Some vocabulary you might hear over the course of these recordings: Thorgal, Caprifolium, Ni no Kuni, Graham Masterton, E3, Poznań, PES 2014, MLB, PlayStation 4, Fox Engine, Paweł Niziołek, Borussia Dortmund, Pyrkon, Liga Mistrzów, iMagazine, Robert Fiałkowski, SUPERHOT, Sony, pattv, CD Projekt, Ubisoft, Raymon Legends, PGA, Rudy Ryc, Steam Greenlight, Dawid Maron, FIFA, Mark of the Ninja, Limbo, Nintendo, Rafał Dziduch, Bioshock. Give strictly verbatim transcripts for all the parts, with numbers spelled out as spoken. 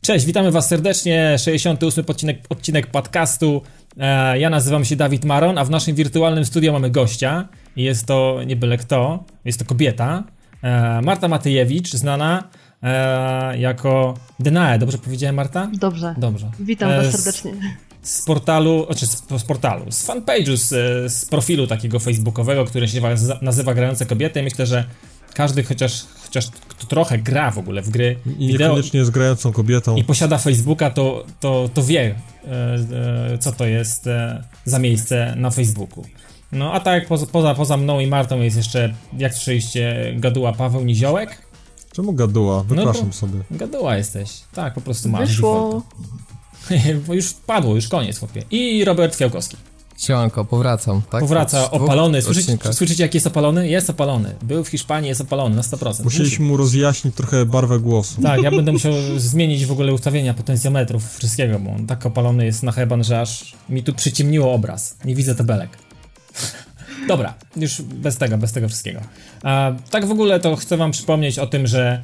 Cześć, witamy Was serdecznie, sześćdziesiąty ósmy odcinek, odcinek podcastu. E, ja nazywam się Dawid Maron, a w naszym wirtualnym studio mamy gościa. Jest to nie byle kto, jest to kobieta. E, Marta Matejewicz, znana e, jako Denae. Dobrze powiedziałem, Marta? Dobrze. Dobrze. Witam e, Was serdecznie. Z, z portalu, znaczy z, z portalu, z fanpage'u, z, z profilu takiego facebookowego, który się nazywa Grające Kobiety. Myślę, że każdy chociaż... chociaż trochę gra w ogóle w gry i niekoniecznie jest grającą kobietą i posiada Facebooka, to, to, to wie e, e, co to jest e, za miejsce na Facebooku. No a tak poza, poza, poza mną i Martą jest jeszcze, jak słyszeliście, gaduła Paweł Niziołek. Czemu gaduła? Wypraszam no sobie. Gaduła jesteś, tak po prostu masz. Wyszło. Bo już padło, już koniec chłopie. I Robert Fiałkowski. Siemanko, powracam, tak? Powraca, opalony. Słyszycie, słyszycie, jak jest opalony? Jest opalony. Był w Hiszpanii, jest opalony na sto procent. Musieliśmy mu rozjaśnić trochę barwę głosu. Tak, ja będę musiał zmienić w ogóle ustawienia potencjometrów, wszystkiego, bo on tak opalony jest na heban, że aż mi tu przyciemniło obraz. Nie widzę tabelek. Dobra, już bez tego, bez tego wszystkiego. A, tak w ogóle to chcę wam przypomnieć o tym, że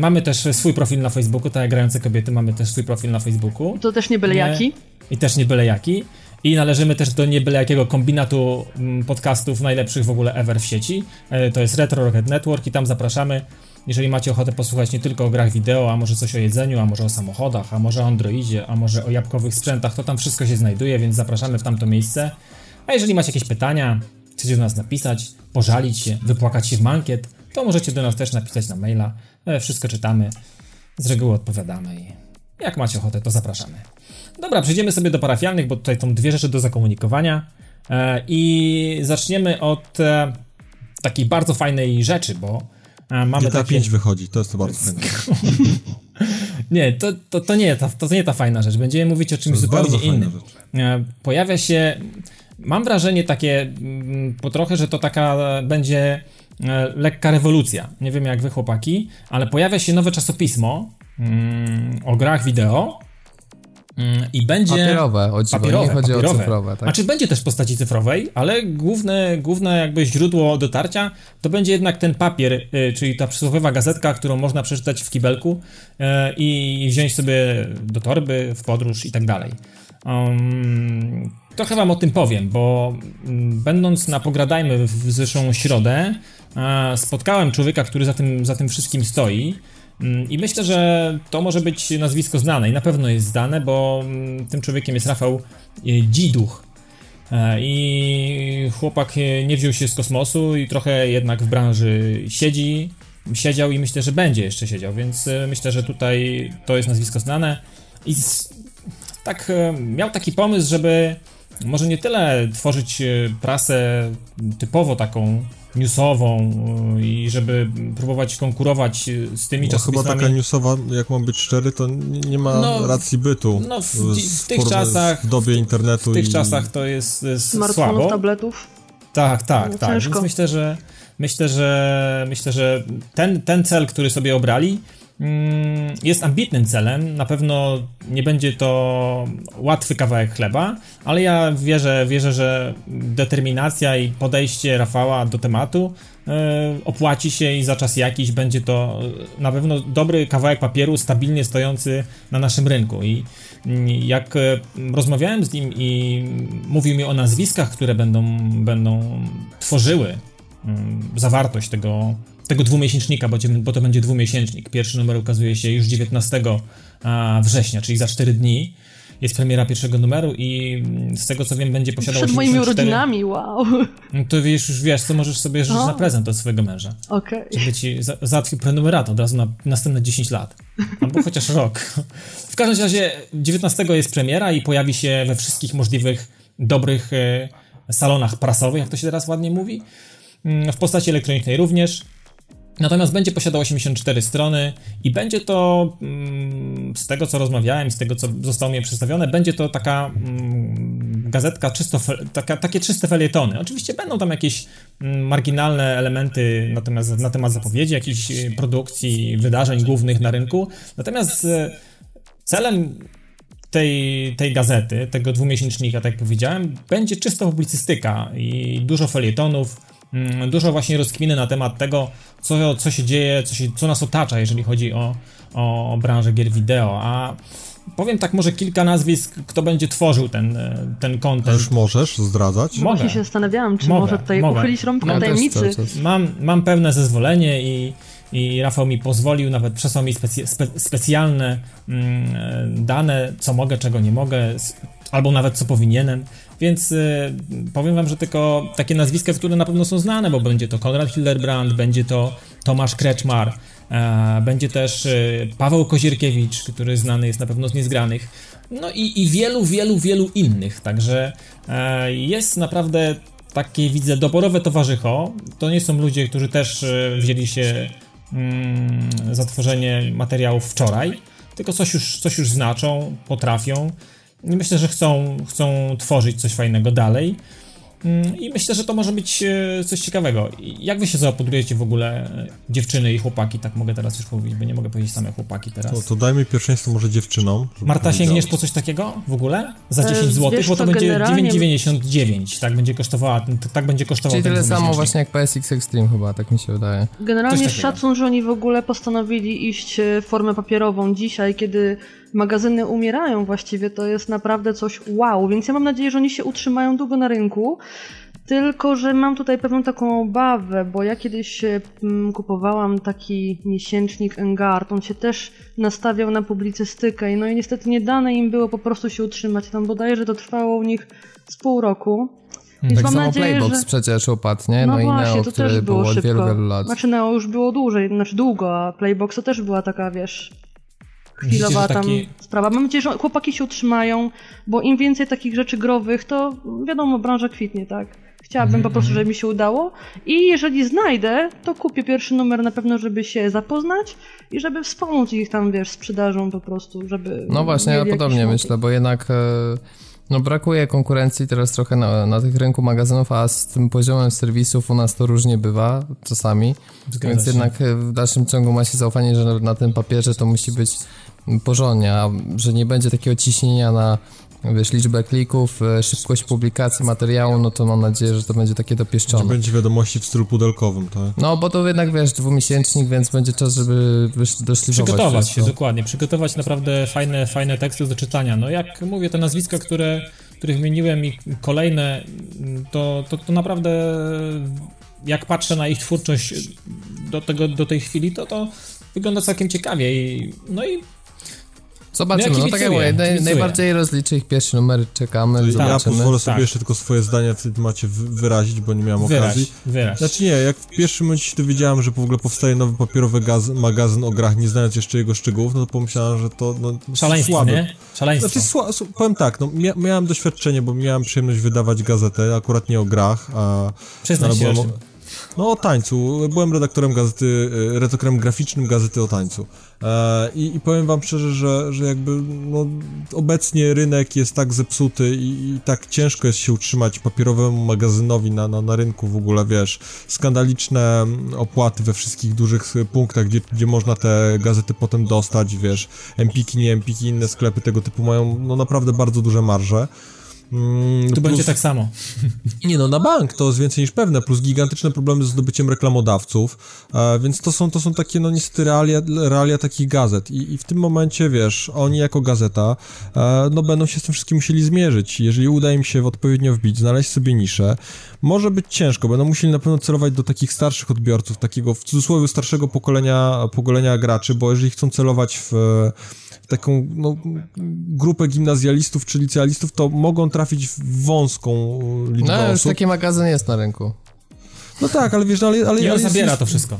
mamy też swój profil na Facebooku, tak jak Grające Kobiety, mamy też swój profil na Facebooku. To też nie byle jaki. I też nie byle jaki. I należymy też do nie byle jakiego kombinatu podcastów najlepszych w ogóle ever w sieci. To jest Retro Rocket Network i tam zapraszamy, jeżeli macie ochotę posłuchać nie tylko o grach wideo, a może coś o jedzeniu, a może o samochodach, a może o Androidzie, a może o jabłkowych sprzętach, to tam wszystko się znajduje, więc zapraszamy w tamto miejsce. A jeżeli macie jakieś pytania, chcecie do nas napisać, pożalić się, wypłakać się w mankiet, to możecie do nas też napisać na maila. Wszystko czytamy, z reguły odpowiadamy i jak macie ochotę, to zapraszamy. Dobra, przejdziemy sobie do parafialnych, bo tutaj są dwie rzeczy do zakomunikowania e, i zaczniemy od e, takiej bardzo fajnej rzeczy, bo e, mamy G T A takie... pięć wychodzi, to jest to bardzo fajne. Nie, to, to, to, nie, to, to nie ta fajna rzecz, będziemy mówić o czymś zupełnie innym. E, pojawia się, mam wrażenie takie po trochę, że to taka będzie e, lekka rewolucja, nie wiem jak wy chłopaki, ale pojawia się nowe czasopismo mm, o grach wideo. I będzie... Papierowe, o dziwo, papierowe, nie chodzi papierowe. O cyfrowe. Tak? A czy będzie też w postaci cyfrowej, ale główne, główne jakby źródło dotarcia to będzie jednak ten papier, czyli ta przysłowiowa gazetka, którą można przeczytać w kibelku i wziąć sobie do torby, w podróż i tak dalej. Um, trochę wam o tym powiem, bo będąc na Pogradajmy w zeszłą środę, spotkałem człowieka, który za tym, za tym wszystkim stoi. I myślę, że to może być nazwisko znane i na pewno jest znane, bo tym człowiekiem jest Rafał Dziduch. I chłopak nie wziął się z kosmosu i trochę jednak w branży siedzi, siedział i myślę, że będzie jeszcze siedział, więc myślę, że tutaj to jest nazwisko znane. I tak miał taki pomysł, żeby może nie tyle tworzyć prasę typowo taką newsową i żeby próbować konkurować z tymi czasopismami. Chyba taka newsowa, jak mam być szczery, to nie ma no, racji bytu. No w, w tych czasach, w dobie internetu. W tych i... czasach to jest, jest smartfonów, słabo. Smartfonów, tabletów. Tak, tak, no, tak. Ciężko. Więc myślę, że myślę, że myślę, że ten, ten cel, który sobie obrali, jest ambitnym celem, na pewno nie będzie to łatwy kawałek chleba, ale ja wierzę, wierzę, że determinacja i podejście Rafała do tematu yy, opłaci się i za czas jakiś będzie to na pewno dobry kawałek papieru stabilnie stojący na naszym rynku. I jak rozmawiałem z nim i mówił mi o nazwiskach, które będą, będą tworzyły yy, zawartość tego tego dwumiesięcznika, bo to będzie dwumiesięcznik. Pierwszy numer ukazuje się już dziewiętnastego września, czyli za cztery dni. Jest premiera pierwszego numeru i z tego co wiem będzie posiadał osiemdziesiąt cztery... Przed moimi urodzinami, wow! To wiesz, już wiesz, co możesz sobie życzyć na prezent od swojego męża. Okej. Żeby ci za- załatwił prenumeratę od razu na następne dziesięć lat. Albo chociaż rok. W każdym razie dziewiętnastego jest premiera i pojawi się we wszystkich możliwych dobrych e, salonach prasowych, jak to się teraz ładnie mówi. W postaci elektronicznej również. Natomiast będzie posiadał osiemdziesiąt cztery strony i będzie to, z tego co rozmawiałem, z tego co zostało mi przedstawione, będzie to taka gazetka, czysto, taka, takie czyste felietony. Oczywiście będą tam jakieś marginalne elementy natomiast na temat zapowiedzi, jakichś produkcji, wydarzeń głównych na rynku, natomiast celem tej, tej gazety, tego dwumiesięcznika, tak jak powiedziałem, będzie czysto publicystyka i dużo felietonów, dużo właśnie rozkminy na temat tego, co, co się dzieje, co, się, co nas otacza, jeżeli chodzi o, o branżę gier wideo. A powiem tak, może kilka nazwisk, kto będzie tworzył ten, ten content. Już możesz zdradzać? Mogę. Właśnie się zastanawiałam, czy mogę, może tutaj mogę. uchylić rąbkę tajemnicy. Mam, mam pewne zezwolenie i, i Rafał mi pozwolił, nawet przesłał mi specy, spe, specjalne mm, dane, co mogę, czego nie mogę, albo nawet co powinienem. Więc y, powiem wam, że tylko takie nazwiska, które na pewno są znane, bo będzie to Konrad Hildebrandt, będzie to Tomasz Kreczmar, e, będzie też y, Paweł Kozierkiewicz, który znany jest na pewno z Niezgranych, no i, i wielu, wielu, wielu innych. Także e, jest naprawdę takie, widzę, doborowe towarzycho. To nie są ludzie, którzy też y, wzięli się mm, za tworzenie materiałów wczoraj, tylko coś już, coś już znaczą, potrafią. Myślę, że chcą, chcą tworzyć coś fajnego dalej i myślę, że to może być coś ciekawego. Jak wy się zaopatrujecie w ogóle, dziewczyny i chłopaki, tak mogę teraz już mówić, bo nie mogę powiedzieć same chłopaki teraz. To, to dajmy pierwszeństwo może dziewczynom. Marta, sięgniesz po coś takiego w ogóle? Za dziesięć złotych, bo to będzie dziewięć dziewięćdziesiąt dziewięć, tak będzie kosztowała, tak będzie kosztował. Czyli tyle samo właśnie jak P S X Extreme chyba, tak mi się wydaje. Generalnie szacun, że oni w ogóle postanowili iść w formę papierową dzisiaj, kiedy magazyny umierają właściwie, to jest naprawdę coś wow, więc ja mam nadzieję, że oni się utrzymają długo na rynku, tylko że mam tutaj pewną taką obawę, bo ja kiedyś kupowałam taki miesięcznik Engard, on się też nastawiał na publicystykę, no i niestety nie dane im było po prostu się utrzymać, tam bodajże to trwało u nich z pół roku. Więc tak mam samo nadzieję, Playbox że... przecież upadł, nie? No, no i właśnie, Neo, to też było, było szybko. Wielu, wielu lat. Znaczy Neo już było dłużej, znaczy długo, a Playbox to też była taka, wiesz... chwilowa tam taki... sprawa. Mam nadzieję, że chłopaki się utrzymają, bo im więcej takich rzeczy growych, to wiadomo, branża kwitnie, tak? Chciałabym mm-hmm. po prostu, żeby mi się udało i jeżeli znajdę, to kupię pierwszy numer na pewno, żeby się zapoznać i żeby wspomóc ich tam, wiesz, sprzedażą po prostu, żeby... No właśnie, ja podobnie myślę, bo jednak... Yy... No brakuje konkurencji teraz trochę na, na tych rynku magazynów, a z tym poziomem serwisów u nas to różnie bywa czasami, Zgadza więc się. Jednak w dalszym ciągu ma się zaufanie, że na, na tym papierze to musi być porządnie, a że nie będzie takiego ciśnienia na, wiesz, liczbę klików, szybkość publikacji materiału, no to mam nadzieję, że to będzie takie dopieszczone. Że będzie wiadomości w stylu pudelkowym, tak? No, bo to jednak, wiesz, dwumiesięcznik, więc będzie czas, żeby doszlifować. Przygotować się, dokładnie. Przygotować naprawdę fajne, fajne teksty do czytania. No jak mówię, te nazwiska, które, których wymieniłem i kolejne, to, to, to naprawdę jak patrzę na ich twórczość do, tego, do tej chwili, to to wygląda całkiem ciekawie. I, no i zobaczymy, no, no tak jak mówię, naj, najbardziej rozliczy ich pierwszy numer, czekamy, czyli zobaczymy. Ja pozwolę sobie tak. jeszcze tylko swoje zdania w tym temacie wyrazić, bo nie miałem wyraź, okazji. Wyraź. Znaczy nie, jak w pierwszym momencie się dowiedziałem, że w ogóle powstaje nowy papierowy gaz, magazyn o grach, nie znając jeszcze jego szczegółów, no to pomyślałem, że to no, szaleństwo, słabe. Nie? Szaleństwo. Znaczy, sła, powiem tak, no mia, miałem doświadczenie, bo miałem przyjemność wydawać gazetę, akurat nie o grach, a... Przyznaj się o czym. No o tańcu. Byłem redaktorem gazety, redaktorem graficznym gazety o tańcu. I, i powiem wam szczerze, że, że jakby no, obecnie rynek jest tak zepsuty i, i tak ciężko jest się utrzymać papierowemu magazynowi na, na, na rynku w ogóle, wiesz, skandaliczne opłaty we wszystkich dużych punktach, gdzie, gdzie można te gazety potem dostać, wiesz, empiki, nie empiki, inne sklepy tego typu mają no naprawdę bardzo duże marże. Mm, tu plus, będzie tak samo. Nie no, na bank to jest więcej niż pewne, plus gigantyczne problemy z zdobyciem reklamodawców, e, więc to są, to są takie no niestety realia, realia takich gazet i, i w tym momencie, wiesz, oni jako gazeta e, no będą się z tym wszystkim musieli zmierzyć. Jeżeli uda im się odpowiednio wbić, znaleźć sobie niszę, może być ciężko, będą musieli na pewno celować do takich starszych odbiorców, takiego w cudzysłowie starszego pokolenia, pokolenia graczy, bo jeżeli chcą celować w taką no, grupę gimnazjalistów czy licealistów, to mogą trafić w wąską liczbę no, osób. No już taki magazyn jest na rynku. No tak, ale wiesz, ale... ale I on zabiera jest... to wszystko.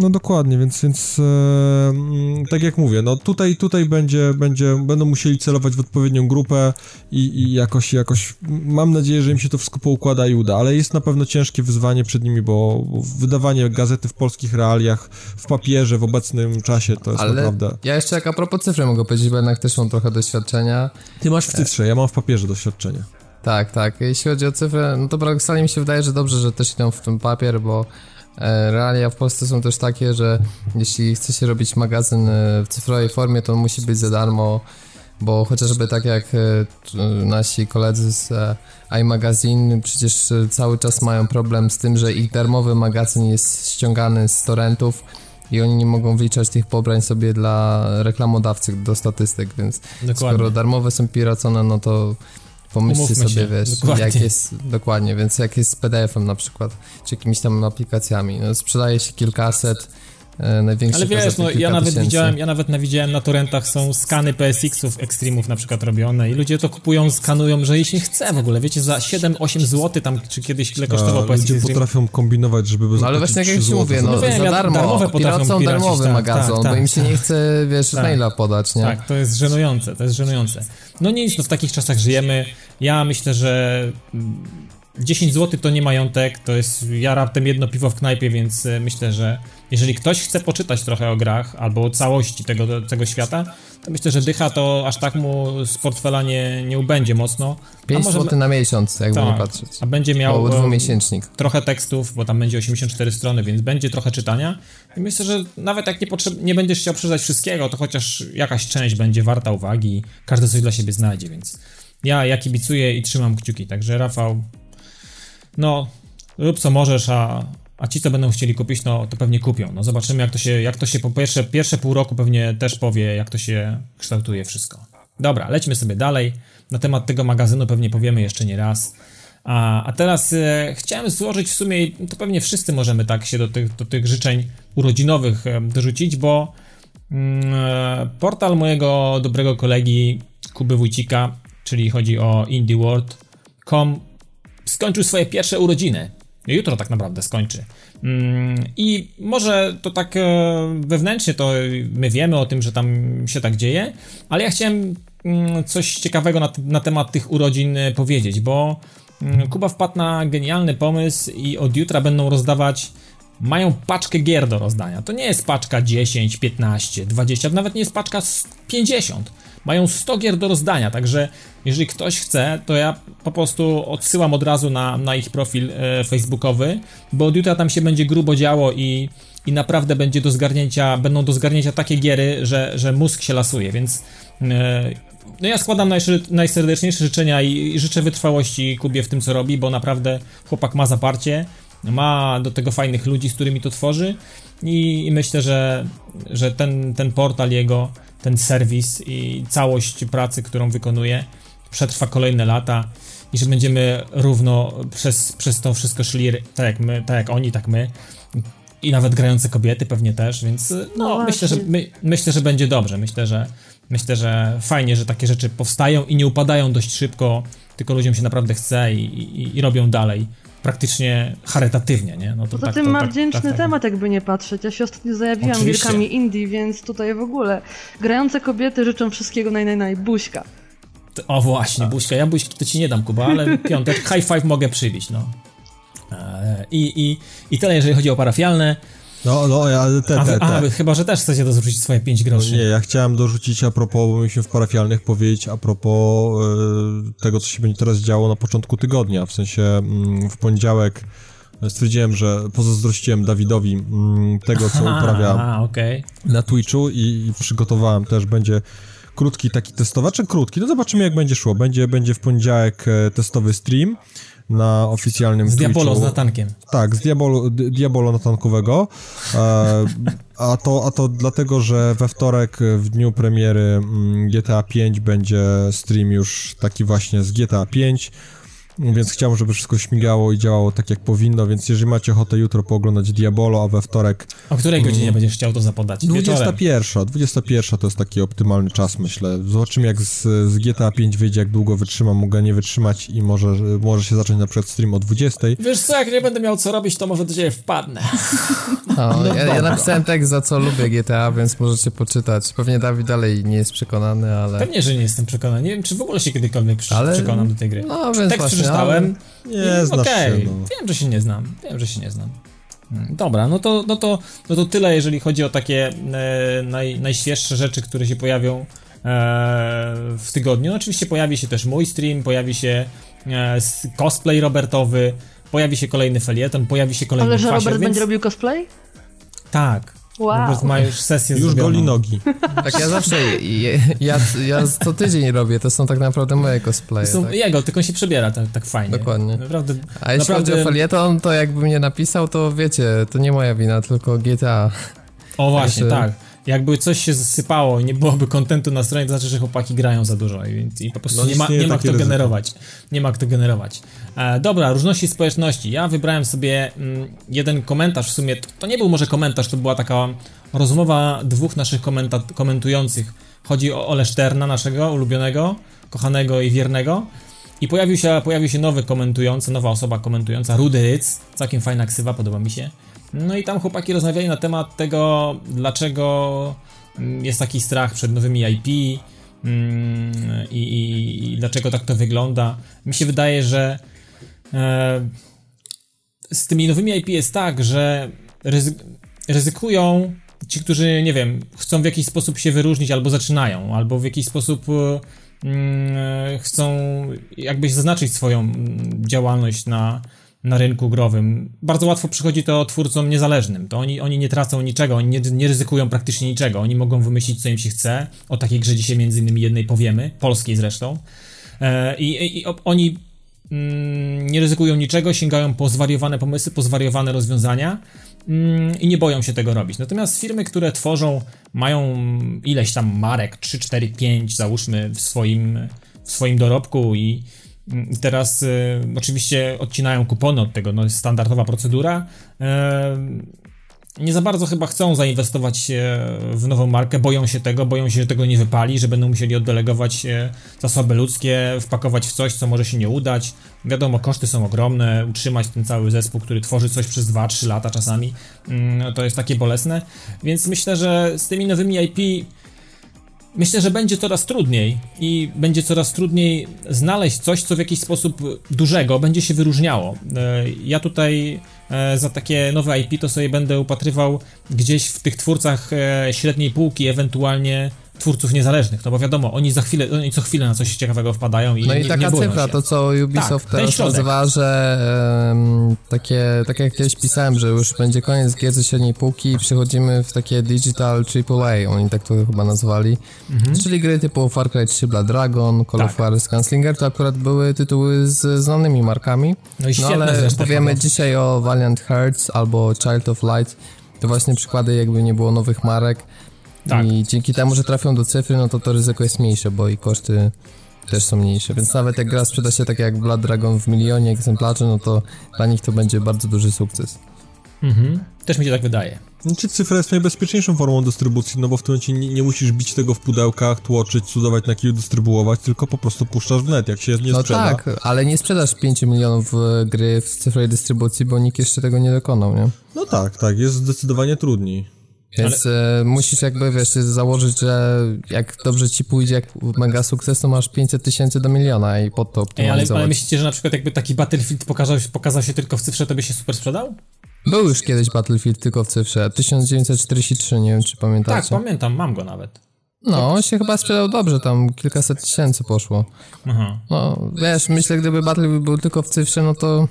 No dokładnie, więc, więc e, tak jak mówię, no tutaj, tutaj będzie, będzie, będą musieli celować w odpowiednią grupę i, i jakoś, jakoś mam nadzieję, że im się to wszystko poukłada i uda, ale jest na pewno ciężkie wyzwanie przed nimi, bo wydawanie gazety w polskich realiach, w papierze, w obecnym czasie to jest ale naprawdę... Ja jeszcze jak a propos cyfry mogę powiedzieć, bo jednak też mam trochę doświadczenia. Ty masz w cyfrze, ja mam w papierze doświadczenie. Tak, tak, jeśli chodzi o cyfrę, no to paradoksalnie mi się wydaje, że dobrze, że też idą w ten papier, bo realia w Polsce są też takie, że jeśli chce się robić magazyn w cyfrowej formie, to on musi być za darmo, bo chociażby tak jak nasi koledzy z iMagazine przecież cały czas mają problem z tym, że ich darmowy magazyn jest ściągany z torrentów i oni nie mogą wliczać tych pobrań sobie dla reklamodawcy do statystyk, więc dokładnie. Skoro darmowe są piracone, no to pomyślcie Umówmy sobie, się. wiesz, dokładnie. jak jest, dokładnie, więc jak jest z P D F-em na przykład, czy jakimiś tam aplikacjami, no, sprzedaje się kilkaset, e, największe. Ale wiesz, no ja nawet tysięcy. widziałem, ja nawet widziałem na torrentach są skany P S X-ów, Extreme'ów na przykład robione i ludzie to kupują, skanują, że jej się chce w ogóle, wiecie, za siedem osiem złotych tam, czy kiedyś tyle kosztowało P S X. Ludzie potrafią kombinować, żeby... No ale właśnie jak już mówię, no, no wiem, za darmo, ja piracą darmowy tak, magazon, tak, tak, bo im się tak, nie chce, wiesz, tak, maila podać, nie? Tak, to jest żenujące, to jest żenujące. No nic, no w takich czasach żyjemy. Ja myślę, że dziesięć złotych to nie majątek, to jest ja raptem jedno piwo w knajpie, więc myślę, że jeżeli ktoś chce poczytać trochę o grach albo o całości tego, tego świata, to myślę, że dycha to aż tak mu z portfela nie, nie ubędzie mocno. pięć złotych na miesiąc, jakby tak, nie patrzeć. A będzie miał dwumiesięcznik. Trochę tekstów, bo tam będzie osiemdziesiąt cztery strony, więc będzie trochę czytania. I myślę, że nawet jak nie, potrze- nie będziesz chciał przeczytać wszystkiego, to chociaż jakaś część będzie warta uwagi i każdy coś dla siebie znajdzie, więc ja, ja kibicuję i trzymam kciuki. Także Rafał, no rób co możesz, a... A ci, co będą chcieli kupić, no to pewnie kupią. No zobaczymy, jak to się, jak to się po pierwsze, pierwsze pół roku pewnie też powie, jak to się kształtuje wszystko. Dobra, lećmy sobie dalej. Na temat tego magazynu pewnie powiemy jeszcze nie raz. A, a teraz e, chciałem złożyć w sumie, to pewnie wszyscy możemy tak się do tych, do tych życzeń urodzinowych e, dorzucić, bo e, portal mojego dobrego kolegi Kuby Wójcika, czyli chodzi o IndieWorld kropka com, skończył swoje pierwsze urodziny. Jutro tak naprawdę skończy. I może to tak wewnętrznie to my wiemy o tym, że tam się tak dzieje, ale ja chciałem coś ciekawego na, na temat tych urodzin powiedzieć, bo Kuba wpadł na genialny pomysł i od jutra będą rozdawać, mają paczkę gier do rozdania. To nie jest paczka dziesięć, piętnaście, dwadzieścia, nawet nie jest paczka pięćdziesiąt. Mają sto gier do rozdania, także jeżeli ktoś chce, to ja po prostu odsyłam od razu na, na ich profil e, facebookowy, bo od jutra tam się będzie grubo działo i, i naprawdę będzie do zgarnięcia, będą do zgarnięcia takie giery, że, że mózg się lasuje, więc e, no ja składam najszy, najserdeczniejsze życzenia i, i życzę wytrwałości Kubie w tym, co robi, bo naprawdę chłopak ma zaparcie, ma do tego fajnych ludzi, z którymi to tworzy i, i myślę, że, że ten, ten portal jego, ten serwis i całość pracy, którą wykonuje, przetrwa kolejne lata i że będziemy równo przez, przez to wszystko szli tak jak my, tak jak oni, tak my i nawet grające kobiety pewnie też, więc no, no myślę, że, my, myślę, że będzie dobrze, myślę, że myślę, że fajnie, że takie rzeczy powstają i nie upadają dość szybko, tylko ludziom się naprawdę chce i, i, i robią dalej. Praktycznie charytatywnie, nie? No to poza tak, tym to, ma tak, wdzięczny tak, tak, temat, jakby nie patrzeć. Ja się ostatnio zajawiłam gierkami indie, więc tutaj w ogóle grające kobiety życzą wszystkiego naj, naj, naj. Buźka. O właśnie, tak. Buźka. Ja buźki to ci nie dam, Kuba, ale piątek high five mogę przybić, no. I, i, i tyle, jeżeli chodzi o parafialne. No, no, ja te, te, te. A, a, chyba, że też chcecie dorzucić swoje pięć groszy. No nie, ja chciałem dorzucić a propos, bo mi się w parafialnych powiedzieć a propos y, tego, co się będzie teraz działo na początku tygodnia. W sensie mm, w poniedziałek stwierdziłem, że pozazdrościłem Dawidowi mm, tego, co aha, uprawia aha, okay. na Twitchu i, i przygotowałem też, będzie krótki taki testowaczek, krótki, no zobaczymy jak będzie szło. Będzie, będzie w poniedziałek testowy stream na oficjalnym z Twitchu. Diabolo z natankiem. Tak, z Diabolo, Diabolo natankowego. E, a, to, a to dlatego, że we wtorek w dniu premiery G T A pięć będzie stream już taki właśnie z G T A pięć, więc chciałbym, żeby wszystko śmigało i działało tak jak powinno, więc jeżeli macie ochotę jutro pooglądać Diabolo, a we wtorek... O której godzinie mm, będziesz chciał to zapodać? dwudziesta pierwsza, dwudziesta pierwsza to jest taki optymalny czas, myślę. Zobaczymy jak z, z G T A pięć wyjdzie, jak długo wytrzymam, mogę nie wytrzymać i może, może się zacząć na przykład stream o dwudziestej. Wiesz co, jak nie będę miał co robić, to może do ciebie wpadnę. No, no, ja, ja napisałem tekst, za co lubię G T A, więc możecie poczytać. Pewnie Dawid dalej nie jest przekonany, ale... Pewnie, że nie jestem przekonany. Nie wiem, czy w ogóle się kiedykolwiek przy, ale... przekonam do tej gry. No, więc właśnie... Czytałem. Nie znam. Okej, okay. no. wiem, że się nie znam. Wiem, że się nie znam. Dobra, no to, no to, no to tyle, jeżeli chodzi o takie e, naj, najświeższe rzeczy, które się pojawią e, w tygodniu. Oczywiście pojawi się też mój stream, pojawi się e, cosplay Robertowy, pojawi się kolejny felieton, pojawi się kolejny kwasier. Ale że Robert więc... będzie robił cosplay? Tak. Wow. Robert ma już sesję już zrobioną. Goli nogi. Tak, ja zawsze, je, ja, ja co tydzień robię, to są tak naprawdę moje cosplaye. To są tak? jego, tylko on się przebiera tak, tak fajnie. Dokładnie. Naprawdę, A jeśli naprawdę... chodzi o felieton, to jakby mnie napisał, to wiecie, to nie moja wina, tylko G T A. O właśnie, Także... tak. Jakby coś się zsypało i nie byłoby kontentu na stronie, to znaczy, że chłopaki grają za dużo i, i po prostu no, nie ma, nie ma kto ryzyko. generować. Nie ma kto generować. E, dobra, różności społeczności. Ja wybrałem sobie mm, jeden komentarz w sumie. To, to nie był może komentarz, to była taka rozmowa dwóch naszych komenta- komentujących. Chodzi o Ole Szterna, naszego ulubionego, kochanego i wiernego. I pojawił się, pojawił się nowy komentujący, nowa osoba komentująca, Rudy Ryc. Całkiem fajna ksywa, podoba mi się. No i tam chłopaki rozmawiali na temat tego, dlaczego jest taki strach przed nowymi I P i, i, i dlaczego tak to wygląda. Mi się wydaje, że e, z tymi nowymi I P jest tak, że ryzy- ryzykują ci, którzy, nie wiem, chcą w jakiś sposób się wyróżnić albo zaczynają, albo w jakiś sposób... Mm, chcą jakby zaznaczyć swoją działalność na, na rynku growym. Bardzo łatwo przychodzi to twórcom niezależnym. To oni, oni nie tracą niczego, oni nie, nie ryzykują praktycznie niczego. Oni mogą wymyślić, co im się chce. O takiej grze dzisiaj między innymi jednej powiemy, polskiej zresztą. E, i, i oni mm, nie ryzykują niczego, sięgają po zwariowane pomysły, po zwariowane rozwiązania mm, i nie boją się tego robić. Natomiast firmy, które tworzą, mają ileś tam marek, trzy, cztery, pięć załóżmy w swoim, w swoim dorobku i, i teraz y, oczywiście odcinają kupony od tego, no jest standardowa procedura. Y, nie za bardzo chyba chcą zainwestować w nową markę, boją się tego, boją się, że tego nie wypali, że będą musieli oddelegować zasoby ludzkie, wpakować w coś, co może się nie udać. Wiadomo, koszty są ogromne, utrzymać ten cały zespół, który tworzy coś przez dwa, trzy lata czasami, to jest takie bolesne, więc myślę, że z tymi nowymi I P myślę, że będzie coraz trudniej i będzie coraz trudniej znaleźć coś, co w jakiś sposób dużego będzie się wyróżniało. Ja tutaj za takie nowe I P to sobie będę upatrywał gdzieś w tych twórcach średniej półki, ewentualnie twórców niezależnych, no bo wiadomo, oni za chwilę, oni co chwilę na coś ciekawego wpadają i nie No i nie, taka nie cyfra, się. to co Ubisoft tak, teraz nazywa, że um, takie, tak jak kiedyś pisałem, że już będzie koniec gier ze średniej półki i przechodzimy w takie digital triple A, oni tak to chyba nazwali, mhm. czyli gry typu Far Cry trzy, Blood Dragon, Call tak. of War, Gunslinger, to akurat były tytuły z znanymi markami, no, i no ale powiemy dzisiaj o Valiant Hearts albo Child of Light, to właśnie przykłady jakby nie było nowych marek. Tak. I dzięki temu, że trafią do cyfry, no to to ryzyko jest mniejsze, bo i koszty też są mniejsze, więc nawet jak gra sprzeda się tak jak Blood Dragon w milionie egzemplarzy, no to dla nich to będzie bardzo duży sukces. Mhm, też mi się tak wydaje. Znaczy cyfra jest najbezpieczniejszą formą dystrybucji, no bo w tym momencie nie, nie musisz bić tego w pudełkach, tłoczyć, cudować na kiju, dystrybuować, tylko po prostu puszczasz w net, jak się nie sprzeda. No tak, ale nie sprzedasz pięciu milionów gry w cyfrowej dystrybucji, bo nikt jeszcze tego nie dokonał, nie? No tak, tak, jest zdecydowanie trudniej. Więc ale... y, musisz jakby, wiesz, założyć, że jak dobrze ci pójdzie, jak mega sukces, to masz pięćset tysięcy do miliona i pod to optymalizować. Ej, ale, ale myślicie, że na przykład jakby taki Battlefield pokazał, pokazał się tylko w cyfrze, to by się super sprzedał? Był już kiedyś Battlefield tylko w cyfrze, tysiąc dziewięćset czterdzieści trzy, nie wiem czy pamiętacie. Tak, pamiętam, mam go nawet. No, on się chyba sprzedał dobrze, tam kilkaset tysięcy poszło. Aha. No, wiesz, myślę, gdyby Battlefield był tylko w cyfrze, no to...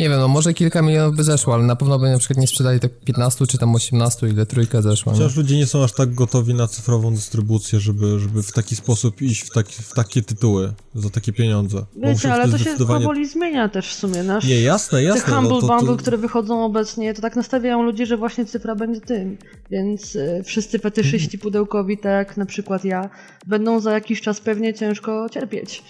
Nie wiem, no może kilka milionów by zeszło, ale na pewno by na przykład nie sprzedali tak piętnastu czy tam osiemnastu, ile trójka zeszła. Chociaż ludzie nie są aż tak gotowi na cyfrową dystrybucję, żeby, żeby w taki sposób iść w, taki, w takie tytuły za takie pieniądze. Wiecie, ale to zdecydowanie... się powoli zmienia też w sumie. Nasz... Nie, jasne, jasne. Te Humble no to, Bundle, to... które wychodzą obecnie, to tak nastawiają ludzi, że właśnie cyfra będzie tym. Więc y, wszyscy fetyszyści pudełkowi, tak jak na przykład ja, będą za jakiś czas pewnie ciężko cierpieć.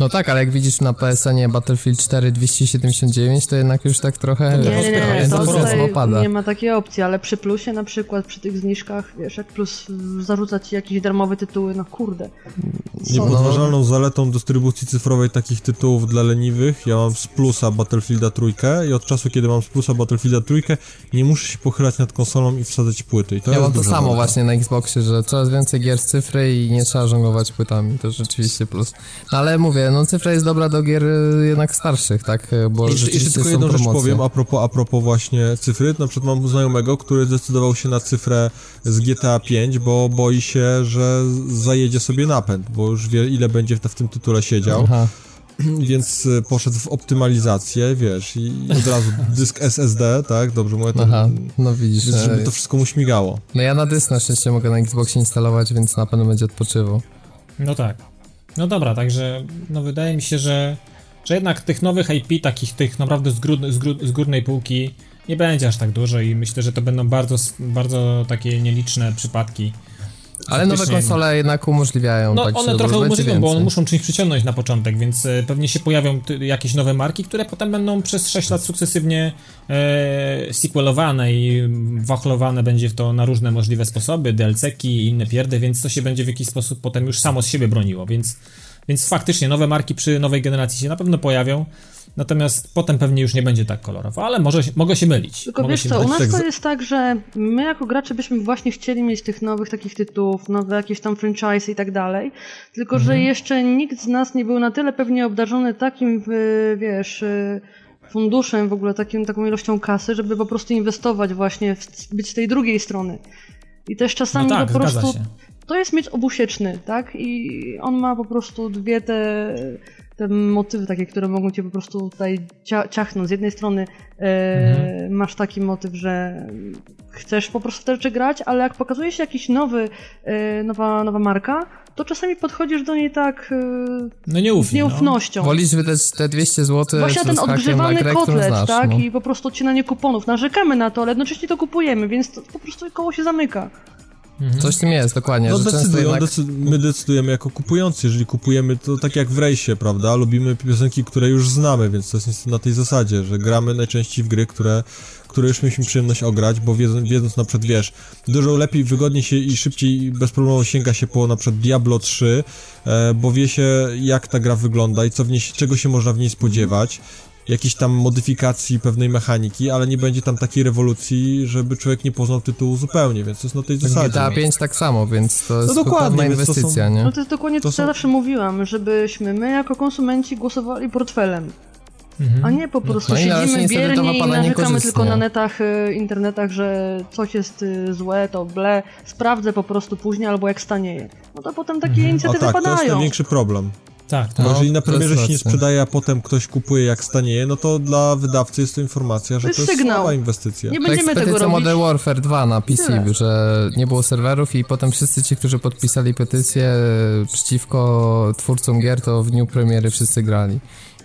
No tak, ale jak widzisz na P S N-ie Battlefield cztery dwieście siedemdziesiąt dziewięć, to jednak już tak trochę... Nie, nie, nie, to opada. Nie ma takiej opcji, ale przy plusie na przykład, przy tych zniżkach, wiesz, jak plus zarzuca ci jakieś darmowe tytuły, no kurde. Niepodważalną no... zaletą dystrybucji cyfrowej takich tytułów dla leniwych, ja mam z plusa Battlefielda trójkę i od czasu, kiedy mam z plusa Battlefielda trójkę, nie muszę się pochylać nad konsolą i wsadzać płyty. I to ja mam to samo właśnie na Xboxie, że coraz więcej gier z cyfry i nie trzeba żonglować płytami, to rzeczywiście plus. No, ale mówię, no cyfra jest dobra do gier jednak starszych, tak, bo I, rzeczywiście I tylko jedną rzecz powiem a propos, a propos właśnie cyfry, na przykład mam znajomego, który zdecydował się na cyfrę z G T A pięć, bo boi się, że zajedzie sobie napęd, bo już wie ile będzie w tym tytule siedział. Aha. więc poszedł w optymalizację, wiesz, i od razu dysk S S D, tak, dobrze mówię, to, aha, no widzisz, więc żeby to wszystko mu śmigało. No ja na dysk na szczęście mogę na Xboxie instalować, więc na pewno będzie odpoczywał. No tak, no dobra, także no wydaje mi się, że, że jednak tych nowych I P, takich tych naprawdę z, grud, z, grud, z górnej półki nie będzie aż tak dużo i myślę, że to będą bardzo, bardzo takie nieliczne przypadki. Ale nowe konsole jednak umożliwiają. No tak, one trochę umożliwią, bo one muszą czymś przyciągnąć na początek, więc pewnie się pojawią jakieś nowe marki, które potem będą przez sześć lat sukcesywnie e, sequelowane i wachlowane będzie w to na różne możliwe sposoby, D L C-ki i inne pierdy, więc to się będzie w jakiś sposób potem już samo z siebie broniło, więc, więc faktycznie nowe marki przy nowej generacji się na pewno pojawią. Natomiast potem pewnie już nie będzie tak kolorowo, ale może, mogę się mylić. Tylko mogę wiesz co, mylić. U nas to jest tak, że my jako gracze byśmy właśnie chcieli mieć tych nowych takich tytułów, nowe jakieś tam franchise i tak dalej, tylko mhm. że jeszcze nikt z nas nie był na tyle pewnie obdarzony takim, wiesz, funduszem w ogóle, takim, taką ilością kasy, żeby po prostu inwestować właśnie, w, być tej drugiej strony. I też czasami no tak, po prostu... To jest miecz obusieczny, tak? I on ma po prostu dwie te... te motywy takie, które mogą cię po prostu tutaj ciachnąć. Z jednej strony yy, mhm. masz taki motyw, że chcesz po prostu w te rzeczy grać, ale jak pokazuje się jakiś nowy, yy, nowa, nowa marka, to czasami podchodzisz do niej tak yy, no nie ufni, z nieufnością. No. Wolisz wydać te dwieście złotych właśnie ten odgrzewany grę, kotlet, znasz, tak? No. I po prostu odcinanie kuponów. Narzekamy na to, ale jednocześnie to kupujemy, więc to po prostu koło się zamyka. Coś w tym jest, dokładnie. No że decydują, jednak... decy- my decydujemy jako kupujący, jeżeli kupujemy, to tak jak w rejsie, prawda, lubimy piosenki, które już znamy, więc to jest na tej zasadzie, że gramy najczęściej w gry, które, które już mieliśmy przyjemność ograć, bo wiedząc, wiedząc na przykład, wiesz, dużo lepiej, wygodniej się i szybciej, bez problemu sięga się po na przykład Diablo trzy, e, bo wie się, jak ta gra wygląda i co w niej, czego się można w niej spodziewać. Jakiejś tam modyfikacji pewnej mechaniki, ale nie będzie tam takiej rewolucji, żeby człowiek nie poznał tytułu zupełnie, więc to jest na tej zasadzie. G T A pięć tak samo, więc to jest dokładnie inwestycja, nie? No to jest dokładnie to, co ja zawsze mówiłam, żebyśmy my jako konsumenci głosowali portfelem, mhm. a nie po prostu no siedzimy biernie i narzekamy tylko na netach, internetach, że coś jest złe, to ble, sprawdzę po prostu później, albo jak stanieje. No to potem takie mhm. inicjatywy padają. O tak, padają. To jest największy problem. Tak, tak. Bo jeżeli na premierze się nie sprzedaje, a potem ktoś kupuje jak stanieje, no to dla wydawcy jest to informacja, że to jest, to jest słaba inwestycja. Nie będziemy Ekspedycja tego robić. Modern Warfare dwa na P C, tyle. Że nie było serwerów i potem wszyscy ci, którzy podpisali petycję przeciwko twórcom gier, to w dniu premiery wszyscy grali.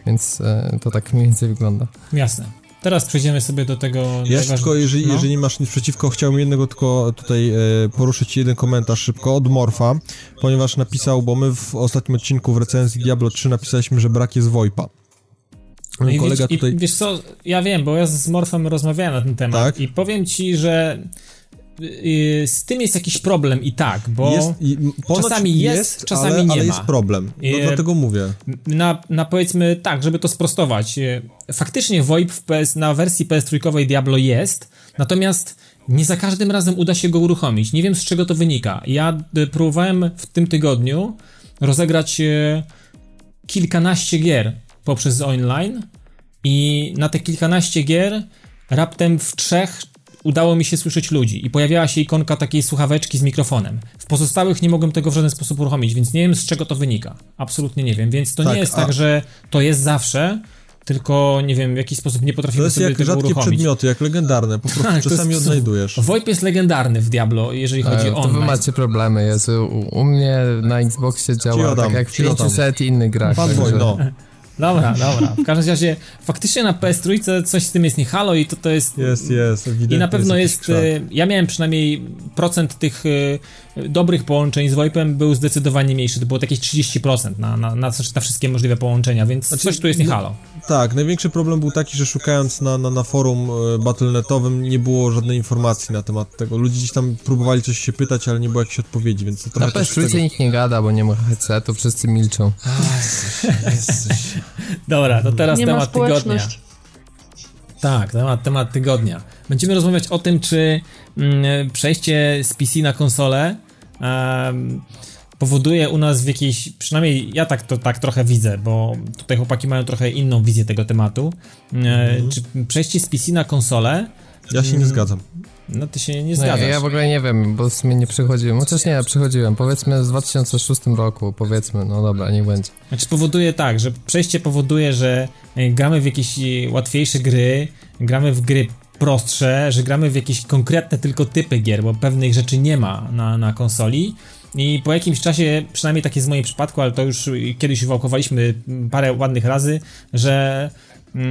Więc e, to tak mniej więcej wygląda. Jasne. Teraz przejdziemy sobie do tego... Ja tylko, jeżeli, no? jeżeli nie masz nic przeciwko, chciałbym jednego tylko tutaj e, poruszyć jeden komentarz szybko od Morfa, ponieważ napisał, bo my w ostatnim odcinku w recenzji Diablo trzy napisaliśmy, że brak jest VoIP-a. No i kolega wiesz, tutaj... i, wiesz co, ja wiem, bo ja z Morfem rozmawiałem na ten temat tak? i powiem ci, że z tym jest jakiś problem i tak, bo jest, i, czasami jest, jest czasami ale, nie ale ma. Jest problem, no, dlatego mówię. Na, na powiedzmy tak, żeby to sprostować, faktycznie VoIP w P S, na wersji P S trzy Diablo jest, natomiast nie za każdym razem uda się go uruchomić. Nie wiem, z czego to wynika. Ja próbowałem w tym tygodniu rozegrać kilkanaście gier poprzez online i na te kilkanaście gier raptem w trzech udało mi się słyszeć ludzi i pojawiała się ikonka takiej słuchaweczki z mikrofonem. W pozostałych nie mogłem tego w żaden sposób uruchomić, więc nie wiem, z czego to wynika. Absolutnie nie wiem, więc to tak, nie jest a... tak, że to jest zawsze, tylko nie wiem, w jakiś sposób nie potrafimy sobie tego uruchomić. To jest jak rzadkie przedmioty, jak legendarne, po prostu tak, czasami jest, odnajdujesz. VoIP jest legendarny w Diablo, jeżeli chodzi e, o online. To wy macie problemy, jest u, u mnie na Xboxie działa Cio tak tam, jak w pięćset i innych grach. Pan także... no. Dobra, dobra. W każdym razie faktycznie na P S trzy coś z tym jest nie halo i to, to jest... Jest, jest. I na pewno jest... jest ja miałem przynajmniej procent tych y, dobrych połączeń z VoIP-em był zdecydowanie mniejszy. To było jakieś trzydzieści procent na, na, na, na wszystkie możliwe połączenia, więc znaczy, coś tu jest nie halo. No, tak, największy problem był taki, że szukając na, na, na forum battle kropka netowym nie było żadnej informacji na temat tego. Ludzie gdzieś tam próbowali coś się pytać, ale nie było jakichś odpowiedzi, więc... To na P S trzy tego... nikt nie gada, bo nie ma headsetu, wszyscy milczą. Ach, jesteś... Dobra, to teraz nie temat tygodnia. Tak, temat, temat tygodnia. Będziemy rozmawiać o tym, czy mm, przejście z P C na konsolę um, powoduje u nas w jakiejś, przynajmniej ja tak to tak trochę widzę, bo tutaj chłopaki mają trochę inną wizję tego tematu. Mm, mhm. Czy przejście z P C na konsolę? Ja się mm, nie zgadzam. No ty się nie zgadzasz. Nie, ja w ogóle nie wiem, bo w sumie nie przychodziłem. Chociaż nie, ja przychodziłem. Powiedzmy w dwa tysiące szóstym roku, powiedzmy, no dobra, niech będzie. Znaczy powoduje tak, że przejście powoduje, że gramy w jakieś łatwiejsze gry, gramy w gry prostsze, że gramy w jakieś konkretne tylko typy gier, bo pewnych rzeczy nie ma na, na konsoli. I po jakimś czasie, przynajmniej tak jest w moim przypadku, ale to już kiedyś wałkowaliśmy parę ładnych razy, że yy,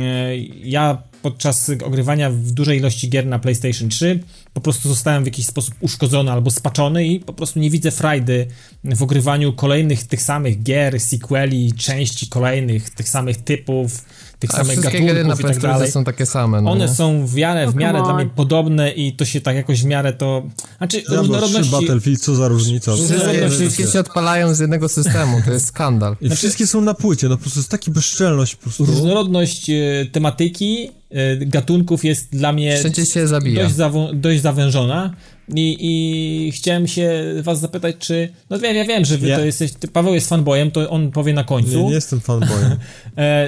ja podczas ogrywania w dużej ilości gier na PlayStation trzy po prostu zostałem w jakiś sposób uszkodzony albo spaczony i po prostu nie widzę frajdy w ogrywaniu kolejnych tych samych gier, sequeli, części kolejnych, tych samych typów, tych A samych gatunków gry na i tak dalej. Są takie same, no one nie? są w miarę, w miarę no, dla mnie podobne i to się tak jakoś w miarę to... Znaczy ja różnorodności... Battlefield, co za różnica. Wszystkie się odpalają z jednego systemu, to jest skandal. I znaczy... Wszystkie są na płycie, no po prostu jest taki bezczelność. Po prostu. Różnorodność y, tematyki, y, gatunków jest dla mnie wszędzie się zabija. Dość, zawą- dość zawężona. I, I chciałem się was zapytać, czy... No wiem, ja wiem, że wy yeah. to jesteś... Paweł jest fanboyem, to on powie na końcu. Nie, nie jestem fanboyem.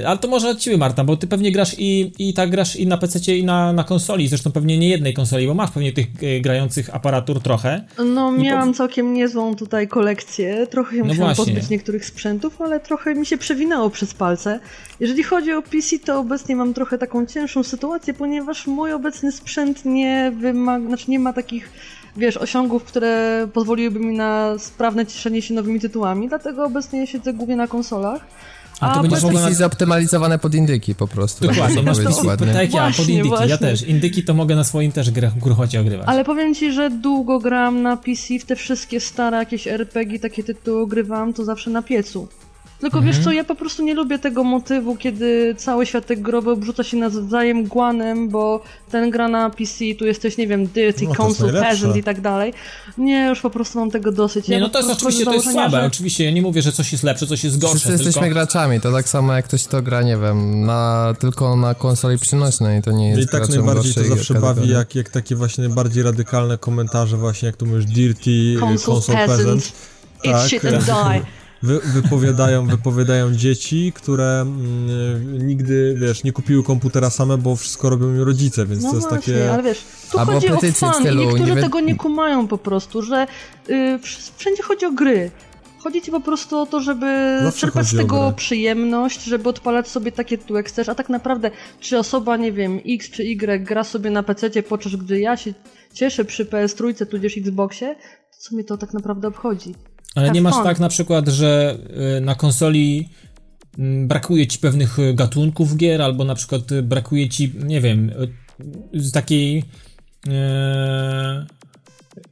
Ale to może od ciebie, Marta, bo ty pewnie grasz i, i tak grasz i na pececie, i na, na konsoli. Zresztą pewnie nie jednej konsoli, bo masz pewnie tych e, grających aparatur trochę. No miałam po... całkiem niezłą tutaj kolekcję. Trochę ją no musiałam właśnie. pozbyć niektórych sprzętów, ale trochę mi się przewinęło przez palce. Jeżeli chodzi o P C, to obecnie mam trochę taką cięższą sytuację, ponieważ mój obecny sprzęt nie wymaga... Znaczy nie ma takich... wiesz, osiągów, które pozwoliłyby mi na sprawne cieszenie się nowymi tytułami, dlatego obecnie siedzę głównie na konsolach. A, a to będziesz mogła na... zoptymalizowane pod indyki po prostu. Dokładnie, masz to ładnie. Tak jak ja, pod indyki, właśnie. Ja też. Indyki to mogę na swoim też gruchocie ogrywać. Ale powiem ci, że długo gram na P C, w te wszystkie stare jakieś R P G, takie tytuły grywam, to zawsze na piecu. Tylko mhm. wiesz co, ja po prostu nie lubię tego motywu, kiedy cały światek groby obrzuca się nawzajem guanem, bo ten gra na P C, tu jesteś, nie wiem, dirty, no, council, peasant i tak dalej. Nie, już po prostu mam tego dosyć. Nie, ja no to jest oczywiście, to jest słabe, że... oczywiście, ja nie mówię, że coś jest lepsze, coś jest gorsze. Wszyscy tylko... jesteśmy graczami, to tak samo jak ktoś to gra, nie wiem, na, tylko na konsoli przynośnej, to nie jest I tak najbardziej to zawsze kategorii. bawi, jak, jak takie właśnie bardziej radykalne komentarze właśnie, jak tu mówisz, dirty, council, council peasant, peasant. eat tak. shit and die. Wy, wypowiadają, wypowiadają dzieci, które mm, nigdy, wiesz, nie kupiły komputera same, bo wszystko robią im rodzice, więc no to jest właśnie, takie... ale wiesz, tu Albo chodzi o fan i niektórzy nie tego nie kumają po prostu, że yy, wszędzie chodzi o gry. Chodzi ci po prostu o to, żeby Zawsze czerpać z tego przyjemność, żeby odpalać sobie takie tytuły, jak chcesz, a tak naprawdę czy osoba, nie wiem, X czy Y gra sobie na pececie, podczas gdy ja się cieszę przy P S trzy, tudzież Xboxie, to co mnie to tak naprawdę obchodzi? Ale nie masz tak na przykład, że na konsoli brakuje ci pewnych gatunków gier, albo na przykład brakuje ci, nie wiem, takiej e,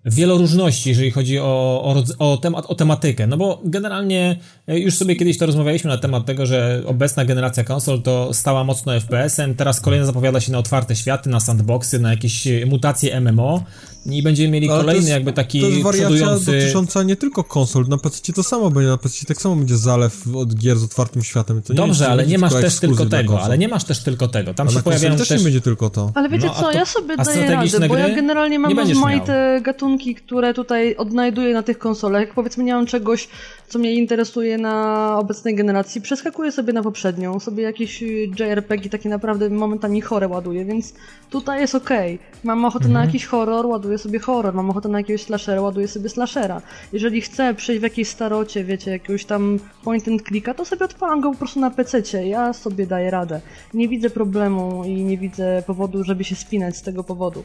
wieloróżności, jeżeli chodzi o, o, o, temat, o tematykę. No bo generalnie już sobie kiedyś to rozmawialiśmy na temat tego, że obecna generacja konsol to stała mocno F P S-em, teraz kolejna zapowiada się na otwarte światy, na sandboxy, na jakieś mutacje M M O. I będziemy mieli Ale kolejny jest, jakby taki przodujący... To jest wariacja dotycząca nie tylko konsol, na P C to samo będzie, na P C tak samo będzie zalew od gier z otwartym światem. To nie Dobrze, jest, ale nie masz też tylko tego, ale nie masz też tylko tego. Tam się pojawiają też... też nie będzie tylko to. Ale wiecie no, co, to, ja sobie daję radę, bo ja generalnie mam rozmaite gatunki, które tutaj odnajduję na tych konsolach. Jak powiedzmy nie mam czegoś, co mnie interesuje na obecnej generacji, przeskakuję sobie na poprzednią, sobie jakieś J R P G takie naprawdę momentami chore ładuję, więc tutaj jest okej. Okay. Mam ochotę mhm. na jakiś horror, ładuję sobie horror, mam ochotę na jakiegoś slashera, ładuję sobie slashera. Jeżeli chcę przejść w jakiejś starocie, wiecie, jakiegoś tam point and clicka, to sobie odpalam go po prostu na pececie. Ja sobie daję radę. Nie widzę problemu i nie widzę powodu, żeby się spinać z tego powodu.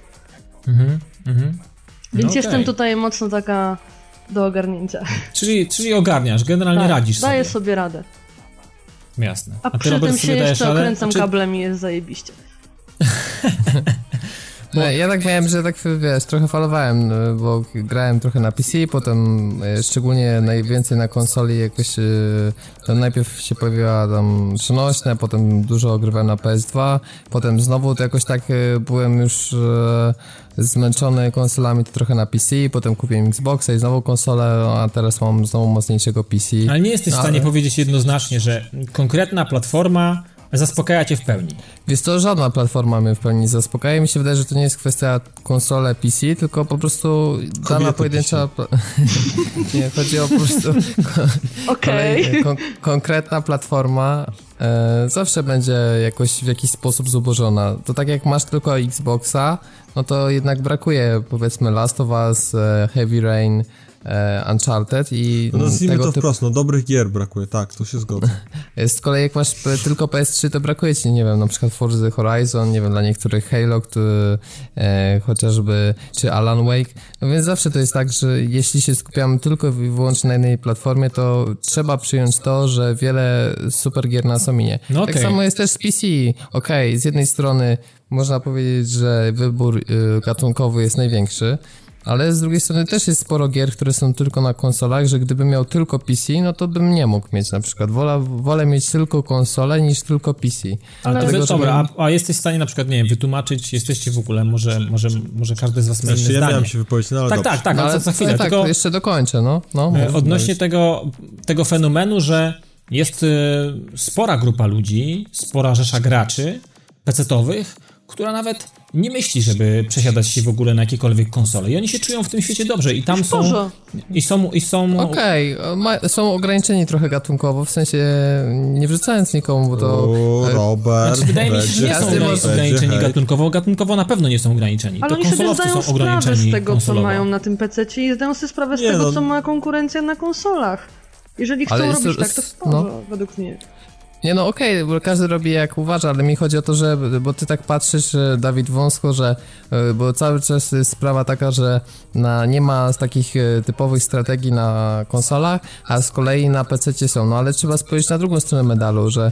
Mhm, mhm. Więc no okay. jestem tutaj mocno taka do ogarnięcia. Czyli, czyli ogarniasz, generalnie tak, radzisz sobie. Daję sobie radę. Jasne. A, A przy tym się jeszcze okręcam czy... kablem i jest zajebiście. Bo... Ja tak miałem, że tak, wiesz, trochę falowałem, bo grałem trochę na P C, potem szczególnie najwięcej na konsoli jakoś, tam najpierw się pojawiła tam przenośne, potem dużo ogrywałem na P S dwa, potem znowu to jakoś tak byłem już zmęczony konsolami, to trochę na P C, potem kupiłem Xboxa i znowu konsolę, a teraz mam znowu mocniejszego P C. Ale nie jesteś ale... w stanie powiedzieć jednoznacznie, że konkretna platforma zaspokaja cię w pełni? Wiesz to żadna platforma mnie w pełni zaspokaja. Mi się wydaje, że to nie jest kwestia konsole P C, tylko po prostu kobiety dana pojedyncza... nie, chodzi o po prostu okay. Kolej, kon konkretna platforma e, zawsze będzie jakoś w jakiś sposób zubożona. To tak jak masz tylko Xboxa, no to jednak brakuje powiedzmy Last of Us, e, Heavy Rain, Uncharted i... No nazwijmy to typu... wprost, no dobrych gier brakuje, tak, to się zgodzę. Z kolei jak masz tylko P S trzy, to brakuje ci, nie wiem, na przykład Forza Horizon, nie wiem, dla niektórych Halo, który, e, chociażby, czy Alan Wake, no więc zawsze to jest tak, że jeśli się skupiamy tylko i wyłącznie na jednej platformie, to trzeba przyjąć to, że wiele super gier nas ominie. No okay. Tak samo jest też z P C, okej, okay, z jednej strony można powiedzieć, że wybór y, gatunkowy jest największy, ale z drugiej strony też jest sporo gier, które są tylko na konsolach, że gdybym miał tylko P C, no to bym nie mógł mieć na przykład. Wolę, wolę mieć tylko konsolę niż tylko P C. Ale dlatego, wiesz, dobra, żebym... a, a jesteś w stanie na przykład, nie wiem, wytłumaczyć, jesteście w ogóle, może, może, może każdy z was ma inne zdanie. Ja miałem się wypowiedzieć, no ale tak, tak, tak, no ale za chwilę. Tak, tylko... jeszcze dokończę, no. no odnośnie tego, tego fenomenu, że jest y, spora grupa ludzi, spora rzesza graczy pecetowych, która nawet nie myśli, żeby przesiadać się w ogóle na jakiekolwiek konsole. I oni się czują w tym świecie dobrze i tam są... Boże. I są... I są... Okej, okay. Są ograniczeni trochę gatunkowo, w sensie nie wrzucając nikomu, bo to... U, Robert... Znaczy, wydaje mi się, że nie są ograniczeni gatunkowo. Gatunkowo na pewno nie są ograniczeni. Ale to oni sobie zdają są sprawę z tego, konsolowo. Co mają na tym pececie i zdają sobie sprawę z nie, tego, no. co ma konkurencja na konsolach. Jeżeli chcą robić to, tak, to w porze, no. według mnie. Nie no okej, okay, bo każdy robi jak uważa, ale mi chodzi o to, że, bo ty tak patrzysz, Dawid, wąsko, że, bo cały czas jest sprawa taka, że na, nie ma takich typowych strategii na konsolach, a z kolei na pececie są, no ale trzeba spojrzeć na drugą stronę medalu, że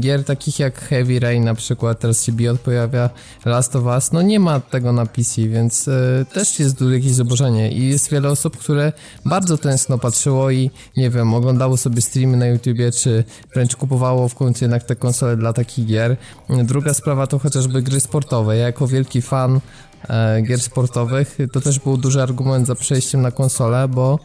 gier takich jak Heavy Rain na przykład, teraz się B I O T pojawia, Last of Us, no nie ma tego na P C, więc y, też jest jakieś zaburzenie i jest wiele osób, które bardzo tęskno patrzyło i nie wiem, oglądało sobie streamy na YouTubie, czy wręcz kupowało w końcu jednak te konsole dla takich gier. Druga sprawa to chociażby gry sportowe. Ja jako wielki fan e, gier sportowych to też był duży argument za przejściem na konsolę, bo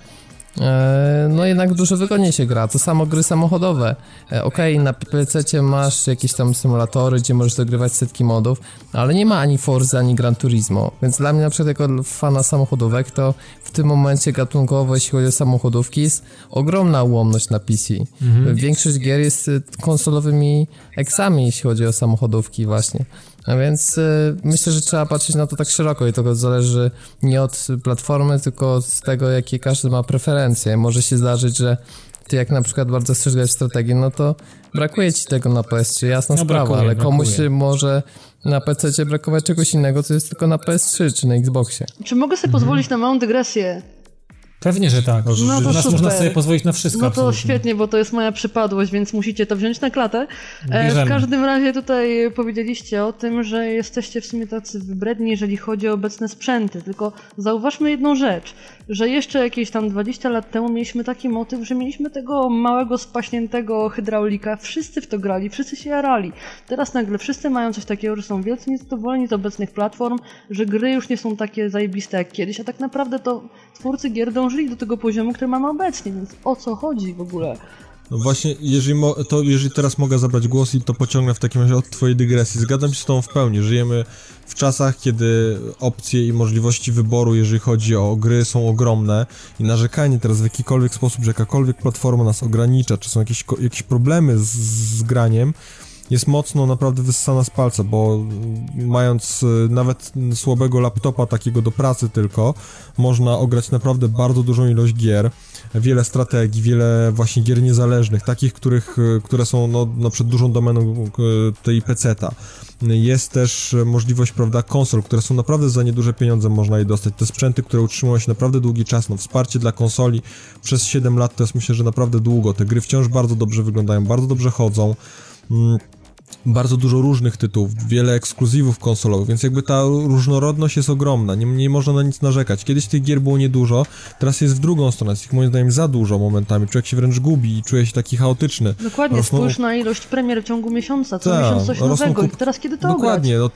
e, no jednak dużo wygodniej się gra. To samo gry samochodowe. E, Okej, okay, na pececie masz jakieś tam symulatory, gdzie możesz dogrywać setki modów, ale nie ma ani Forza, ani Gran Turismo. Więc dla mnie na przykład jako fana samochodówek to w tym momencie gatunkowo, jeśli chodzi o samochodówki, jest ogromna ułomność na P C. Mhm. Większość gier jest konsolowymi eksami, jeśli chodzi o samochodówki właśnie. A więc y, myślę, że trzeba patrzeć na to tak szeroko i to zależy nie od platformy, tylko od tego, jakie każdy ma preferencje. Może się zdarzyć, że ty jak na przykład bardzo chcesz grać w strategię, no to brakuje ci tego na P S trzy, jasna no, sprawa, brakuje, ale komuś brakuje. Może na pececie brakować czegoś innego, co jest tylko na P S trzy czy na Xboxie. Czy mogę sobie mhm. pozwolić na małą dygresję? Pewnie, że tak. No, no to nas super. Można sobie pozwolić na wszystko. No to absolutnie. Świetnie, bo to jest moja przypadłość, więc musicie to wziąć na klatę. Bierzemy. W każdym razie tutaj powiedzieliście o tym, że jesteście w sumie tacy wybredni, jeżeli chodzi o obecne sprzęty. Tylko zauważmy jedną rzecz, że jeszcze jakieś tam dwadzieścia lat temu mieliśmy taki motyw, że mieliśmy tego małego, spaśniętego hydraulika. Wszyscy w to grali, wszyscy się jarali. Teraz nagle wszyscy mają coś takiego, że są wielcy niezadowoleni z obecnych platform, że gry już nie są takie zajebiste jak kiedyś, a tak naprawdę to twórcy gier dążą do tego poziomu, który mamy obecnie, więc o co chodzi w ogóle? No właśnie, jeżeli, to jeżeli teraz mogę zabrać głos i to pociągnę w takim razie od twojej dygresji. Zgadzam się z tą w pełni. Żyjemy w czasach, kiedy opcje i możliwości wyboru, jeżeli chodzi o gry, są ogromne i narzekanie teraz w jakikolwiek sposób, że jakakolwiek platforma nas ogranicza, czy są jakieś, jakieś problemy z, z graniem, jest mocno naprawdę wyssana z palca, bo mając nawet słabego laptopa takiego do pracy tylko, można ograć naprawdę bardzo dużą ilość gier, wiele strategii, wiele właśnie gier niezależnych, takich, których, które są no, no przed dużą domeną tej peceta. Jest też możliwość, prawda, konsol, które są naprawdę za nieduże pieniądze można je dostać. Te sprzęty, które utrzymują się naprawdę długi czas, no wsparcie dla konsoli przez siedem lat to jest myślę, że naprawdę długo. Te gry wciąż bardzo dobrze wyglądają, bardzo dobrze chodzą. Mm, bardzo dużo różnych tytułów, wiele ekskluzywów konsolowych, więc jakby ta różnorodność jest ogromna, nie, nie można na nic narzekać. Kiedyś tych gier było niedużo, teraz jest w drugą stronę, jest ich moim zdaniem za dużo momentami, człowiek się wręcz gubi i czuje się taki chaotyczny. Dokładnie, rosną... spójrz na ilość premier w ciągu miesiąca, co Ta, miesiąc coś nowego kup... i teraz kiedy to Dokładnie, no,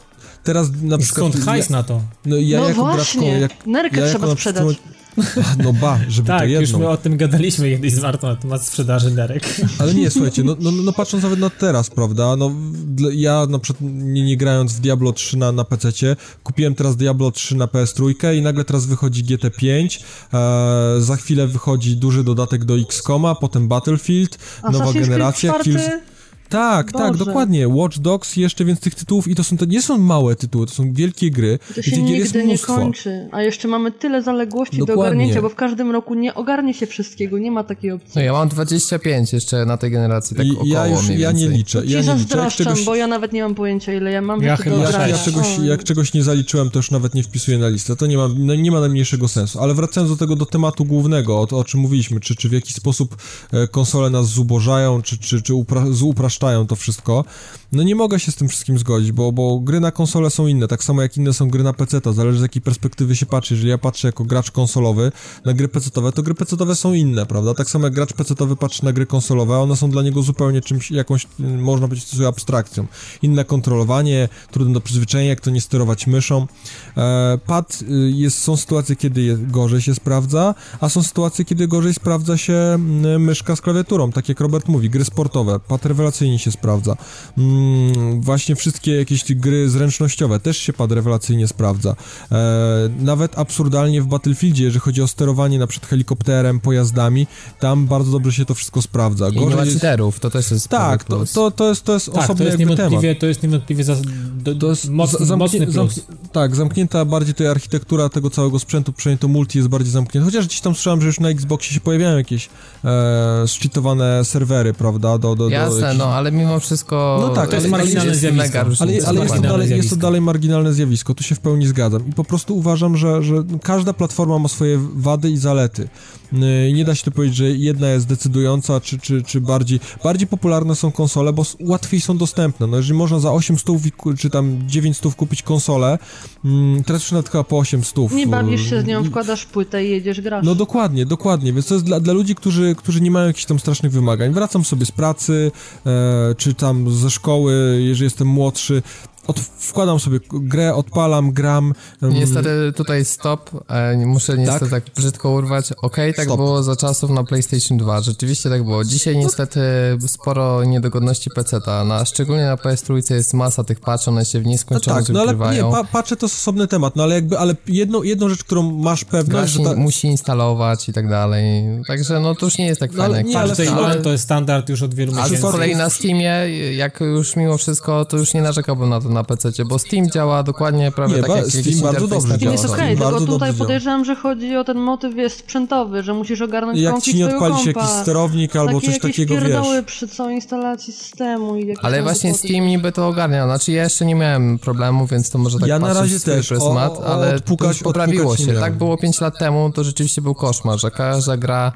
teraz na I przykład... Skąd hajs ja, na to? No, ja no jako właśnie, grafką, jak, nerkę ja trzeba jako, sprzedać. No ba, żeby tak, to jedno. Tak, już my o tym gadaliśmy kiedyś z Martą na temat sprzedaży derek. Ale nie, słuchajcie, no, no, no patrząc nawet na teraz, prawda, no ja na przykład nie, nie grając w Diablo trzy na, na pececie, kupiłem teraz Diablo trzy na P S trzy i nagle teraz wychodzi G T pięć, e, za chwilę wychodzi duży dodatek do X-Coma, potem Battlefield, a nowa generacja, Killzone... Tak, Boże. tak, dokładnie. Watch Dogs, jeszcze więcej tych tytułów i to są, to nie są małe tytuły, to są wielkie gry. To się nigdy jest nie kończy, a jeszcze mamy tyle zaległości dokładnie. do ogarnięcia, bo w każdym roku nie ogarnie się wszystkiego, nie ma takiej opcji. No ja mam dwadzieścia pięć jeszcze na tej generacji, tak I, około ja już, ja nie liczę. Ja nie liczę. Czegoś... bo ja nawet nie mam pojęcia, ile ja mam. Ja, do ja, ja czegoś, jak czegoś nie zaliczyłem, to już nawet nie wpisuję na listę, to nie ma, no, nie ma najmniejszego sensu. Ale wracając do tego, do tematu głównego, o, o czym mówiliśmy, czy, czy w jaki sposób konsole nas zubożają, czy, czy, czy upra- zupraszczają to wszystko, no nie mogę się z tym wszystkim zgodzić, bo, bo gry na konsole są inne, tak samo jak inne są gry na peceta, zależy z jakiej perspektywy się patrzy. Jeżeli ja patrzę jako gracz konsolowy na gry pecetowe, to gry pecetowe są inne, prawda? Tak samo jak gracz pecetowy patrzy na gry konsolowe, a one są dla niego zupełnie czymś, jakąś, można powiedzieć, coś abstrakcją. Inne kontrolowanie, trudne do przyzwyczajenia, jak to nie sterować myszą. E, pad jest, są sytuacje, kiedy je, gorzej się sprawdza, a są sytuacje, kiedy gorzej sprawdza się myszka z klawiaturą, tak jak Robert mówi, gry sportowe, pad rewelacyjny się sprawdza. Mm, właśnie wszystkie jakieś gry zręcznościowe też się pad rewelacyjnie sprawdza. E, nawet absurdalnie w Battlefieldzie, jeżeli chodzi o sterowanie na przykład helikopterem, pojazdami, tam bardzo dobrze się to wszystko sprawdza. Gorzej I nie ma cheaterów, jest... to też jest tak, to, to, to jest, to jest tak, osobny to jest jakby temat. To jest niewątpliwie za, do, to jest mocny, zamknie, mocny plus. Zamk, tak, zamknięta bardziej tutaj architektura tego całego sprzętu, przynajmniej to multi jest bardziej zamknięte, chociaż gdzieś tam słyszałem, że już na Xboxie się pojawiają jakieś e, zcheatowane serwery, prawda? Do, do, do Jasne, jakichś... no ale mimo wszystko... No tak, to jest marginalne zjawisko. Ale, ale jest, to dalej, jest to dalej marginalne zjawisko, tu się w pełni zgadzam. I po prostu uważam, że, że każda platforma ma swoje wady i zalety. Yy, nie da się tu powiedzieć, że jedna jest decydująca, czy, czy, czy bardziej... Bardziej popularne są konsole, bo łatwiej są dostępne. No jeżeli można za osiemset czy tam dziewięćset kupić konsolę, yy, teraz już nawet chyba po osiemset. Nie bawisz się z nią, wkładasz płytę i jedziesz grasz. No dokładnie, dokładnie. Więc to jest dla, dla ludzi, którzy, którzy nie mają jakichś tam strasznych wymagań. Wracam sobie z pracy... czy tam ze szkoły, jeżeli jestem młodszy, od, wkładam sobie grę, odpalam, gram. Niestety tutaj stop, muszę niestety tak, tak brzydko urwać. Okej, tak stop. Było za czasów na PlayStation dwa, rzeczywiście tak było. Dzisiaj niestety sporo niedogodności peceta, na, szczególnie na P S trzy jest masa tych patch, one się w nieskończoność no tak, wykrywają. No ale nie, pa, patche to jest osobny temat, no ale jakby, ale jedną, jedną rzecz, którą masz pewność, że ta... musi instalować i tak dalej, także no to już nie jest tak no, fajne. Nie, ale tutaj, ale... to jest standard już od wielu ale miesięcy. Ale z kolei na Steamie, jak już mimo wszystko, to już nie narzekałbym na to na P C, bo Steam działa dokładnie prawie nie, tak jak Steam jakiś bardzo dobrze Steam działa. Jest okej, okay, tylko tutaj podejrzewam, że chodzi o ten motyw jest sprzętowy, że musisz ogarnąć jak ci nie odpalić kompa, jakiś sterownik albo takie, coś takiego, wiesz. Przy całej instalacji systemu. I ale właśnie podróż. Steam niby to ogarnia, znaczy ja jeszcze nie miałem problemu, więc to może tak ja na razie też pryzmat, o, o, ale odpukać, już poprawiło się. Tak było pięć lat temu, to rzeczywiście był koszmar, że każda gra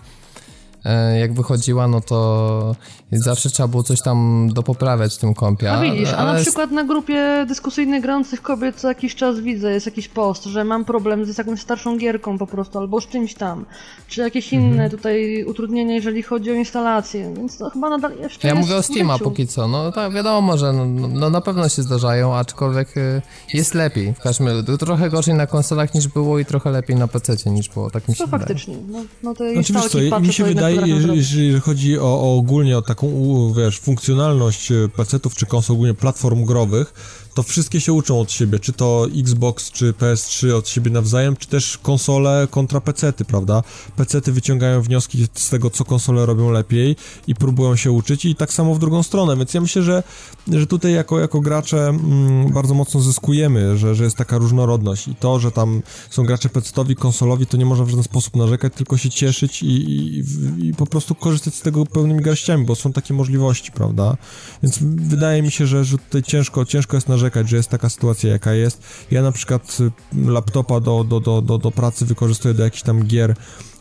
jak wychodziła, no to zawsze trzeba było coś tam dopoprawiać w tym kompie. A widzisz, a na przykład na grupie dyskusyjnej Grających Kobiet co jakiś czas widzę, jest jakiś post, że mam problem z jakąś starszą gierką po prostu, albo z czymś tam, czy jakieś inne mhm. tutaj utrudnienia, jeżeli chodzi o instalację, więc to chyba nadal jeszcze ja jest mówię o Steama póki co, no tak wiadomo, że no, no na pewno się zdarzają, aczkolwiek y, jest lepiej, w każdym razie trochę gorzej na konsolach niż było i trochę lepiej na pececie niż było, tak mi się to wydaje. Faktycznie, no, no to jest znaczy, taki patrzę, mi się wydaje, Jeżeli, jeżeli chodzi o, o ogólnie o taką, wiesz, funkcjonalność pecetów czy konsol, ogólnie platform growych, to wszystkie się uczą od siebie, czy to Xbox, czy P S trzy od siebie nawzajem, czy też konsole kontra pecety, prawda? Pecety wyciągają wnioski z tego, co konsole robią lepiej i próbują się uczyć i tak samo w drugą stronę, więc ja myślę, że, że tutaj jako, jako gracze mm, bardzo mocno zyskujemy, że, że jest taka różnorodność i to, że tam są gracze pecetowi, konsolowi, to nie można w żaden sposób narzekać, tylko się cieszyć i, i, i po prostu korzystać z tego pełnymi garściami, bo są takie możliwości, prawda? Więc wydaje mi się, że, że tutaj ciężko, ciężko jest narzekać, że jest taka sytuacja, jaka jest. Ja na przykład laptopa do, do, do, do, do pracy wykorzystuję do jakichś tam gier,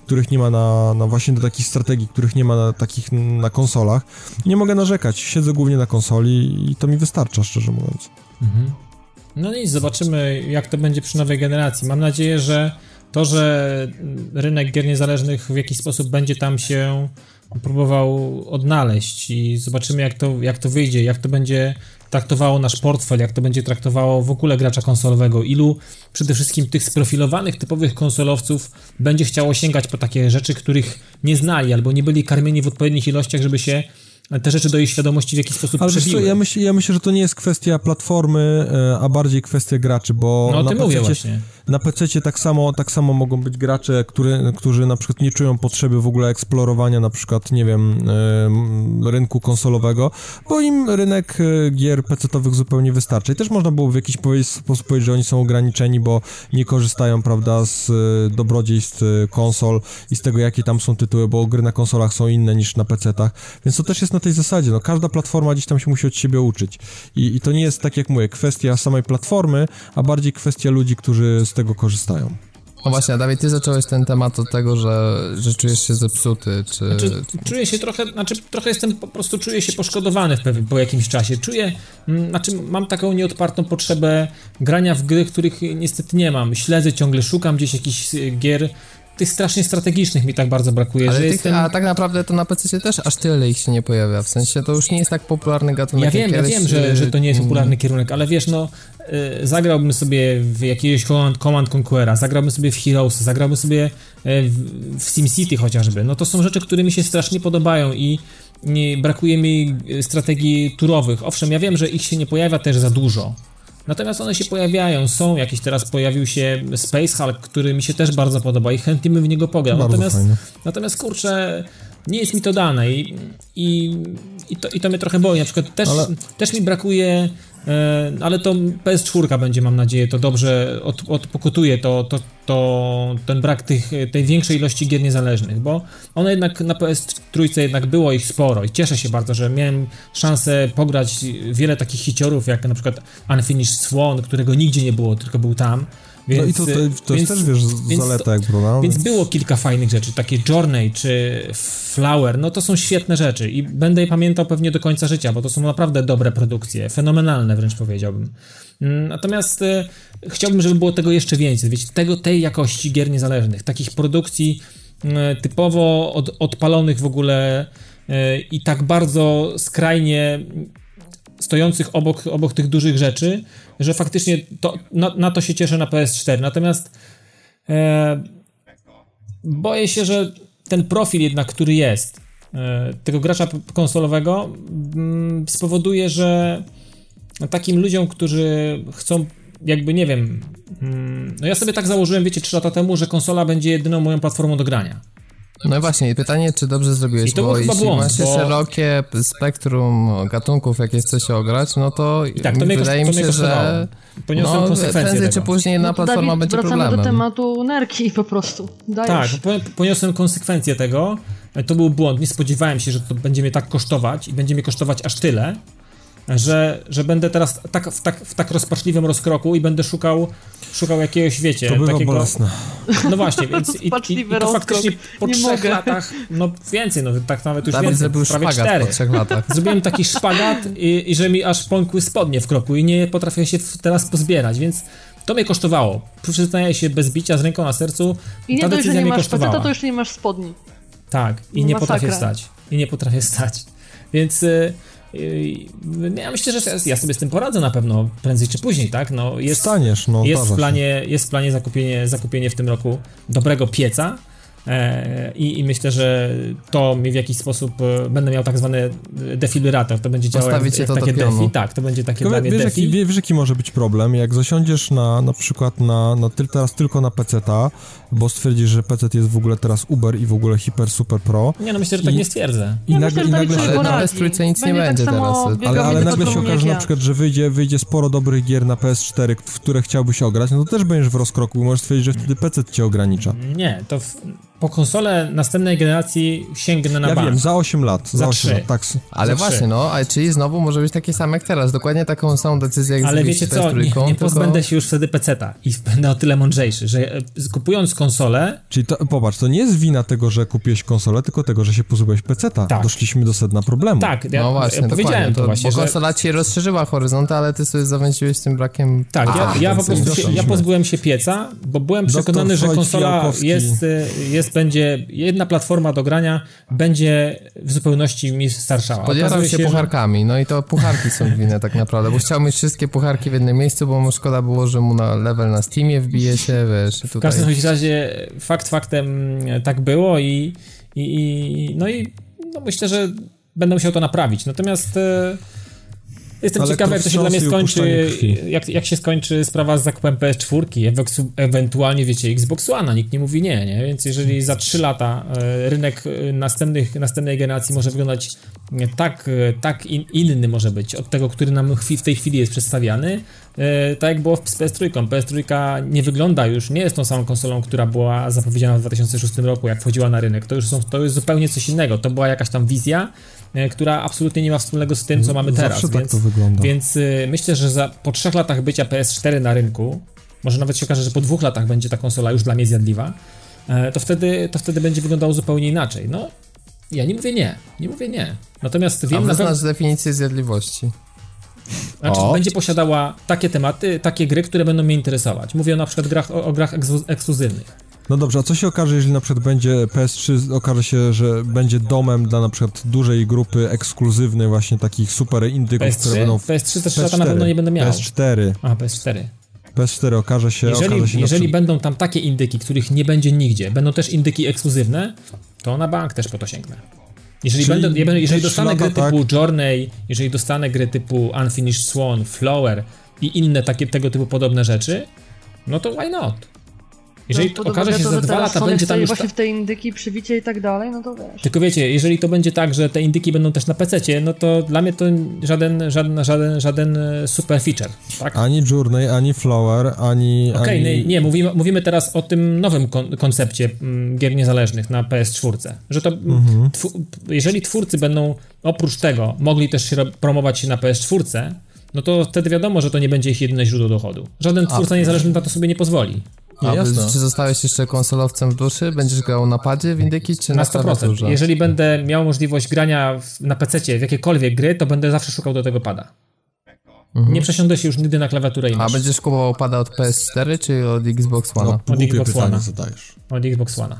których nie ma na, na właśnie do takich strategii, których nie ma na takich na konsolach. Nie mogę narzekać, siedzę głównie na konsoli i to mi wystarcza, szczerze mówiąc. Mhm. No nic, zobaczymy jak to będzie przy nowej generacji. Mam nadzieję, że to, że rynek gier niezależnych w jakiś sposób będzie tam się próbował odnaleźć i zobaczymy, jak to, jak to wyjdzie, jak to będzie traktowało nasz portfel, jak to będzie traktowało w ogóle gracza konsolowego, ilu przede wszystkim tych sprofilowanych, typowych konsolowców będzie chciało sięgać po takie rzeczy, których nie znali albo nie byli karmieni w odpowiednich ilościach, żeby się te rzeczy do ich świadomości w jakiś sposób ale przebiły. Co, ja, myśl, ja myślę, że to nie jest kwestia platformy, a bardziej kwestia graczy, bo no, na, pececie, na pececie tak samo, tak samo mogą być gracze, który, którzy na przykład nie czują potrzeby w ogóle eksplorowania na przykład, nie wiem, rynku konsolowego, bo im rynek gier pecetowych zupełnie wystarczy. I też można było w jakiś sposób powiedzieć, że oni są ograniczeni, bo nie korzystają, prawda, z dobrodziejstw konsol i z tego, jakie tam są tytuły, bo gry na konsolach są inne niż na pecetach, więc to też jest na tej zasadzie, no każda platforma gdzieś tam się musi od siebie uczyć i, i to nie jest, tak jak mówię, kwestia samej platformy, a bardziej kwestia ludzi, którzy z tego korzystają. No właśnie, Dawid, ty zacząłeś ten temat od tego, że, że czujesz się zepsuty, czy... Znaczy, czuję się trochę, znaczy trochę jestem, po prostu czuję się poszkodowany w pewnym, po jakimś czasie, czuję, znaczy mam taką nieodpartą potrzebę grania w gry, których niestety nie mam, śledzę ciągle, szukam gdzieś jakichś gier, tych strasznie strategicznych mi tak bardzo brakuje. Ale że tych, jestem... A tak naprawdę to na pececie też aż tyle ich się nie pojawia, w sensie to już nie jest tak popularny gatunek. Ja wiem, ja wiem, że, że to nie jest popularny kierunek, ale wiesz, no y, zagrałbym sobie w jakiegoś Command, Command Conquera, zagrałbym sobie w Heroes, zagrałbym sobie y, w, w SimCity chociażby, no to są rzeczy, które mi się strasznie podobają i nie, brakuje mi strategii turowych. Owszem, ja wiem, że ich się nie pojawia też za dużo. Natomiast one się pojawiają, są jakieś, teraz pojawił się Space Hulk, który mi się też bardzo podoba i chętnie bym w niego pograł, natomiast, natomiast kurczę, nie jest mi to dane i, i, i, to, i to mnie trochę boi, na przykład też, ale... też mi brakuje, e, ale to P S cztery będzie, mam nadzieję, to dobrze od, odpokutuje to, to, to, ten brak tych, tej większej ilości gier niezależnych, bo one jednak na P S trzy jednak było ich sporo i cieszę się bardzo, że miałem szansę pograć wiele takich hiciorów, jak na przykład Unfinished Swan, którego nigdzie nie było, tylko był tam. Więc, no i to, to, to więc, też, wiesz, zaleta jak brona. Więc było kilka fajnych rzeczy, takie Journey czy Flower, no to są świetne rzeczy i będę je pamiętał pewnie do końca życia, bo to są naprawdę dobre produkcje, fenomenalne wręcz powiedziałbym. Natomiast e, chciałbym, żeby było tego jeszcze więcej, wiecie, tego, tej jakości gier niezależnych, takich produkcji e, typowo od, odpalonych w ogóle e, i tak bardzo skrajnie... stojących obok, obok tych dużych rzeczy, że faktycznie to, na, na to się cieszę na P S cztery. Natomiast e, boję się, że ten profil jednak, który jest e, tego gracza konsolowego m, spowoduje, że takim ludziom, którzy chcą jakby, nie wiem, m, no ja sobie tak założyłem, wiecie, trzy lata temu, że konsola będzie jedyną moją platformą do grania. No właśnie, pytanie, czy dobrze zrobiłeś, to bo jeśli błąd, masz bo... szerokie spektrum gatunków, jakie chcesz ograć, no to, tak, to wydaje mi się, że poniosłem no, konsekwencje prędzej czy później na no platforma Dawid, będzie problemem. Wracamy do tematu nerki po prostu. Dajesz. Tak, poniosłem konsekwencje tego, to był błąd, nie spodziewałem się, że to będzie mnie tak kosztować i będzie mnie kosztować aż tyle, że, że będę teraz tak, w, tak, w tak rozpaczliwym rozkroku i będę szukał szukał jakiegoś, wiecie, to bywa takiego... bolesne. No właśnie, więc i, i, i to faktycznie po nie trzech mogę. Latach, no więcej, no tak nawet już więcej, prawie cztery. Po trzech latach. Zrobiłem taki szpagat i, i że mi aż pąkły spodnie w kroku i nie potrafię się teraz pozbierać, więc to mnie kosztowało. Przyznaję się bez bicia, z ręką na sercu, i nie ta dość, decyzja mnie kosztowała. I nie dość, że nie masz paceta, to już nie masz spodni. Tak, i nie Masakra. potrafię stać. I nie potrafię stać. Więc... Yy, ja myślę, że ja sobie z tym poradzę na pewno prędzej czy później, tak? No jest, Staniesz, no, jest w planie, jest w planie zakupienie, zakupienie w tym roku dobrego pieca e, i, i myślę, że to mi w jakiś sposób e, będę miał tak zwany defibrator, to będzie działało jak, jak to takie defi, tak, to będzie takie tylko dla mnie wiesz, defi. Jaki, wiesz jaki może być problem, jak zasiądziesz na, na przykład na, na ty, teraz tylko na peceta, bo stwierdzisz, że P C jest w ogóle teraz Uber i w ogóle hiper, super pro. Nie, no myślę, że tak I, nie stwierdzę. I, ja i nagle, myślę, że i nagle się, na P S trzy nic nie będzie tak teraz. Ale, ale nagle się okaże na przykład, że wyjdzie, wyjdzie sporo dobrych gier na P S cztery, w które chciałbyś ograć, no to też będziesz w rozkroku i możesz stwierdzić, że wtedy P C cię ogranicza. Nie, to w, po konsolę następnej generacji sięgnę na ja bank. Ja wiem, za osiem lat. Za, za osiem lat, tak. Ale właśnie, trzy. No, a czyli znowu może być takie same jak teraz, dokładnie taką samą decyzję jak ale wiecie co, nie, nie tylko... pozbędę się już wtedy peceta i będę o tyle mądrzejszy, że kupując konsolę. Czyli to, popatrz, to nie jest wina tego, że kupiłeś konsolę, tylko tego, że się pozbyłeś peceta. Tak. Doszliśmy do sedna problemu. Tak, ja, no właśnie, ja powiedziałem to, to właśnie, bo że... konsola ci rozszerzyła horyzonty, ale ty sobie zawędziłeś z tym brakiem... Tak, ja, ja po prostu się, ja pozbyłem się pieca, bo byłem przekonany, doktor że konsola jest, jest więc będzie jedna platforma do grania będzie w zupełności mi starszała. Podzielam się, się pucharkami, że... no i to pucharki są winne tak naprawdę, bo chciał mieć wszystkie pucharki w jednym miejscu, bo mu szkoda było, że mu na level na Steamie wbije się, wiesz, tutaj. W każdym razie fakt faktem tak było i, i, i no i no myślę, że będę musiał to naprawić, natomiast... Jestem ale ciekawy, jak to się dla mnie skończy, jak, jak się skończy sprawa z zakupem P S cztery, ewentualnie, wiecie, Xbox One, nikt nie mówi nie, nie? Więc jeżeli za trzy lata rynek następnych, następnej generacji może wyglądać tak, tak in, inny może być od tego, który nam w tej chwili jest przedstawiany, tak jak było z P S trzy. P S trzy nie wygląda już, nie jest tą samą konsolą, która była zapowiedziana w dwa tysiące szóstym roku, jak wchodziła na rynek. To już są, to jest zupełnie coś innego, to była jakaś tam wizja, która absolutnie nie ma wspólnego z tym, co mamy teraz. Zawsze tak to wygląda. Więc myślę, że za, po trzech latach bycia P S cztery na rynku, może nawet się okaże, że po dwóch latach będzie ta konsola już dla mnie zjadliwa, to wtedy, to wtedy będzie wyglądało zupełnie inaczej. No, ja nie mówię nie, nie mówię nie. Natomiast wiem, na pewno... definicję zjadliwości. Znaczy, będzie posiadała takie tematy, takie gry, które będą mnie interesować. Mówię na przykład grach, o, o grach eksklu- ekskluzywnych. No dobrze, a co się okaże, jeżeli na przykład będzie P S trzy, okaże się, że będzie domem dla na przykład dużej grupy ekskluzywnej właśnie takich super indyków, P S trzy? Które będą... W... P S trzy też lata na pewno nie będę miał. P S cztery. A, P S cztery. P S cztery okaże się... Jeżeli, okaże się jeżeli przykład... będą tam takie indyki, których nie będzie nigdzie, będą też indyki ekskluzywne, to na bank też po to sięgnę. Jeżeli, będą, jeżeli dostanę lata, gry tak? typu Journey, jeżeli dostanę gry typu Unfinished Swan, Flower i inne takie tego typu podobne rzeczy, no to why not? Jeżeli no, okaże się, to, że za dwa lata będzie tam już... właśnie ta... w te indyki, przybicie i tak dalej, no to wiesz. Tylko wiecie, jeżeli to będzie tak, że te indyki będą też na pececie, no to dla mnie to żaden, żaden, żaden, żaden super feature, tak? Ani Journey, ani Flower, ani... Okej, okay, ani... nie, mówimy, mówimy teraz o tym nowym kon- koncepcie m, gier niezależnych na P S cztery, że to... Mhm. Tw- jeżeli twórcy będą oprócz tego mogli też się re- promować się na P S cztery, no to wtedy wiadomo, że to nie będzie ich jedyne źródło dochodu. Żaden twórca A, niezależny na to sobie nie pozwoli. A no, czy zostałeś jeszcze konsolowcem w duszy? Będziesz grał na padzie w indyki, czy na sto procent? Na jeżeli będę miał możliwość grania w, na pececie w jakiekolwiek gry, to będę zawsze szukał do tego pada. Mhm. Nie przesiądę się już nigdy na klawiaturę i mysz. A będziesz kupował pada od P S cztery, czy od Xbox One? No, od Xbox One. Od Xbox One.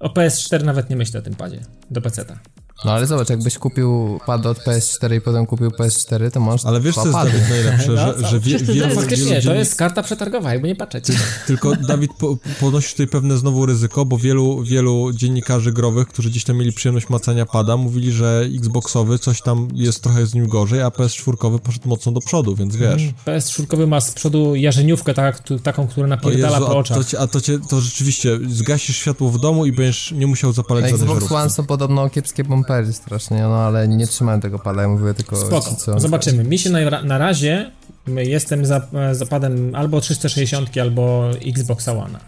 O P S cztery nawet nie myślę o tym padzie. Do peceta. No ale zobacz, jakbyś kupił pad od P S cztery i potem kupił P S cztery, to masz. Ale wiesz, co jest Dawid najlepsze, że, no, że wie, wie, wie, faktycznie, wielu dziennik... to jest karta przetargowa, jakby nie patrzeć. Ty, tylko Dawid po, ponosi tutaj pewne znowu ryzyko, bo wielu, wielu dziennikarzy growych, którzy gdzieś tam mieli przyjemność macania pada, mówili, że Xboxowy coś tam jest trochę z nim gorzej, a P S cztery poszedł mocno do przodu, więc wiesz. P S cztery ma z przodu jarzeniówkę tak, tu, taką, która napierdala Jezu, po oczach. A to, a to, cię, to rzeczywiście, zgasisz światło w domu i będziesz nie musiał zapalać żadnej żarówki. Xbox One są podobno kiepskie bomby. Strasznie, no ale nie trzymałem tego pada, ja mówię tylko... Spoko, co... zobaczymy. Mi się na, na razie, jestem za, za padem albo trzysta sześćdziesiąt, albo Xboxa One.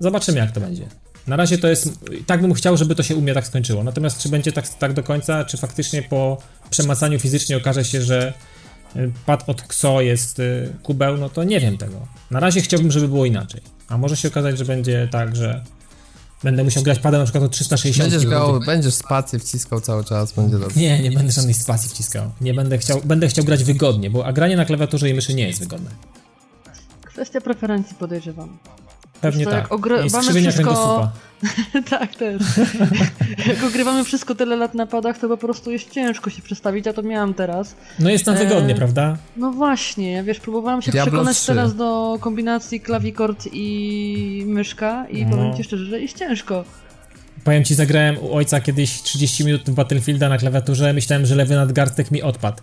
Zobaczymy, jak to będzie. Na razie to jest... Tak bym chciał, żeby to się u mnie tak skończyło. Natomiast czy będzie tak, tak do końca, czy faktycznie po przemacaniu fizycznie okaże się, że pad od X O jest kubeł, no to nie wiem tego. Na razie chciałbym, żeby było inaczej. A może się okazać, że będzie tak, że... Będę musiał grać padem na przykład o trzysta sześćdziesiąt. Będziesz grał, będziesz spację wciskał cały czas, będzie dobrze. Nie, nie będę żadnej spacji wciskał. Nie będę chciał, będę chciał grać wygodnie, bo a granie na klawiaturze i myszy nie jest wygodne. Kwestia preferencji, podejrzewam. Pewnie to tak. Jak ogrywamy wszystko... tak, też. Jak ogrywamy wszystko tyle lat na padach, to po prostu jest ciężko się przestawić, a to miałam teraz. No jest nam e... wygodnie, prawda? No właśnie, ja wiesz, próbowałam się Diablo przekonać trzy. Teraz do kombinacji klawikord i myszka i no. Powiem ci szczerze, że jest ciężko. Powiem ci, zagrałem u ojca kiedyś trzydzieści minut w Battlefielda na klawiaturze, myślałem, że lewy nadgarstek mi odpadł.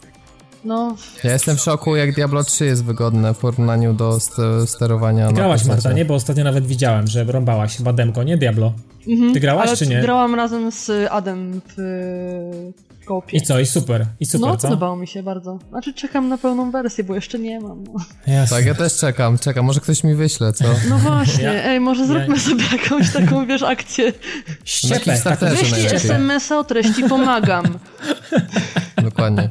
No. Ja jestem w szoku, jak Diablo trzy jest wygodne w porównaniu do st- sterowania. Grałaś, Marta, nie? Bo ostatnio nawet widziałem, że rąbałaś chyba demko, nie Diablo? Mhm. Ty grałaś, ale czy nie? Grałam razem z Adem w koopie. I co? I super. I super, no, co? Podobało mi się bardzo. Znaczy czekam na pełną wersję, bo jeszcze nie mam. Jasne. Tak, ja też czekam, czekam. Może ktoś mi wyśle, co? No właśnie, ja, ej, może zróbmy ja... sobie jakąś taką, wiesz, akcję. Ściepę, tak, wyślij es em es a o treści, pomagam. Dokładnie.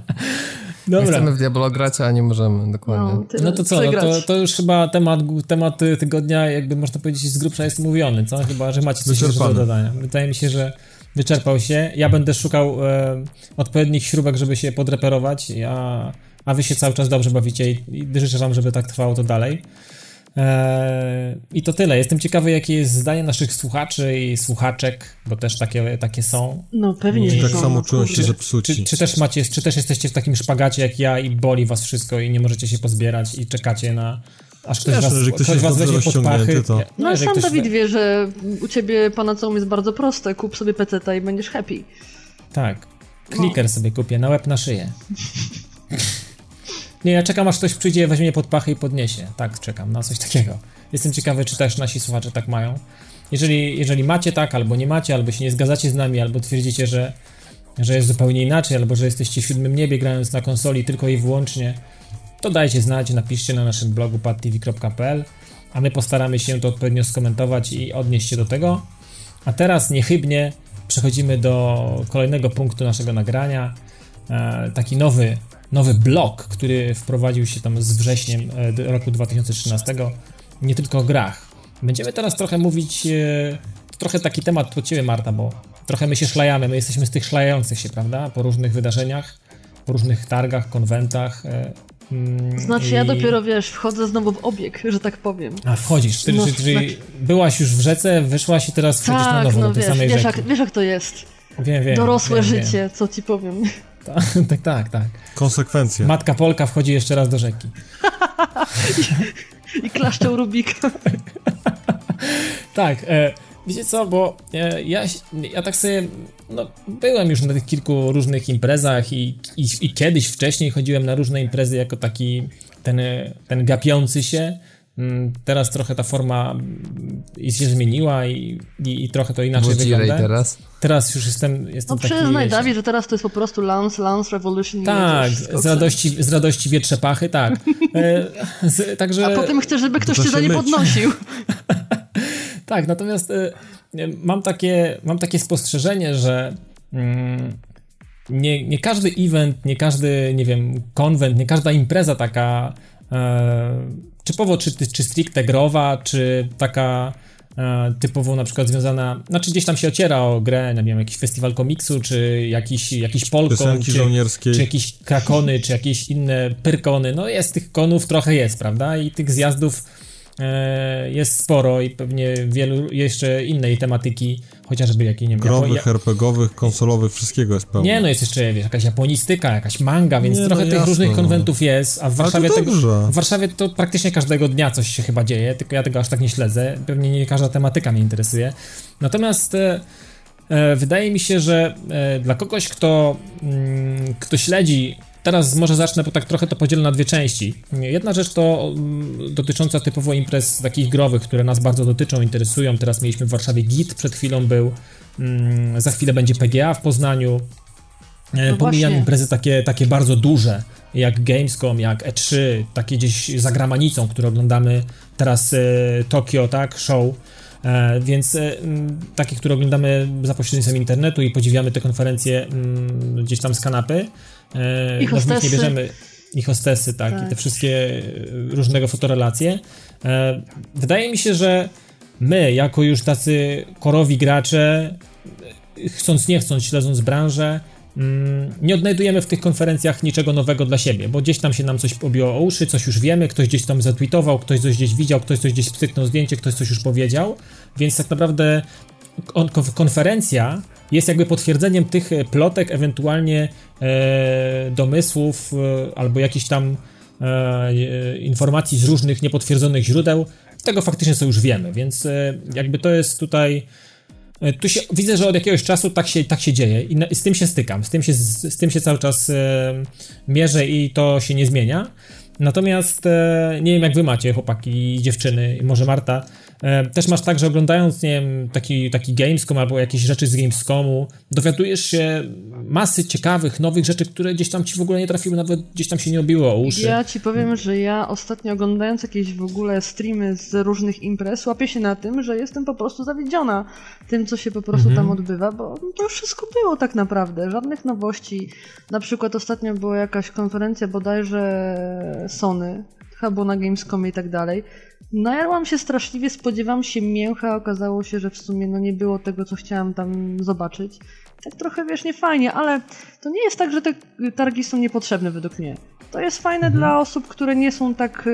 Dobra. Nie chcemy w Diablo grać, a nie możemy, dokładnie. No, no to co, no to, to już chyba temat, temat tygodnia, jakby można powiedzieć, z grubsza jest mówiony, co? Chyba, że macie coś jeszcze do dodania. Wydaje mi się, że wyczerpał się. Ja będę szukał e, odpowiednich śrubek, żeby się podreperować, a, a wy się cały czas dobrze bawicie i, i życzę wam, żeby tak trwało to dalej. Eee, I to tyle. Jestem ciekawy, jakie jest zdanie naszych słuchaczy i słuchaczek, bo też takie, takie są. No pewnie. Czy tak samo czują się zepsuci. Czy, czy, czy, też macie, czy też jesteście w takim szpagacie jak ja i boli was wszystko i nie możecie się pozbierać i czekacie na... Aż ktoś Wiesz, was, że ktoś ktoś was weźmie pod pachy. To. Nie, no sam Dawid wie, że u ciebie panaceum jest bardzo proste. Kup sobie peceta i będziesz happy. Tak. Kliker no. sobie kupię, na łeb, na szyję. Nie, ja czekam, aż ktoś przyjdzie, weźmie pod pachy i podniesie. Tak, czekam na coś takiego. Jestem ciekawy, czy też nasi słuchacze tak mają. Jeżeli, jeżeli macie tak, albo nie macie, albo się nie zgadzacie z nami, albo twierdzicie, że, że jest zupełnie inaczej, albo że jesteście w siódmym niebie grając na konsoli tylko i wyłącznie, to dajcie znać, napiszcie na naszym blogu pattv kropka pl, a my postaramy się to odpowiednio skomentować i odnieść się do tego. A teraz niechybnie przechodzimy do kolejnego punktu naszego nagrania. E, taki nowy, nowy blok, który wprowadził się tam z wrześniem roku dwa tysiące trzynastego, nie tylko o grach. Będziemy teraz trochę mówić, e, trochę taki temat pod ciebie, Marta, bo trochę my się szlajamy, my jesteśmy z tych szlajających się, prawda, po różnych wydarzeniach, po różnych targach, konwentach, e, Znaczy, i... ja dopiero, wiesz, wchodzę znowu w obieg, że tak powiem. A wchodzisz, czyli no, znaczy... byłaś już w rzece, wyszłaś i teraz wchodzisz tak, na nowo no, do tej wiesz, samej wiesz, rzeki. Jak, wiesz jak to jest, wiem, wiem, dorosłe wiem, życie, wiem. co ci powiem. Tak, tak, tak. Konsekwencje. Matka Polka wchodzi jeszcze raz do rzeki. I, i klaszczą Rubika. Tak, e, wiecie co, bo e, ja, ja tak sobie... No, byłem już na tych kilku różnych imprezach i, i, i kiedyś wcześniej chodziłem na różne imprezy jako taki ten, ten gapiący się. Teraz trochę ta forma się zmieniła i, i, i trochę to inaczej Wódź wygląda. Teraz? teraz już jestem, jestem no, taki... No przyznaj, Dawid, że teraz to jest po prostu Lance, Lance Revolution. Tak, z radości, z radości wietrze pachy, tak. E, z, także... A potem chcesz, żeby ktoś cię za nie podnosił. Tak, natomiast... E, Mam takie, mam takie spostrzeżenie, że mm, nie, nie każdy event, nie każdy, nie wiem, konwent, nie każda impreza taka e, typowo, czy, czy stricte growa, czy taka e, typowo na przykład związana, znaczy gdzieś tam się ociera o grę, nie wiem, jakiś festiwal komiksu, czy jakiś, jakiś Polkon, czy, czy jakieś Krakony, czy jakieś inne Pyrkony, no jest tych konów trochę jest, prawda, i tych zjazdów jest sporo i pewnie wielu jeszcze innej tematyki, chociażby jakiej nie wiem. Growych, RPGowych, konsolowych, wszystkiego jest pełno. Nie, no jest jeszcze wiesz, jakaś japonistyka, jakaś manga, więc nie, trochę no tych jasne, różnych no. konwentów jest, a w Warszawie, tego, w Warszawie to praktycznie każdego dnia coś się chyba dzieje, tylko ja tego aż tak nie śledzę, pewnie nie każda tematyka mnie interesuje. Natomiast e, e, wydaje mi się, że e, dla kogoś, kto, mm, kto śledzi. Teraz może zacznę, bo tak trochę to podzielę na dwie części. Jedna rzecz to dotycząca typowo imprez takich growych, które nas bardzo dotyczą, interesują. Teraz mieliśmy w Warszawie G I T, przed chwilą był, mm, za chwilę będzie P G A w Poznaniu. No pomijam właśnie. imprezy takie, takie bardzo duże, jak Gamescom, jak E trzy, takie gdzieś za granicą, które oglądamy teraz e, Tokio, tak, show. E, więc e, takie, które oglądamy za pośrednictwem internetu i podziwiamy te konferencje m, gdzieś tam z kanapy. I hostesy. Nie bierzemy i hostesy, tak, tak, i te wszystkie różnego fotorelacje. Wydaje mi się, że my, jako już tacy korowi gracze, chcąc nie chcąc, śledząc branżę, nie odnajdujemy w tych konferencjach niczego nowego dla siebie, bo gdzieś tam się nam coś obiło o uszy, coś już wiemy, ktoś gdzieś tam zatweetował, ktoś coś gdzieś widział, ktoś coś gdzieś pstryknął zdjęcie, ktoś coś już powiedział, więc tak naprawdę konferencja jest jakby potwierdzeniem tych plotek, ewentualnie e, domysłów e, albo jakichś tam e, informacji z różnych niepotwierdzonych źródeł. Tego faktycznie co już wiemy, więc e, jakby to jest tutaj... E, tu się, widzę, że od jakiegoś czasu tak się, tak się dzieje i, na, i z tym się stykam, z tym się, z, z tym się cały czas e, mierzę i to się nie zmienia. Natomiast e, nie wiem jak wy macie, chłopaki i dziewczyny, może Marta, e, też masz tak, że oglądając, nie wiem, taki, taki Gamescom albo jakieś rzeczy z Gamescomu, dowiadujesz się masy ciekawych, nowych rzeczy, które gdzieś tam ci w ogóle nie trafiły, nawet gdzieś tam się nie obiło o uszy. Ja ci powiem, że ja ostatnio oglądając jakieś w ogóle streamy z różnych imprez, łapię się na tym, że jestem po prostu zawiedziona tym, co się po prostu mhm. tam odbywa, bo to już wszystko było tak naprawdę, żadnych nowości. Na przykład ostatnio była jakaś konferencja bodajże Sony, chyba na Gamescomie i tak dalej. Najarłam się straszliwie, spodziewam się mięcha, okazało się, że w sumie no nie było tego, co chciałam tam zobaczyć. Tak trochę, wiesz, niefajnie, ale to nie jest tak, że te targi są niepotrzebne według mnie. To jest fajne mhm. dla osób, które nie są tak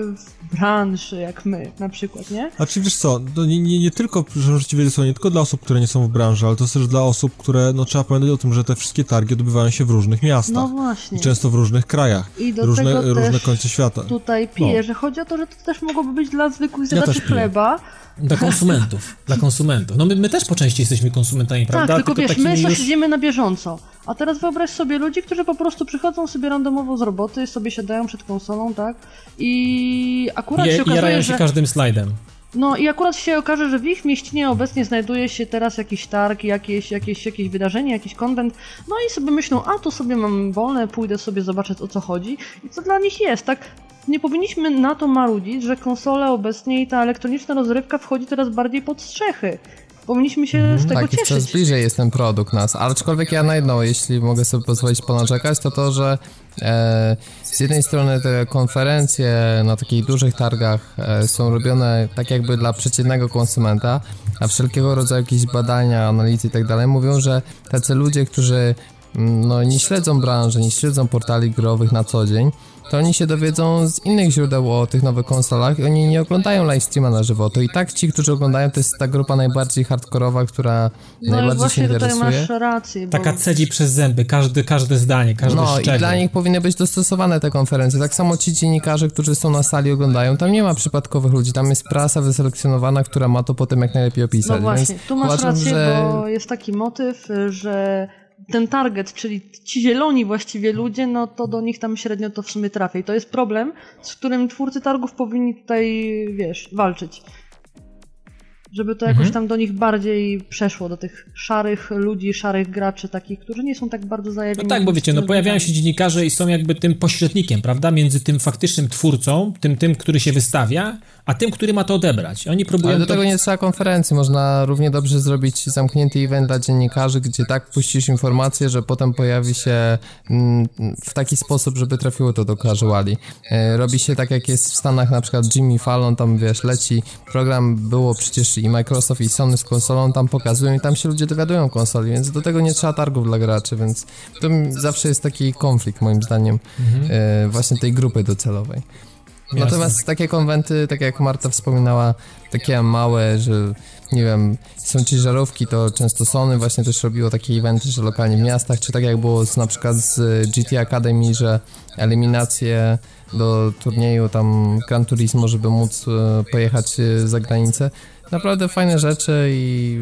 w branży jak my, na przykład, nie? A czy wiesz co, to nie, nie, nie tylko, że są nie tylko dla osób, które nie są w branży, ale to jest też dla osób, które, no trzeba pamiętać o tym, że te wszystkie targi odbywają się w różnych miastach. No właśnie. I często w różnych krajach. I do różne, tego różne też końce świata. Tutaj piję, no. że chodzi o to, że to też mogłoby być dla zwykłych zjadaczy ja chleba. Dla konsumentów, dla konsumentów. No my, my też po części jesteśmy konsumentami, prawda? Tak, tylko, tylko wiesz, my już... siedzimy na bieżąco. A teraz wyobraź sobie ludzi, którzy po prostu przychodzą sobie randomowo z roboty, sobie siadają przed konsolą, tak? I akurat Je, się okazuje, jarają się że... każdym slajdem. No i akurat się okaże, że w ich mieścinie obecnie znajduje się teraz jakiś targ, jakieś, jakieś, jakieś wydarzenie, jakiś content, no i sobie myślą, a to sobie mam wolne, pójdę sobie zobaczyć o co chodzi i co dla nich jest, tak? Nie powinniśmy na to marudzić, że konsole obecnie i ta elektroniczna rozrywka wchodzi teraz bardziej pod strzechy. Powinniśmy się mm, z tego tak, cieszyć. Tak, coraz bliżej jest ten produkt nas, aczkolwiek ja na jedno, jeśli mogę sobie pozwolić ponarzekać, to to, że e, z jednej strony te konferencje na takich dużych targach e, są robione tak jakby dla przeciętnego konsumenta, a wszelkiego rodzaju jakieś badania, analizy i tak dalej mówią, że tacy ludzie, którzy no, nie śledzą branży, nie śledzą portali growych na co dzień, to oni się dowiedzą z innych źródeł o tych nowych konsolach i oni nie oglądają live streama na żywo. To i tak ci, którzy oglądają, to jest ta grupa najbardziej hardkorowa, która no najbardziej się interesuje. Masz rację, bo... Taka cedzi przez zęby, każdy, każde zdanie, każdy No szczegół. I dla nich powinny być dostosowane te konferencje. Tak samo ci dziennikarze, którzy są na sali oglądają, tam nie ma przypadkowych ludzi, tam jest prasa wyselekcjonowana, która ma to potem jak najlepiej opisać. No właśnie, Więc tu masz uważam, rację, że... bo jest taki motyw, że... ten target, czyli ci zieloni właściwie ludzie, no to do nich tam średnio to w sumie trafia. I to jest problem, z którym twórcy targów powinni tutaj, wiesz, walczyć. Żeby to jakoś tam do nich bardziej przeszło, do tych szarych ludzi, szarych graczy takich, którzy nie są tak bardzo zajawieni. No tak, bo wiecie, no pojawiają się dziennikarze i są jakby tym pośrednikiem, prawda, między tym faktycznym twórcą, tym, tym, który się wystawia, a tym, który ma to odebrać. Oni próbują... Ale do tego nie trzeba konferencji, można równie dobrze zrobić zamknięty event dla dziennikarzy, gdzie tak puścisz informację, że potem pojawi się w taki sposób, żeby trafiło to do casuali. Robi się tak, jak jest w Stanach, na przykład Jimmy Fallon, tam wiesz, leci program, było przecież i Microsoft i Sony z konsolą tam pokazują i tam się ludzie dowiadują konsoli, więc do tego nie trzeba targów dla graczy, więc to zawsze jest taki konflikt moim zdaniem mhm. e, właśnie tej grupy docelowej. Jasne. Natomiast takie konwenty, tak jak Marta wspominała, takie małe, że nie wiem, są ciężarówki, to często Sony właśnie też robiło takie eventy, że lokalnie w miastach, czy tak jak było z, na przykład z G T A Academy, że eliminacje do turnieju tam Gran Turismo, żeby móc pojechać za granicę. Naprawdę fajne rzeczy i...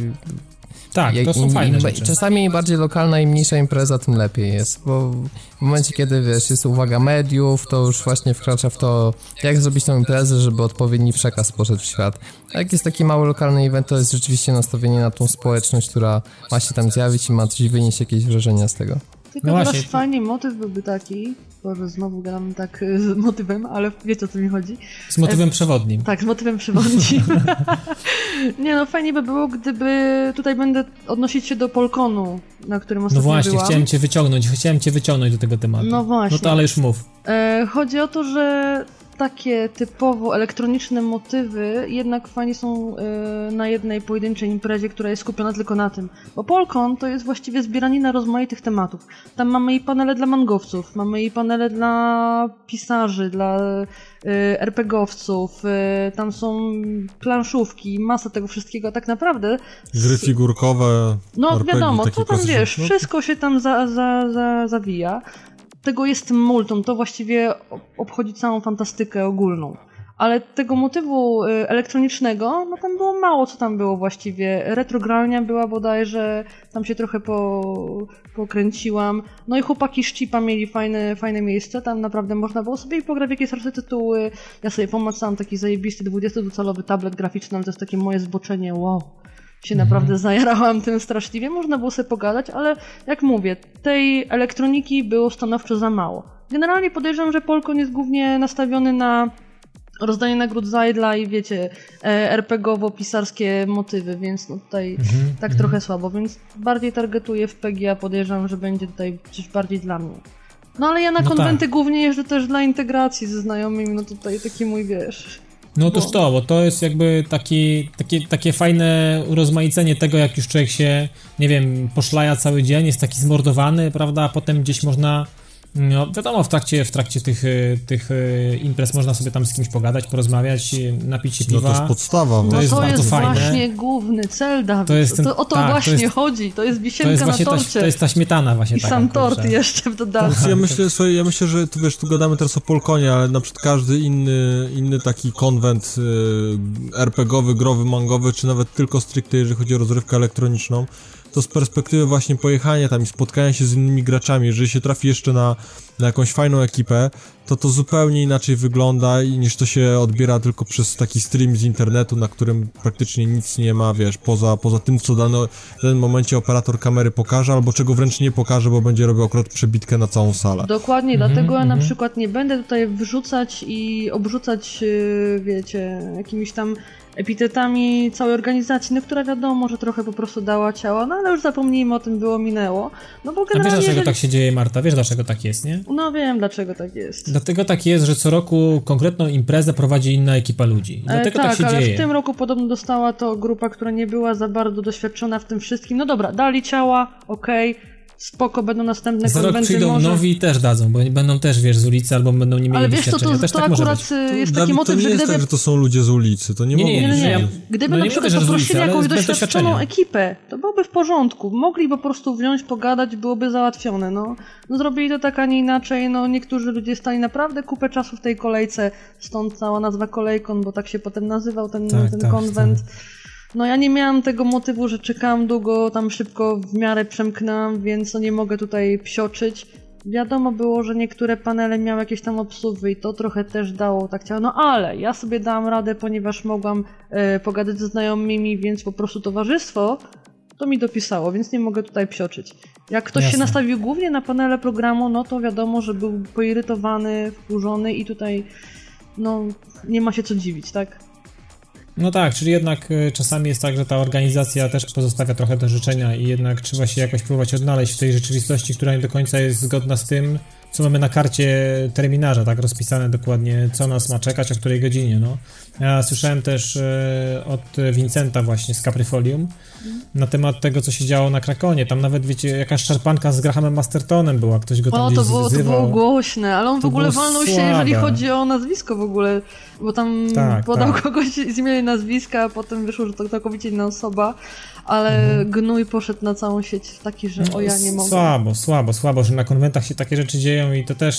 Tak, to są fajne rzeczy. Czasami im bardziej lokalna i mniejsza impreza, tym lepiej jest, bo w momencie, kiedy wiesz, jest uwaga mediów, to już właśnie wkracza w to, jak zrobić tą imprezę, żeby odpowiedni przekaz poszedł w świat. A jak jest taki mały lokalny event, to jest rzeczywiście nastawienie na tą społeczność, która ma się tam zjawić i ma coś wynieść jakieś wrażenia z tego. Tylko no właśnie, fajnie motyw byłby taki, że znowu gram tak z motywem, ale wiecie o co mi chodzi. Z motywem przewodnim. Tak, z motywem przewodnim. Nie no, fajnie by było, gdyby... Tutaj będę odnosić się do Polkonu, na którym ostatnio byłam. No właśnie, byłam. chciałem cię wyciągnąć, chciałem cię wyciągnąć do tego tematu. No właśnie. No to ale już mów. E, chodzi o to, że takie typowo elektroniczne motywy jednak fajnie są yy, na jednej pojedynczej imprezie, która jest skupiona tylko na tym. Bo Polkon to jest właściwie zbieranina rozmaitych tematów. Tam mamy i panele dla mangowców, mamy i panele dla pisarzy, dla yy, RPGowców, yy, tam są planszówki, masa tego wszystkiego, tak naprawdę... Gry figurkowe, no R P G, wiadomo, to tam klasyczne. Wiesz, wszystko się tam za, za, za, zawija. Tego jest multum, to właściwie obchodzi całą fantastykę ogólną. Ale tego motywu elektronicznego, no tam było mało, co tam było właściwie. Retrogralnia była bodajże, tam się trochę po, pokręciłam. No i chłopaki z Chipa mieli fajne, fajne miejsce, tam naprawdę można było sobie i pograć w jakieś starsze tytuły. Ja sobie pomacałam taki zajebisty dwudziestocalowy tablet graficzny, ale to jest takie moje zboczenie, wow. Się naprawdę zajarałam tym straszliwie, można było sobie pogadać, ale jak mówię, tej elektroniki było stanowczo za mało. Generalnie podejrzewam, że Polkon jest głównie nastawiony na rozdanie nagród za Idla i wiecie, RPGowo-pisarskie motywy, więc no tutaj mhm, tak m. trochę słabo, więc bardziej targetuję w P G A, podejrzewam, że będzie tutaj coś bardziej dla mnie. No ale ja na no konwenty tak. głównie jeżdżę też dla integracji ze znajomymi, no tutaj taki mój wiesz... No to to, bo to jest jakby taki, takie, takie fajne urozmaicenie tego, jak już człowiek się, nie wiem, poszlaja cały dzień, jest taki zmordowany, prawda, a potem gdzieś można No wiadomo, w trakcie, w trakcie tych, tych imprez można sobie tam z kimś pogadać, porozmawiać, napić się piwa. No to jest podstawa. To, to jest, to bardzo jest fajne. Właśnie główny cel, Dawid. To jest ten, to, o to tak, właśnie to jest, chodzi, to jest wisienka to jest na torcie. Ta, to jest ta śmietana właśnie. I taka, sam tort kurczę. Jeszcze w dodatku. Ja myślę, słuchaj, ja myślę, że tu wiesz, tu gadamy teraz o Polkonie, ale na przykład każdy inny, inny taki konwent y, er pe gie owy, growy, mangowy, czy nawet tylko stricte, jeżeli chodzi o rozrywkę elektroniczną, to z perspektywy właśnie pojechania tam i spotkania się z innymi graczami, jeżeli się trafi jeszcze na, na jakąś fajną ekipę, to to zupełnie inaczej wygląda niż to się odbiera tylko przez taki stream z internetu, na którym praktycznie nic nie ma, wiesz, poza, poza tym, co dano, w danym momencie operator kamery pokaże, albo czego wręcz nie pokaże, bo będzie robił akurat przebitkę na całą salę. Dokładnie, mhm, dlatego ja na przykład nie będę tutaj wyrzucać i obrzucać, wiecie, jakimiś tam epitetami całej organizacji, no która wiadomo, że trochę po prostu dała ciała, no ale już zapomnijmy o tym, było, minęło. No bo generalnie... A wiesz, dlaczego tak się dzieje, Marta? Wiesz, dlaczego tak jest, nie? No wiem, dlaczego tak jest. Dlatego tak jest, że co roku konkretną imprezę prowadzi inna ekipa ludzi. Dlatego e, tak, tak się ale dzieje. W tym roku podobno dostała to grupa, która nie była za bardzo doświadczona w tym wszystkim. No dobra, dali ciała, okej. Okay. Spoko, będą następne konwenty, może... przyjdą nowi i też dadzą, bo będą też, wiesz, z ulicy, albo będą nie mieli ale wiesz, doświadczenia. To, to, to, to tak akurat jest taki Dawid, motyw, to nie że gdyby... Tak, że to są ludzie z ulicy, to nie, nie, nie, nie, nie, nie. Gdyby no na przykład mówię, poprosili ulicy, jakąś doświadczoną ekipę, to byłoby w porządku. Mogli po prostu wziąć, pogadać, byłoby załatwione, no. No zrobili to tak, a nie inaczej, no niektórzy ludzie stali naprawdę kupę czasu w tej kolejce, stąd cała nazwa Kolejkon, bo tak się potem nazywał ten, tak, ten tak, konwent. Tak. No ja nie miałam tego motywu, że czekałam długo, tam szybko w miarę przemknęłam, więc no nie mogę tutaj psioczyć. Wiadomo było, że niektóre panele miały jakieś tam obsuwy i to trochę też dało, tak chciałam, no ale ja sobie dałam radę, ponieważ mogłam e, pogadać ze znajomymi, więc po prostu towarzystwo to mi dopisało, więc nie mogę tutaj psioczyć. Jak ktoś Jasne. się nastawił głównie na panele programu, no to wiadomo, że był poirytowany, wkurzony i tutaj no nie ma się co dziwić, tak? No tak, czyli jednak czasami jest tak, że ta organizacja też pozostawia trochę do życzenia i jednak trzeba się jakoś próbować odnaleźć w tej rzeczywistości, która nie do końca jest zgodna z tym, co mamy na karcie terminarza, tak rozpisane dokładnie, co nas ma czekać, o której godzinie, no. Ja słyszałem też od Vincenta właśnie z Caprifolium na temat tego, co się działo na Krakonie. Tam nawet, wiecie, jakaś szarpanka z Grahamem Mastertonem była, ktoś go tam o, gdzieś to było, wzywał. O, to było głośne, ale on to w ogóle walnął słabe. się, jeżeli chodzi o nazwisko w ogóle, bo tam tak, podał tak. kogoś z imienia i nazwiska, a potem wyszło, że to całkowicie inna osoba, ale mhm. gnój poszedł na całą sieć w taki, że o ja nie mogę. Słabo, słabo, słabo, że na konwentach się takie rzeczy dzieją i to też,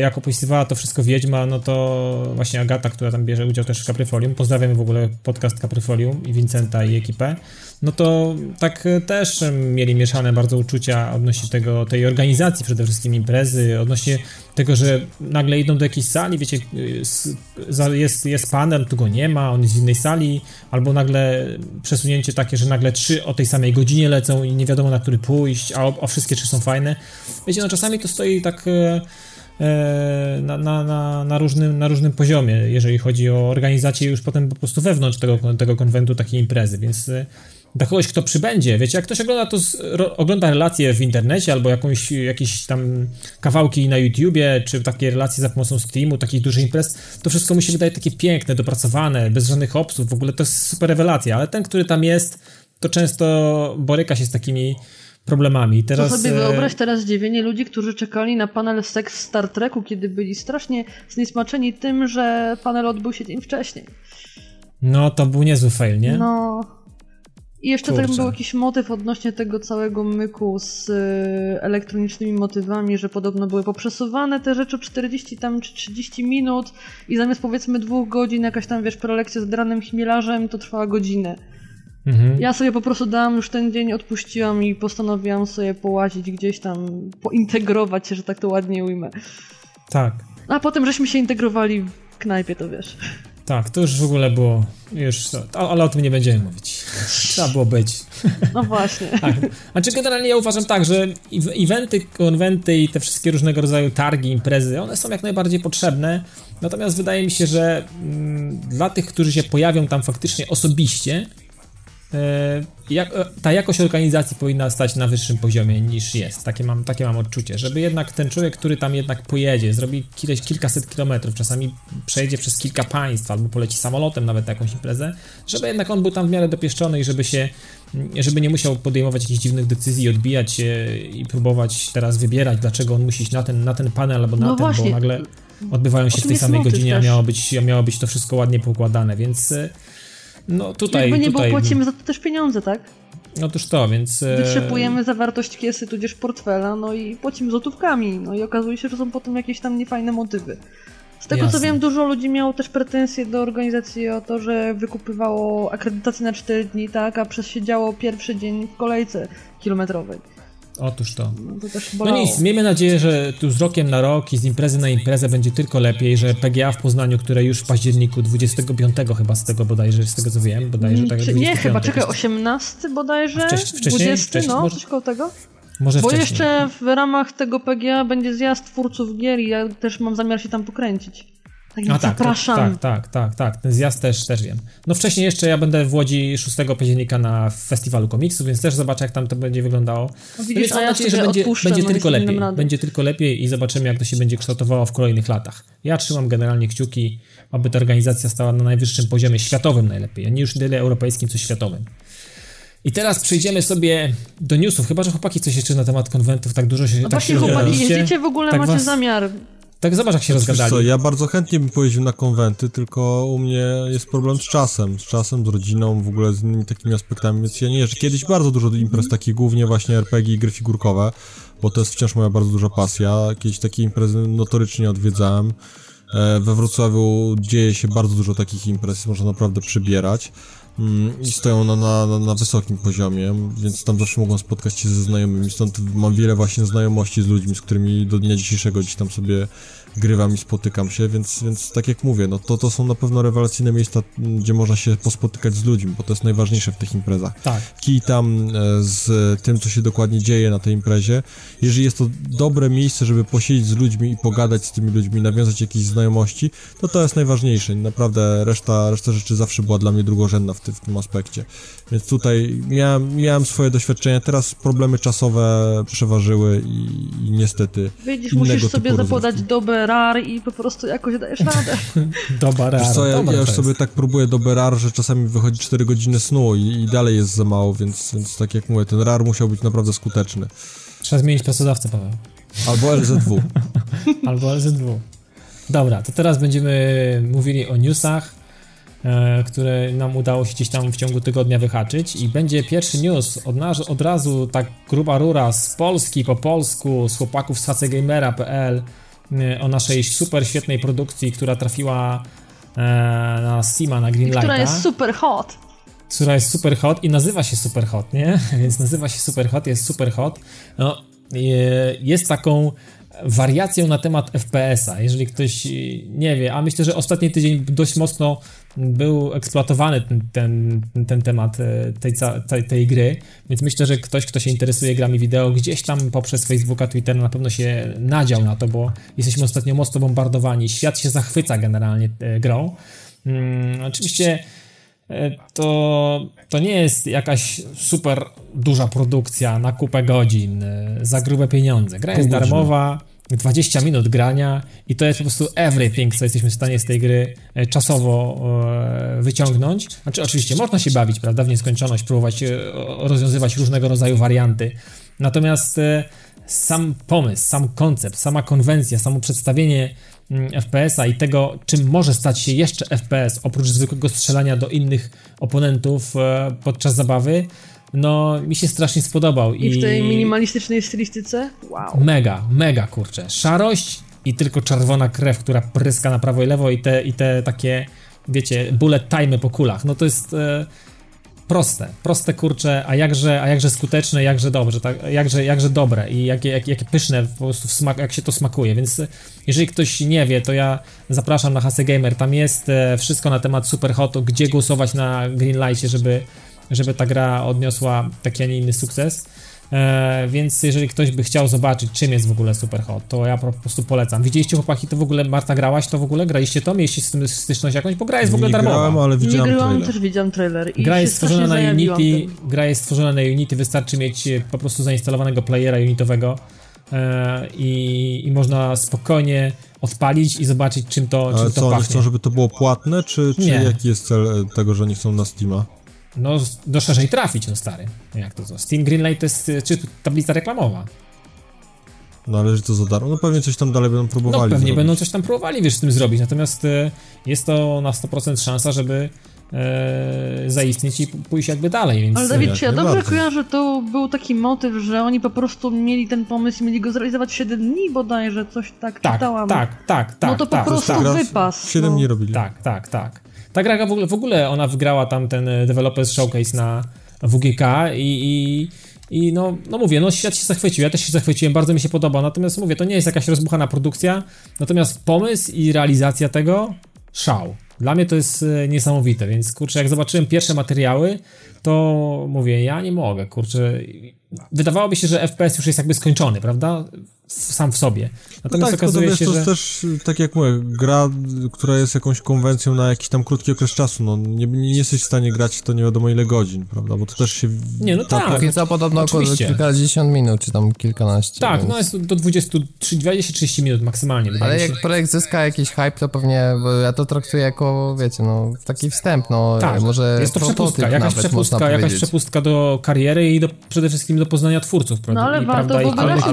jak opisywała to wszystko Wiedźma, no to właśnie Agata, która tam bierze udział też w Caprifolium, pozdrawiamy w ogóle podcast Caprifolium i Vincenta i ekipę, no to tak też mieli mieszane bardzo uczucia odnośnie tego, tej organizacji przede wszystkim imprezy, odnośnie tego, że nagle idą do jakiejś sali, wiecie, jest, jest panel, tu go nie ma, on jest w innej sali, albo nagle przesunięcie takie, że nagle trzy o tej samej godzinie lecą i nie wiadomo na który pójść, a o, o wszystkie trzy są fajne. Wiecie, no czasami to stoi tak... Na, na, na, na, różnym, na różnym poziomie, jeżeli chodzi o organizację już potem po prostu wewnątrz tego, tego konwentu takiej imprezy, więc dla kogoś, kto przybędzie, wiecie, jak ktoś ogląda to, z, ro, ogląda relacje w internecie albo jakąś, jakieś tam kawałki na YouTubie, czy takie relacje za pomocą Steamu, takich dużych imprez, to wszystko mu się wydaje takie piękne, dopracowane, bez żadnych obsług, w ogóle to jest super rewelacja, ale ten, który tam jest, to często boryka się z takimi problemami. Teraz... To sobie wyobraź teraz zdziwienie ludzi, którzy czekali na panel Seks w Star Treku, kiedy byli strasznie zniesmaczeni tym, że panel odbył się dzień wcześniej. No, to był niezły fail, nie? No. I jeszcze Kurczę. tam był jakiś motyw odnośnie tego całego myku z elektronicznymi motywami, że podobno były poprzesuwane te rzeczy czterdzieści tam czy trzydzieści minut i zamiast powiedzmy dwóch godzin jakaś tam, wiesz, prelekcja z Dranem Chmielarzem, to trwała godzinę. Mhm. Ja sobie po prostu dałam już ten dzień, odpuściłam i postanowiłam sobie połazić gdzieś tam, pointegrować się, że tak to ładnie ujmę. Tak. A potem żeśmy się integrowali w knajpie, to wiesz. Tak, to już w ogóle było, już, ale o tym nie będziemy mówić. Trzeba było być. No właśnie. Tak. Znaczy generalnie ja uważam tak, że eventy, konwenty i te wszystkie różnego rodzaju targi, imprezy, one są jak najbardziej potrzebne, natomiast wydaje mi się, że mm, dla tych, którzy się pojawią tam faktycznie osobiście, Jak, ta jakość organizacji powinna stać na wyższym poziomie niż jest. Takie mam, takie mam odczucie, żeby jednak ten człowiek, który tam jednak pojedzie, zrobi ileś kilkaset kilometrów, czasami przejdzie przez kilka państw albo poleci samolotem nawet na jakąś imprezę, żeby jednak on był tam w miarę dopieszczony i żeby się, żeby nie musiał podejmować jakichś dziwnych decyzji, odbijać się i próbować teraz wybierać, dlaczego on musi iść na ten, na ten panel albo na no ten, właśnie. Bo nagle odbywają się w tej samej godzinie, a miało być, a miało być to wszystko ładnie poukładane, więc... No tutaj, jakby nie tutaj, było, płacimy za to też pieniądze, tak? Otóż to, więc... Wytrzepujemy za wartość kiesy, tudzież portfela, no i płacimy złotówkami, no i okazuje się, że są potem jakieś tam niefajne motywy. Z tego Jasne. co wiem, dużo ludzi miało też pretensje do organizacji o to, że wykupywało akredytację na cztery dni, tak? A przesiedziało pierwszy dzień w kolejce kilometrowej. Otóż to. No, to też bolało. No nic, miejmy nadzieję, że tu z rokiem na rok i z imprezy na imprezę będzie tylko lepiej, że P G A w Poznaniu, które już w październiku dwudziestego piątego chyba z tego bodajże, z tego co wiem, bodajże tak dwudziestego piątego. Nie, chyba czekaj, osiemnastego bodajże, Wcześ, wcześniej, dwudziestego, wcześniej, no, może, coś koło tego. Może Bo wcześniej. Jeszcze w ramach tego P G A będzie zjazd twórców gier i ja też mam zamiar się tam pokręcić. Tak, A tak, zapraszam. To, tak, tak, tak, tak, ten zjazd też, też wiem. No wcześniej jeszcze ja będę w Łodzi szóstego października na festiwalu komiksów, więc też zobaczę, jak tam to będzie wyglądało. No widzisz, mam nadzieję, że będzie, będzie no tylko lepiej. Będzie tylko lepiej i zobaczymy, jak to się będzie kształtowało w kolejnych latach. Ja trzymam generalnie kciuki, aby ta organizacja stała na najwyższym poziomie światowym najlepiej, a nie już tyle europejskim, co światowym. I teraz przejdziemy sobie do newsów, chyba że chłopaki coś jeszcze na temat konwentów tak dużo się... No tak właśnie się chłopaki, robicie. Jeździcie w ogóle, tak macie was... zamiar... Tak, zobacz, jak się znaczy, rozgadali. Co, ja bardzo chętnie bym pojeździł na konwenty, tylko u mnie jest problem z czasem, z czasem, z rodziną, w ogóle z innymi takimi aspektami, więc ja nie jeżdżę. Kiedyś bardzo dużo imprez, takich głównie właśnie R P G i gry figurkowe, bo to jest wciąż moja bardzo duża pasja. Kiedyś takie imprezy notorycznie odwiedzałem. We Wrocławiu dzieje się bardzo dużo takich imprez, można naprawdę przybierać. I stoją na, na, na wysokim poziomie, więc tam zawsze mogą spotkać się ze znajomymi, stąd mam wiele właśnie znajomości z ludźmi, z którymi do dnia dzisiejszego gdzieś tam sobie grywam i spotykam się, więc, więc tak jak mówię, no to, to są na pewno rewelacyjne miejsca, gdzie można się pospotykać z ludźmi, bo to jest najważniejsze w tych imprezach. Tak. Kij tam z tym, co się dokładnie dzieje na tej imprezie. Jeżeli jest to dobre miejsce, żeby posiedzieć z ludźmi i pogadać z tymi ludźmi, nawiązać jakieś znajomości, to to jest najważniejsze. Naprawdę reszta, reszta rzeczy zawsze była dla mnie drugorzędna w, ty, w tym aspekcie. Więc tutaj miałem, miałem swoje doświadczenia, teraz problemy czasowe przeważyły i, i niestety widzisz, musisz sobie zapodać dobre rar i po prostu jakoś dajesz radę. Dobra rar. Wiesz co, ja, Dobra, ja już sobie tak próbuję dobre rar, że czasami wychodzi cztery godziny snu i, i dalej jest za mało, więc, więc tak jak mówię, ten rar musiał być naprawdę skuteczny. Trzeba zmienić pracodawcę, Paweł. Albo L Z W. Albo L Z W. Dobra, to teraz będziemy mówili o newsach, e, które nam udało się gdzieś tam w ciągu tygodnia wyhaczyć i będzie pierwszy news od, nas, od razu tak gruba rura z Polski po polsku, z chłopaków z h c gamera kropka p l o naszej super świetnej produkcji, która trafiła e, na Steama, na Greenlighta. I która jest super hot. Która jest super hot i nazywa się super hot, nie? Więc nazywa się super hot, jest super hot. No, e, jest taką wariacją na temat F P S a. Jeżeli ktoś nie wie, a myślę, że ostatni tydzień dość mocno był eksploatowany ten, ten, ten temat tej, tej, tej gry, więc myślę, że ktoś, kto się interesuje grami wideo, gdzieś tam poprzez Facebooka, Twittera na pewno się nadział na to, bo jesteśmy ostatnio mocno bombardowani. Świat się zachwyca generalnie grą. Hmm, oczywiście To, to nie jest jakaś super duża produkcja na kupę godzin, za grube pieniądze. Gra jest darmowa, dwadzieścia minut grania i to jest po prostu everything, co jesteśmy w stanie z tej gry czasowo wyciągnąć. Znaczy oczywiście można się bawić, prawda, w nieskończoność, próbować rozwiązywać różnego rodzaju warianty. Natomiast sam pomysł, sam koncept, sama konwencja, samo przedstawienie F P S a i tego, czym może stać się jeszcze F P S, oprócz zwykłego strzelania do innych oponentów e, podczas zabawy, no mi się strasznie spodobał. I, I w tej minimalistycznej stylistyce? Wow. Mega, mega kurczę. Szarość i tylko czerwona krew, która pryska na prawo i lewo i te, i te takie, wiecie, bullet time'y po kulach. No to jest... E, Proste, proste kurcze, a jakże, a jakże skuteczne, jakże dobrze, tak, jakże, jakże dobre i jakie, jakie, jakie pyszne po prostu w smak, jak się to smakuje, więc jeżeli ktoś nie wie, to ja zapraszam na H C Gamer, tam jest wszystko na temat Superhotu, gdzie głosować na Greenlightie, żeby, żeby ta gra odniosła taki, a nie inny sukces. e, więc jeżeli ktoś by chciał zobaczyć, czym jest w ogóle SuperHot, to ja po prostu polecam. Widzieliście, chłopaki, to w ogóle, Marta, grałaś to w ogóle? Graliście to? Mieliście z tym styczność jakąś? Bo gra jest w ogóle darmowa. Nie grałem, ale widziałem Nie grałem, też widziałem trailer. I gra, jest stworzona na Unity, gra jest stworzona na Unity, wystarczy mieć po prostu zainstalowanego playera unitowego e, i, i można spokojnie odpalić i zobaczyć, czym to, czym ale to co, pachnie. Ale co, chcą, żeby to było płatne, czy, czy jaki jest cel tego, że nie chcą na Steama? No, do szerzej trafić, no stary. Jak to co? Steam Greenlight to jest czy tablica reklamowa. Należy to za darmo. No pewnie coś tam dalej będą próbowali. No pewnie zrobić. Będą coś tam próbowali, wiesz, z tym zrobić. Natomiast y, jest to na sto procent szansa, żeby y, zaistnieć i pójść jakby dalej. Więc... Ale Dawid, czy ja dobrze bardzo. kojarzę, to był taki motyw, że oni po prostu mieli ten pomysł i mieli go zrealizować w siedem dni bodajże, coś tak, tak czytałam. Tak, tak, tak. No to tak, po prostu tak. wypas. W siedem dni robili. Tak, tak, tak. Ta gra w ogóle, w ogóle ona wygrała tam ten Developers Showcase na W G K i, i, i no, no mówię, no świat się zachwycił, ja też się zachwyciłem, bardzo mi się podoba, natomiast mówię, to nie jest jakaś rozbuchana produkcja, natomiast pomysł i realizacja tego, szał. Dla mnie to jest niesamowite, więc kurczę, jak zobaczyłem pierwsze materiały, to mówię, ja nie mogę, kurczę, wydawałoby się, że F P S już jest jakby skończony, prawda? Sam w sobie. Natomiast no tak, okazuje to, się, to jest że... też, tak jak mówię, gra, która jest jakąś konwencją na jakiś tam krótki okres czasu, no nie, nie jesteś w stanie grać w to nie wiadomo ile godzin, prawda, bo to też się... Nie, no tak. tak to podobno około kilkadziesiąt minut, czy tam kilkanaście. Tak, więc... no jest do dwudziestu, dwudziestu trzydziestu minut maksymalnie. Ale jak się... projekt zyska jakiś hype, to pewnie, bo ja to traktuję jako, wiecie, no taki wstęp, no tak, może jest to przepustka, jakaś przepustka, jakaś przepustka do kariery i do, przede wszystkim do poznania twórców, prawda? No ale warto,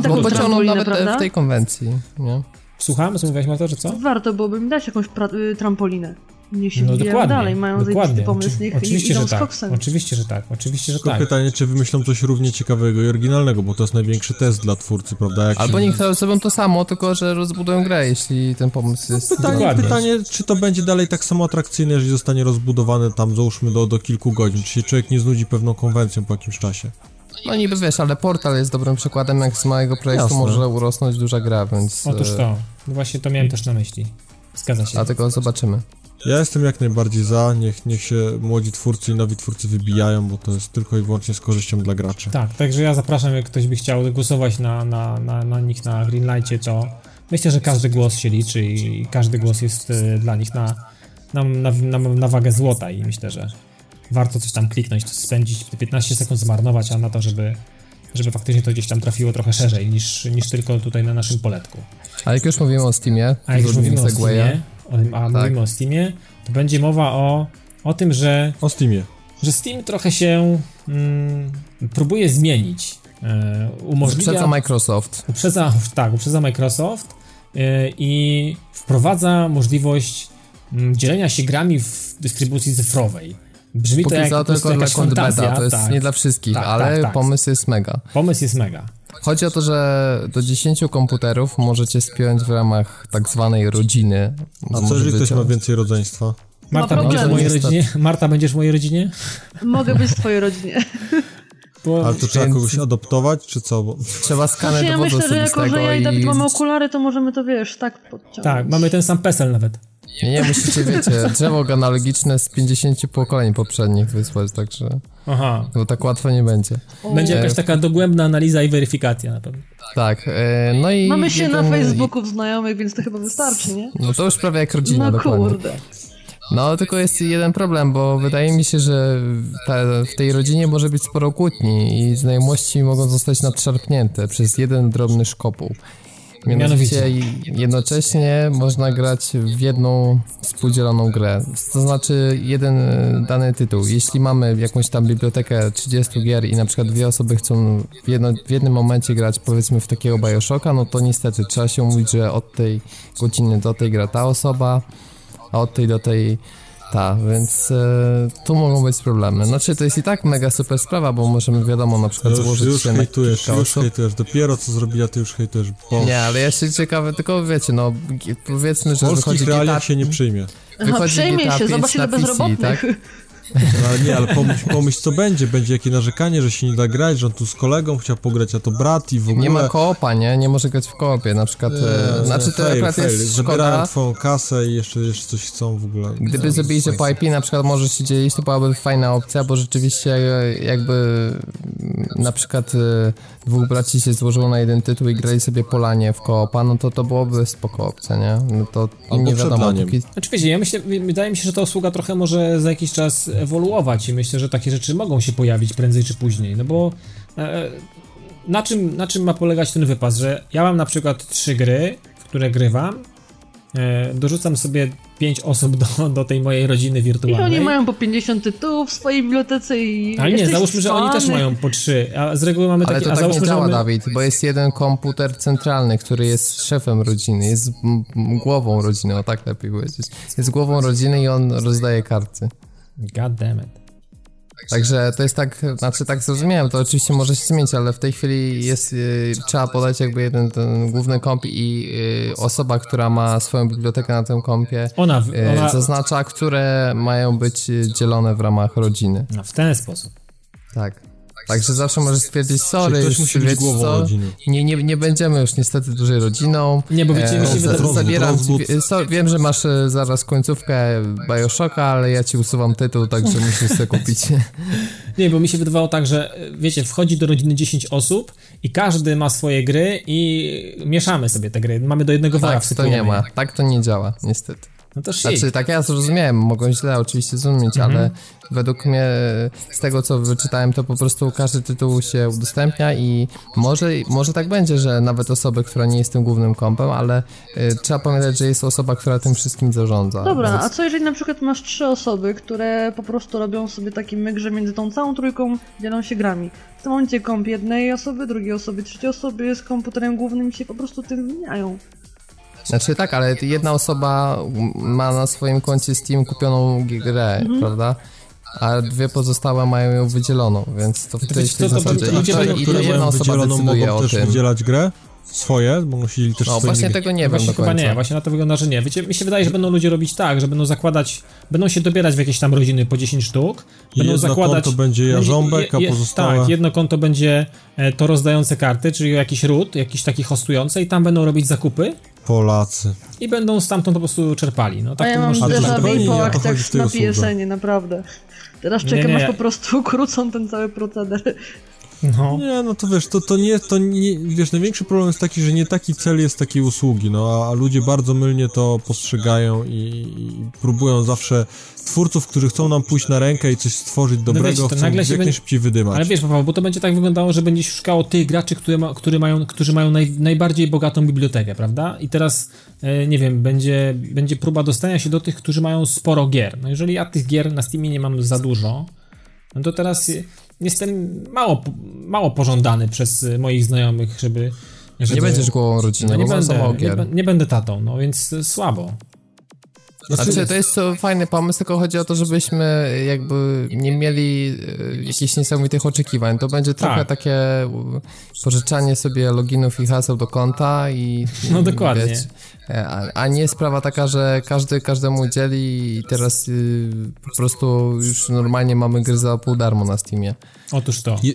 bo wyobraźcie w tej konwencji, nie? Słucham? Co mówiłaś, Marta, że co? Warto byłoby mi dać jakąś pra- trampolinę. Nie się no dokładnie, dalej, mają zajebisty pomysł, niech Oczy- idą z tak. koksem. Oczywiście, że tak, oczywiście, że Tylko tak. pytanie, czy wymyślą coś równie ciekawego i oryginalnego, bo to jest największy test dla twórcy, prawda? Jak Albo się... niech zrobią to samo, tylko że rozbudują grę, jeśli ten pomysł jest... No pytanie, pytanie, czy to będzie dalej tak samo atrakcyjne, jeżeli zostanie rozbudowane tam, załóżmy, do, do kilku godzin, czy się człowiek nie znudzi pewną konwencją po jakimś czasie. No niby wiesz, ale Portal jest dobrym przykładem, jak z małego projektu Jasne. może urosnąć duża gra, więc... Otóż to, właśnie to miałem też na myśli, zgadza się. A tylko zobaczymy. Ja jestem jak najbardziej za, niech, niech się młodzi twórcy i nowi twórcy wybijają, bo to jest tylko i wyłącznie z korzyścią dla graczy. Tak, także ja zapraszam, jak ktoś by chciał głosować na, na, na, na nich na Greenlightie, to myślę, że każdy głos się liczy i każdy głos jest y, dla nich na, na, na, na, na wagę złota i myślę, że... Warto coś tam kliknąć, spędzić piętnaście sekund, zmarnować, a na to, żeby, żeby faktycznie to gdzieś tam trafiło trochę szerzej niż, niż tylko tutaj na naszym poletku. A jak już mówimy o Steamie, a jak już mówimy o Steamie, o, a tak. mówimy o Steamie, to będzie mowa o, o tym, że o Steamie. Że Steam trochę się mm, próbuje zmienić. E, umożliwia, uprzedza Microsoft. Uprzedza, tak, uprzedza Microsoft e, i wprowadza możliwość m, dzielenia się grami w dystrybucji cyfrowej. Brzmi Póki to jak, za to tylko dla kontbeta, to jest tak, nie dla wszystkich, tak, ale tak, tak. pomysł jest mega. Pomysł jest mega. Chodzi o to, że do dziesięciu komputerów możecie spiąć w ramach tak zwanej rodziny. A co jeżeli ktoś ma więcej rodzeństwa? Marta, no, będziesz w mojej rodzinie? Marta, będziesz w mojej rodzinie? Mogę być w twojej rodzinie. Bo... Ale to trzeba więc... kogoś adoptować, czy co? Bo... Trzeba skaner ja dowodu osobistego. Ja myślę, że jako, że ja i Dawid mamy okulary, to możemy to, wiesz, tak podciągnąć. Tak, mamy ten sam PESEL nawet. Nie, nie musicie, wiecie, drzewo genealogiczne z pięćdziesięciu pokoleń poprzednich wysłać, także... Aha. Bo tak łatwo nie będzie. Będzie jakaś taka dogłębna analiza i weryfikacja na pewno. Tak, no i... Mamy się jeden... na Facebooku znajomych, więc to chyba wystarczy, nie? No to już prawie jak rodzina, no dokładnie. Kurde. No, tylko jest jeden problem, bo wydaje mi się, że ta, w tej rodzinie może być sporo kłótni i znajomości mogą zostać nadszarpnięte przez jeden drobny szkopuł. Mianowicie jednocześnie można grać w jedną współdzieloną grę, to znaczy jeden dany tytuł. Jeśli mamy jakąś tam bibliotekę trzydziestu gier i na przykład dwie osoby chcą w, jedno, w jednym momencie grać, powiedzmy, w takiego Bioshocka, no to niestety trzeba się umówić, że od tej godziny do tej gra ta osoba, a od tej do tej ta, więc e, tu mogą być problemy. Znaczy to jest i tak mega super sprawa, bo możemy, wiadomo, na przykład złożyć już się hejtujesz, na kilka osób. Już hejtujesz, dopiero co zrobiła, ty już hejtujesz. Boże. Nie, ale ja się ciekawe, tylko wiecie, no powiedzmy, że wychodzi G T A... W polskich realiach się nie przyjmie. Aha, przyjmie się, zobacz ile bezrobotnych. Tak? No, ale nie, ale pomyśl, pomyśl co będzie, będzie jakieś narzekanie, że się nie da grać, że on tu z kolegą chciał pograć, a to brat i w ogóle... Nie ma koopa, nie? Nie może grać w koopie, na przykład... Eee, znaczy to fail, akurat fail. Jest szkoda... Zabierają twoją kasę i jeszcze, jeszcze coś chcą w ogóle... Gdyby zrobili, że po I P na przykład możesz się dzielić, to byłaby fajna opcja, bo rzeczywiście jakby na przykład dwóch braci się złożyło na jeden tytuł i grali sobie polanie w koopa, no to to byłoby spoko opcja, nie? No to albo nie wiadomo... Póki... Znaczy wiecie, ja myślę, wydaje mi się, że ta usługa trochę może za jakiś czas ewoluować i myślę, że takie rzeczy mogą się pojawić prędzej czy później, no bo e, na czym, na czym ma polegać ten wypas, że ja mam na przykład trzy gry, w które grywam, e, dorzucam sobie pięć osób do, do tej mojej rodziny wirtualnej. I oni mają po pięćdziesiąt tytułów w swojej bibliotece i... Ale nie, załóżmy, że oni też mają po trzy, a z reguły mamy takie... Ale to a tak załóżmy, nie działa, my... Dawid, bo jest jeden komputer centralny, który jest szefem rodziny, jest głową rodziny, o tak lepiej powiedzieć. Jest głową rodziny i on rozdaje karty. God damn it. Także to jest tak, znaczy tak zrozumiałem, to oczywiście może się zmienić, ale w tej chwili jest, y, trzeba podać jakby jeden ten główny komp i y, osoba, która ma swoją bibliotekę na tym kompie, ona, ona... Y, zaznacza, które mają być dzielone w ramach rodziny. No, w ten sposób. Tak. Także zawsze możesz stwierdzić, sorry, ktoś musi być głową rodziny. Nie, nie, nie będziemy już niestety dużej rodziną. Nie, bo wiecie, e, zabieram ci, so, wiem, że masz zaraz końcówkę Bioshocka, ale ja ci usuwam tytuł, także musisz sobie kupić. Nie, bo mi się wydawało tak, że wiecie, wchodzi do rodziny dziesięć osób i każdy ma swoje gry i mieszamy sobie te gry. Mamy do jednego wara w to nie ma, tak to nie działa, niestety. No to znaczy, tak ja zrozumiałem, mogą źle oczywiście zrozumieć, mhm. ale według mnie z tego co wyczytałem to po prostu każdy tytuł się udostępnia i może, może tak będzie, że nawet osoby, która nie jest tym głównym kompem, ale y, trzeba pamiętać, że jest osoba, która tym wszystkim zarządza. Dobra, więc... a co jeżeli na przykład masz trzy osoby, które po prostu robią sobie taki myk, że między tą całą trójką dzielą się grami? W tym momencie komp jednej osoby, drugiej osoby, trzeciej osoby z komputerem głównym się po prostu tym wymieniają. Znaczy tak, ale jedna osoba ma na swoim koncie Steam kupioną grę, mhm. prawda? A dwie pozostałe mają ją wydzieloną, więc to w tej zasadzie jedna osoba decyduje o tym. Też wydzielać grę? Swoje? Bo musieli też no właśnie tego nie wiem do końca. Chyba nie, właśnie na to wygląda, że nie. Wiecie, mi się wydaje, że będą ludzie robić tak, że będą zakładać, będą się dobierać w jakieś tam rodziny po dziesięć sztuk, będą jedno zakładać... konto będzie jarząbek, a pozostałe... Tak, jedno konto będzie to rozdające karty, czyli jakiś root, jakiś taki hostujący i tam będą robić zakupy. Polacy. I będą stamtąd po prostu czerpali. No, tak a ja mam zderzawę po akcjach na pieszenie, naprawdę. Teraz czekam, aż po prostu ukrócą ten cały proceder. No. Nie, no to wiesz, to, to nie, to nie, wiesz, największy problem jest taki, że nie taki cel jest takiej usługi, no, a, a ludzie bardzo mylnie to postrzegają i, i próbują zawsze twórców, którzy chcą nam pójść na rękę i coś stworzyć dobrego, no wiecie, chcą jak będzie... najszybciej wydymać. Ale wiesz, Paweł, bo to będzie tak wyglądało, że będzie szukało tych graczy, które ma, które mają, którzy mają naj, najbardziej bogatą bibliotekę, prawda? I teraz, e, nie wiem, będzie, będzie próba dostania się do tych, którzy mają sporo gier. No jeżeli ja tych gier na Steamie nie mam za dużo, no to teraz... Jestem mało, mało pożądany przez moich znajomych, żeby... żeby nie będziesz głową rodziny, no nie, będę, nie, nie będę tatą, no więc słabo. Znaczy, znaczy to jest to fajny pomysł, tylko chodzi o to, żebyśmy jakby nie mieli jakichś niesamowitych oczekiwań. To będzie trochę tak. takie pożyczanie sobie loginów i haseł do konta i... No dokładnie. Wiecie, a, a nie sprawa taka, że każdy każdemu dzieli i teraz y, po prostu już normalnie mamy gry za pół darmo na Steamie. Otóż to. Je...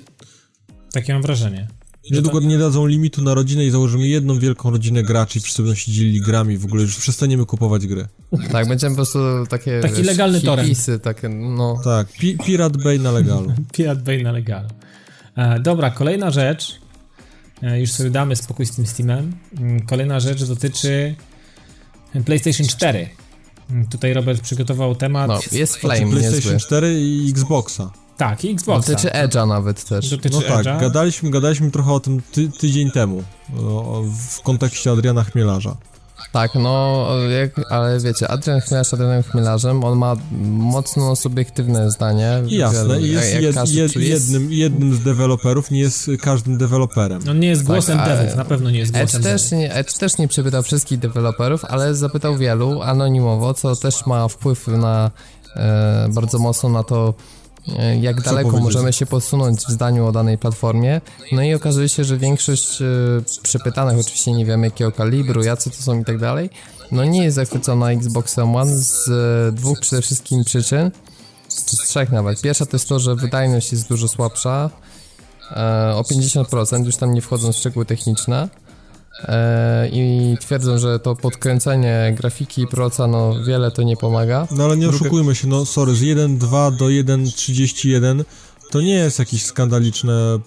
Takie mam wrażenie. Niedługo nie dadzą limitu na rodzinę i założymy jedną wielką rodzinę graczy i wszyscy będą się dzielili grami w ogóle, już przestaniemy kupować gry. Tak, będziemy po prostu takie... Taki wiesz, legalny hipisy, takie, no... Tak, pi Pirate Bay na legalu. Pirate Bay na legalu. E, dobra, kolejna rzecz, e, już sobie damy spokój z tym Steamem, kolejna rzecz dotyczy PlayStation cztery. Tutaj Robert przygotował temat... No, jest flame, PlayStation cztery i Xboxa. Tak, i Xboxa. Dotyczy Edge'a nawet też. Dotyczy no tak, gadaliśmy, gadaliśmy trochę o tym ty, tydzień temu, o, w kontekście Adriana Chmielarza. Tak, no, jak, ale wiecie, Adrian Chmielarz jest Adrianem Chmielarzem, on ma mocno subiektywne zdanie. I jasne, wielu, jest, jak, jak każdy, jed, jed, jednym, jednym z deweloperów, nie jest każdym deweloperem. On nie jest głosem tak, devet, na pewno nie jest głosem Edge też nie, Edge też nie przepytał wszystkich deweloperów, ale zapytał wielu, anonimowo, co też ma wpływ na, e, bardzo mocno na to, jak co daleko powiedzieć? Możemy się posunąć w zdaniu o danej platformie. No i okazuje się, że większość e, przepytanych, oczywiście nie wiemy jakiego kalibru, jacy to są i tak dalej, no nie jest zachwycona Xboxem One z e, dwóch przede wszystkim przyczyn. czy z trzech nawet. Pierwsza to jest to, że wydajność jest dużo słabsza, o pięćdziesiąt procent, już tam nie wchodzą szczegóły techniczne. I twierdzą, że to podkręcenie grafiki i proca, no wiele to nie pomaga. No ale nie oszukujmy się, no sorry, z jeden przecinek dwa do jeden przecinek trzydzieści jeden to nie jest jakieś skandaliczne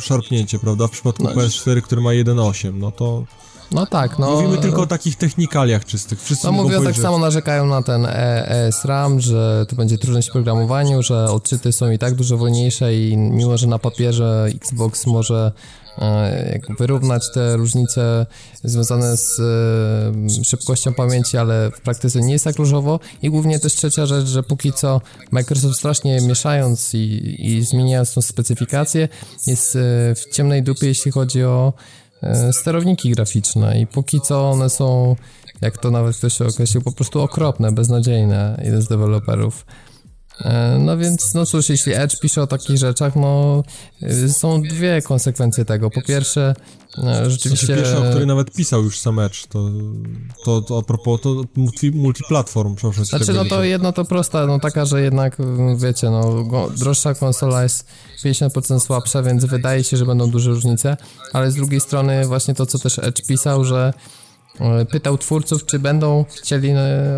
szarpnięcie, prawda? W przypadku no, P S cztery, który ma jeden przecinek osiem, no to... No tak, no... Mówimy tylko o takich technikaliach czystych. Wszyscy no mówią, tak że... samo narzekają na ten E S RAM, że tu będzie trudność w programowaniu, że odczyty są i tak dużo wolniejsze i mimo, że na papierze Xbox może... wyrównać te różnice związane z y, szybkością pamięci, ale w praktyce nie jest tak różowo. I głównie też trzecia rzecz, że póki co Microsoft strasznie mieszając i, i zmieniając tą specyfikację jest y, w ciemnej dupie, jeśli chodzi o y, sterowniki graficzne i póki co one są, jak to nawet ktoś określił, po prostu okropne, beznadziejne, jeden z deweloperów. No więc, no cóż, jeśli Edge pisze o takich rzeczach, no są dwie konsekwencje tego. Po pierwsze, no, rzeczywiście... Znaczy pierwsza, o której nawet pisał już sam Edge, to, to, to a propos to multi, multiplatform, proszę. Znaczy, no to jedno to prosta, no taka, że jednak, wiecie, no droższa konsola jest pięćdziesiąt procent słabsza, więc wydaje się, że będą duże różnice, ale z drugiej strony właśnie to, co też Edge pisał, że pytał twórców, czy będą chcieli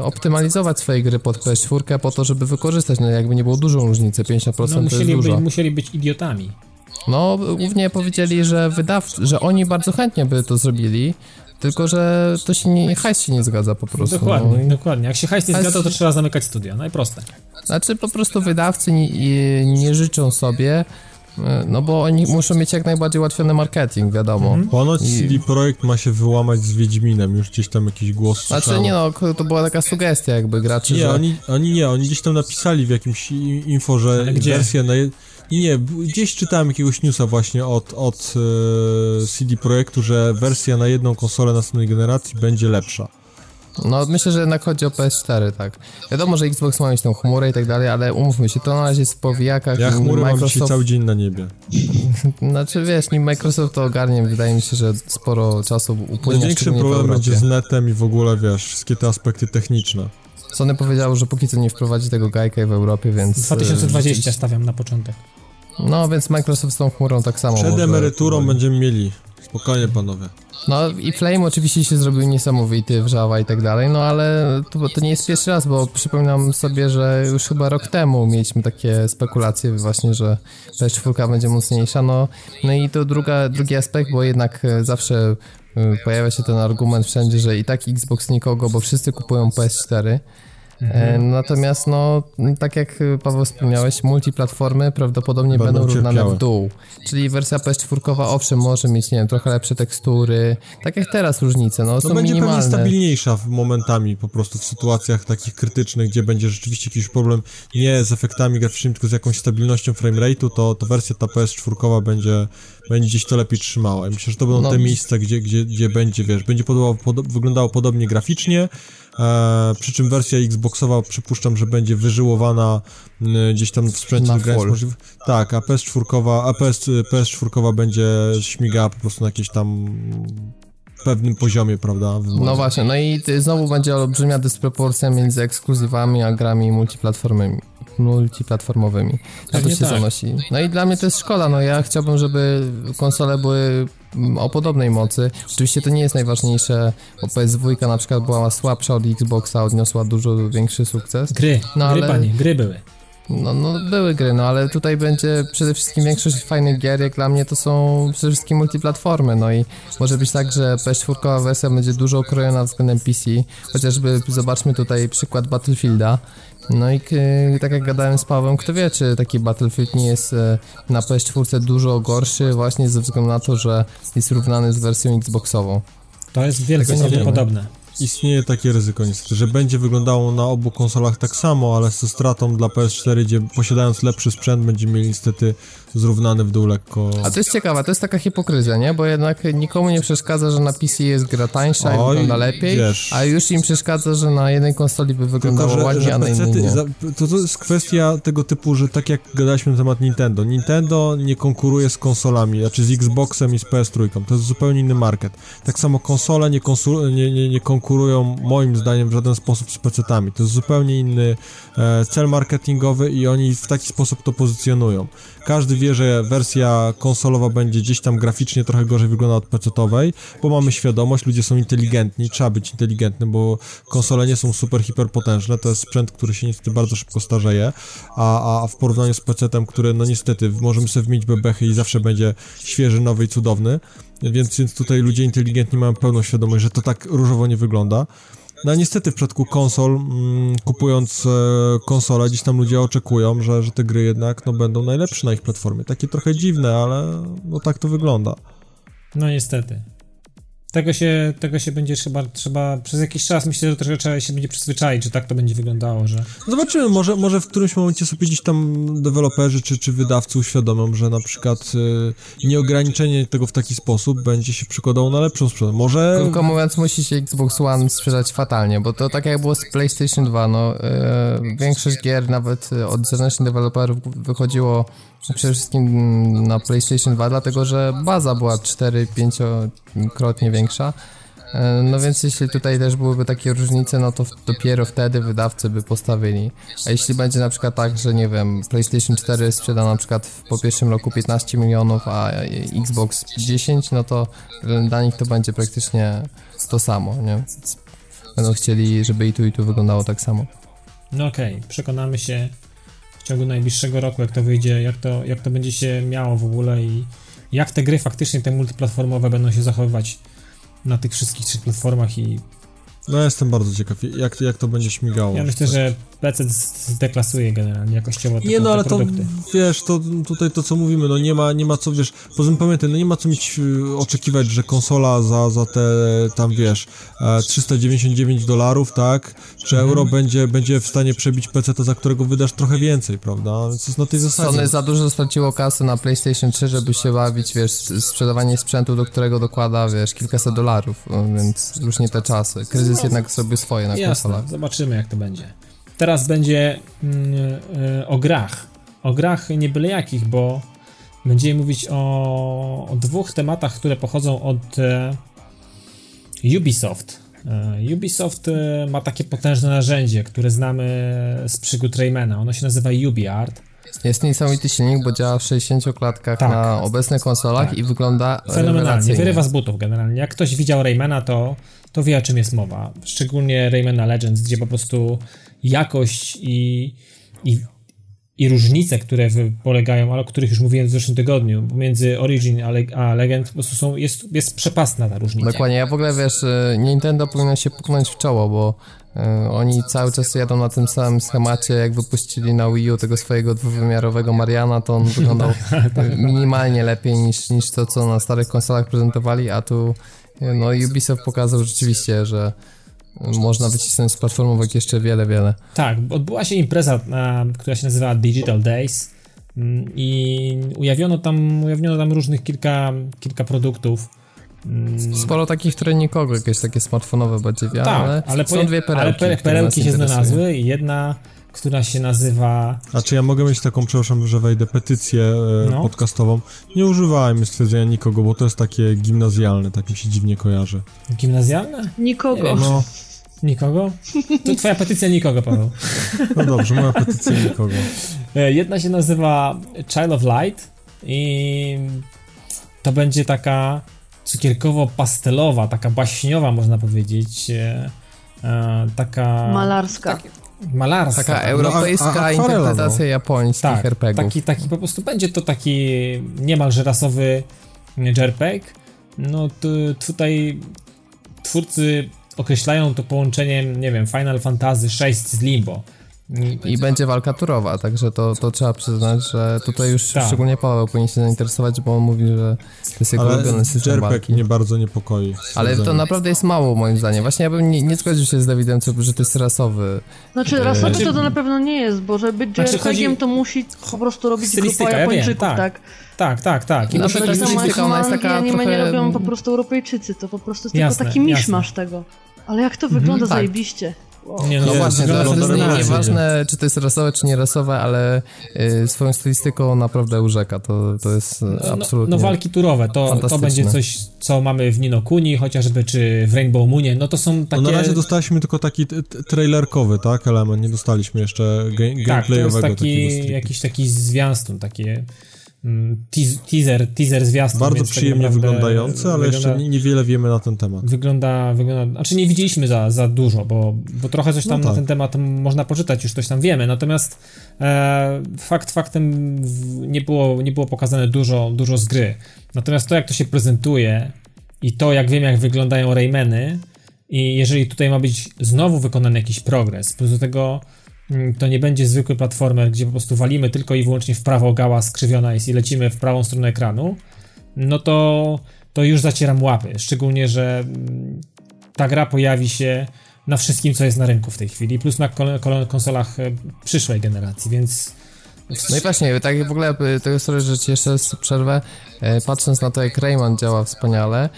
optymalizować swoje gry pod P S cztery po to, żeby wykorzystać, no jakby nie było dużą różnicę, pięćdziesiąt procent no, musieli, to jest dużo. By, musieli być idiotami. No, głównie powiedzieli, że wydawcy, że oni bardzo chętnie by to zrobili, tylko że to się nie, hajs się nie zgadza po prostu. Dokładnie, no i... dokładnie. Jak się hajs nie hajs... zgadza, to trzeba zamykać studia, najproste. Znaczy po prostu wydawcy nie, nie życzą sobie, no bo oni muszą mieć jak najbardziej ułatwiony marketing, wiadomo. Mhm. Ponoć I... C D Projekt ma się wyłamać z Wiedźminem, już gdzieś tam jakiś głos słyszałem. Znaczy nie no, to była taka sugestia jakby graczy, nie, że... Oni, oni nie, oni gdzieś tam napisali w jakimś info, że wersja na... I nie, gdzieś czytałem jakiegoś newsa właśnie od, od e, C D Projektu, że wersja na jedną konsolę następnej generacji będzie lepsza. No myślę, że jednak chodzi o P S cztery, tak. Wiadomo, że Xbox ma mieć tą chmurę i tak dalej, ale umówmy się, to na razie jest w powijakach. Ja chmury Microsoft... mam dzisiaj cały dzień na niebie. Znaczy wiesz, nim Microsoft to ogarnie, wydaje mi się, że sporo czasu upłynie. Największy problem będzie z netem i w ogóle wiesz, wszystkie te aspekty techniczne. Sony powiedział, że póki co nie wprowadzi tego gajka w Europie, więc... dwa tysiące dwadzieścia stawiam na początek. No więc Microsoft z tą chmurą tak samo. Przed emeryturą będziemy mieli. Spokojnie panowie. No i Flame oczywiście się zrobił niesamowity, wrzawa i tak dalej, no ale to, to nie jest pierwszy raz, bo przypominam sobie, że już chyba rok temu mieliśmy takie spekulacje właśnie, że P S cztery będzie mocniejsza, no, no i to druga, drugi aspekt, bo jednak zawsze pojawia się ten argument wszędzie, że i tak Xbox nikogo, bo wszyscy kupują P S cztery. Mhm. Natomiast no, tak jak Paweł wspomniałeś, multiplatformy prawdopodobnie będą, będą równane w dół. Czyli wersja P S cztery owszem może mieć, nie wiem, trochę lepsze tekstury, tak jak teraz różnice, no, no są minimalne. No będzie pewnie stabilniejsza w momentami po prostu w sytuacjach takich krytycznych, gdzie będzie rzeczywiście jakiś problem nie z efektami graficznymi, tylko z jakąś stabilnością framerate'u, to, to wersja ta P S cztery będzie, będzie gdzieś to lepiej trzymała. I myślę, że to będą no. te miejsca, gdzie, gdzie, gdzie będzie, wiesz, będzie podobało, pod, wyglądało podobnie graficznie, e, przy czym wersja Xbox przypuszczam, że będzie wyżyłowana gdzieś tam w sprzęcie do granic możliwych. Tak, a P S cztery, a P S, P S cztery będzie śmigała po prostu na jakieś tam pewnym poziomie, prawda? No właśnie, no i znowu będzie olbrzymia dysproporcja między ekskluzywami a grami multiplatformowymi. multiplatformowymi. Na to się zanosi. No i dla mnie to jest szkoda, no ja chciałbym, żeby konsole były o podobnej mocy. Oczywiście to nie jest najważniejsze, bo P S dwa na przykład była słabsza od Xboxa, odniosła dużo większy sukces. Gry, no, gry ale... panie, gry były. No, no były gry, no ale tutaj będzie przede wszystkim większość fajnych gier, jak dla mnie to są przede wszystkim multiplatformy, no i może być tak, że P S cztery wersja będzie dużo okrojona względem P C, chociażby zobaczmy tutaj przykład Battlefielda. No i tak jak gadałem z Pawłem, kto wie, czy taki Battlefield nie jest na P S cztery dużo gorszy właśnie ze względu na to, że jest równany z wersją Xboxową. To jest wielce niepodobne. Istnieje takie ryzyko niestety, że będzie wyglądało na obu konsolach tak samo, ale ze stratą dla P S cztery, gdzie posiadając lepszy sprzęt będziemy mieli niestety zrównany w dół lekko. A to jest ciekawe, to jest taka hipokryzja, nie? Bo jednak nikomu nie przeszkadza, że na P C jest gra tańsza Oj, i wygląda lepiej, wiesz. A już im przeszkadza, że na jednej konsoli by wyglądało że, ładnie, że a na innej nie. To, to jest kwestia tego typu, że tak jak gadaliśmy na temat Nintendo, Nintendo nie konkuruje z konsolami, znaczy z Xboxem i z P S trzy, to jest zupełnie inny market. Tak samo konsole nie, konsu- nie, nie, nie konkuruje konkurują moim zdaniem w żaden sposób z pecetami. To jest zupełnie inny e, cel marketingowy i oni w taki sposób to pozycjonują. Każdy wie, że wersja konsolowa będzie gdzieś tam graficznie trochę gorzej wygląda od pecetowej, bo mamy świadomość, ludzie są inteligentni, trzeba być inteligentnym, bo konsole nie są super hiperpotężne, to jest sprzęt, który się niestety bardzo szybko starzeje, a, a w porównaniu z pecetem, który no niestety możemy sobie wmieć bebechy i zawsze będzie świeży, nowy i cudowny, więc, więc tutaj ludzie inteligentni mają pełną świadomość, że to tak różowo nie wygląda. No a niestety w przypadku konsol, mm, kupując e, konsolę, gdzieś tam ludzie oczekują, że, że te gry jednak no, będą najlepsze na ich platformie. Takie trochę dziwne, ale no tak to wygląda. No niestety. Tego się, tego się będzie chyba trzeba przez jakiś czas, myślę, że trochę trzeba się będzie przyzwyczaić, że tak to będzie wyglądało, że... Zobaczymy, może, może w którymś momencie sobie gdzieś tam deweloperzy czy, czy wydawcy uświadomią, że na przykład y, nieograniczenie tego w taki sposób będzie się przykładało na lepszą sprzedaż. Może... Krótko mówiąc, musi się Xbox One sprzedać fatalnie, bo to tak jak było z PlayStation dwa, no y, większość gier nawet od zewnętrznych deweloperów wychodziło przede wszystkim na PlayStation dwa, dlatego że baza była cztery-pięciokrotnie większa. No więc jeśli tutaj też byłyby takie różnice, no to dopiero wtedy wydawcy by postawili. A jeśli będzie na przykład tak, że nie wiem, PlayStation cztery sprzeda na przykład po pierwszym roku piętnaście milionów, a Xbox dziesięć, no to dla nich to będzie praktycznie to samo, nie? Będą chcieli, żeby i tu i tu wyglądało tak samo. No okej, okay, przekonamy się w ciągu najbliższego roku, jak to wyjdzie, jak to, jak to będzie się miało w ogóle i jak te gry faktycznie, te multiplatformowe będą się zachowywać na tych wszystkich trzech platformach i... No ja jestem bardzo ciekaw, jak, jak to będzie śmigało. Ja myślę, że P C zdeklasuje generalnie jakościowo te, nie, no, ale produkty. To, wiesz, to tutaj to co mówimy, no nie ma, nie ma co, wiesz, poza tym pamiętaj, no nie ma co mieć oczekiwać, że konsola za, za te, tam wiesz, trzysta dziewięćdziesiąt dziewięć dolarów, tak, czy mhm. euro będzie, będzie w stanie przebić peceta, za którego wydasz trochę więcej, prawda, więc jest na tej zasadzie. Sony za dużo straciło kasy na PlayStation trzy, żeby się bawić, wiesz, sprzedawanie sprzętu, do którego dokłada, wiesz, kilkaset dolarów, więc różnie te czasy. Kryzys no, jednak sobie swoje na konsolach. Zobaczymy, jak to będzie. Teraz będzie yy, o grach. O grach nie byle jakich, bo będziemy mówić o, o dwóch tematach, które pochodzą od yy, Ubisoft. Yy, Ubisoft yy, ma takie potężne narzędzie, które znamy z przygód Raymana. Ono się nazywa UbiArt. Jest niesamowity silnik, bo działa w sześćdziesięciu klatkach tak. na obecnych konsolach tak. i wygląda fenomenalnie. Wyrywa z butów generalnie. Jak ktoś widział Raymana, to, to wie, o czym jest mowa. Szczególnie Raymana Legends, gdzie po prostu jakość i, i, i różnice, które polegają, ale o których już mówiłem w zeszłym tygodniu, pomiędzy Origin a, Leg- a Legend po prostu są, jest, jest przepastna ta różnica. Dokładnie, ja w ogóle wiesz, Nintendo powinno się puknąć w czoło, bo oni cały czas jadą na tym samym schemacie. Jak wypuścili na Wii U tego swojego dwuwymiarowego Mariana, to on wyglądał minimalnie lepiej niż, niż to, co na starych konsolach prezentowali, a tu no, Ubisoft pokazał rzeczywiście, że można wycisnąć z platformówek jeszcze wiele, wiele. Tak, odbyła się impreza, która się nazywała Digital Days i ujawniono tam, ujawniono tam różnych kilka, kilka produktów. Sporo takich, które nikogo, jakieś takie smartfonowe bardziej, tak, ale, ale są poje- dwie perełki, ale pe- perełki się znalazły i jedna, która się nazywa... A czy ja mogę mieć taką, przepraszam, że wejdę, petycję e, no. podcastową? Nie używajmy stwierdzenia nikogo, bo to jest takie gimnazjalne, tak mi się dziwnie kojarzy. Gimnazjalne? Nikogo. No. Nikogo? To twoja petycja nikogo, Paweł. No dobrze, moja petycja nikogo. Jedna się nazywa Child of Light i to będzie taka... cukierkowo-pastelowa, taka baśniowa, można powiedzieć, e, e, taka... Malarska. Tak, malarska. Taka europejska no, a, a, interpretacja japońskich tak, er pe gie ów. Taki, taki po prostu będzie to taki niemalże rasowy JRPG. No to, tutaj twórcy określają to połączeniem, nie wiem, Final Fantasy sześć z Limbo. I będzie walka turowa, także to, to trzeba przyznać, że tutaj już tak. szczególnie Paweł powinien się zainteresować, bo on mówi, że to jest jego ulubiony system walki. Ale mnie bardzo niepokoi. Ale to naprawdę jest mało moim zdaniem. Właśnie ja bym nie, nie zgodził się z Dawidem, co, że to jest rasowy. Znaczy rasowy to, to na pewno nie jest, bo żeby być znaczy, J R P G-iem to musi po prostu robić grupa Japończyków, ja tak. Tak, tak, tak. I no to tak samo jak mangi, anime nie robią po prostu Europejczycy, to po prostu jest jasne, tylko taki miszmasz tego. Ale jak to wygląda mm, tak. zajebiście. Wow. Nie, no, no właśnie, to jest nie, nieważne, czy to jest rasowe, czy nie rasowe, ale y, swoją stylistyką naprawdę urzeka. To, to jest no, absolutnie. No, walki turowe to, to będzie coś, co mamy w Ni no Kuni chociażby, czy w Rainbow Moonie. No to są takie. No, na razie dostaliśmy tylko taki trailerkowy, tak? Element, nie dostaliśmy jeszcze game, tak, gameplayowego. Tak, taki, jakiś taki zwiastun, takie. Teaser, teaser zwiastun. Bardzo przyjemnie tak wyglądający, ale wygląda, jeszcze niewiele wiemy na ten temat. Wygląda, wygląda, znaczy nie widzieliśmy za, za dużo, bo, bo trochę coś tam no tak. na ten temat można poczytać, już coś tam wiemy, natomiast e, fakt faktem nie było, nie było pokazane dużo, dużo z gry. Natomiast to, jak to się prezentuje i to, jak wiem, jak wyglądają Raymany i jeżeli tutaj ma być znowu wykonany jakiś progres, plus do tego to nie będzie zwykły platformer, gdzie po prostu walimy tylko i wyłącznie w prawo, gała skrzywiona jest i lecimy w prawą stronę ekranu, no to, to już zacieram łapy, szczególnie, że ta gra pojawi się na wszystkim, co jest na rynku w tej chwili, plus na konsolach przyszłej generacji, więc... No i właśnie, tak w ogóle, to jest sorry, że ci jeszcze przerwę, patrząc na to, jak Rayman działa wspaniale,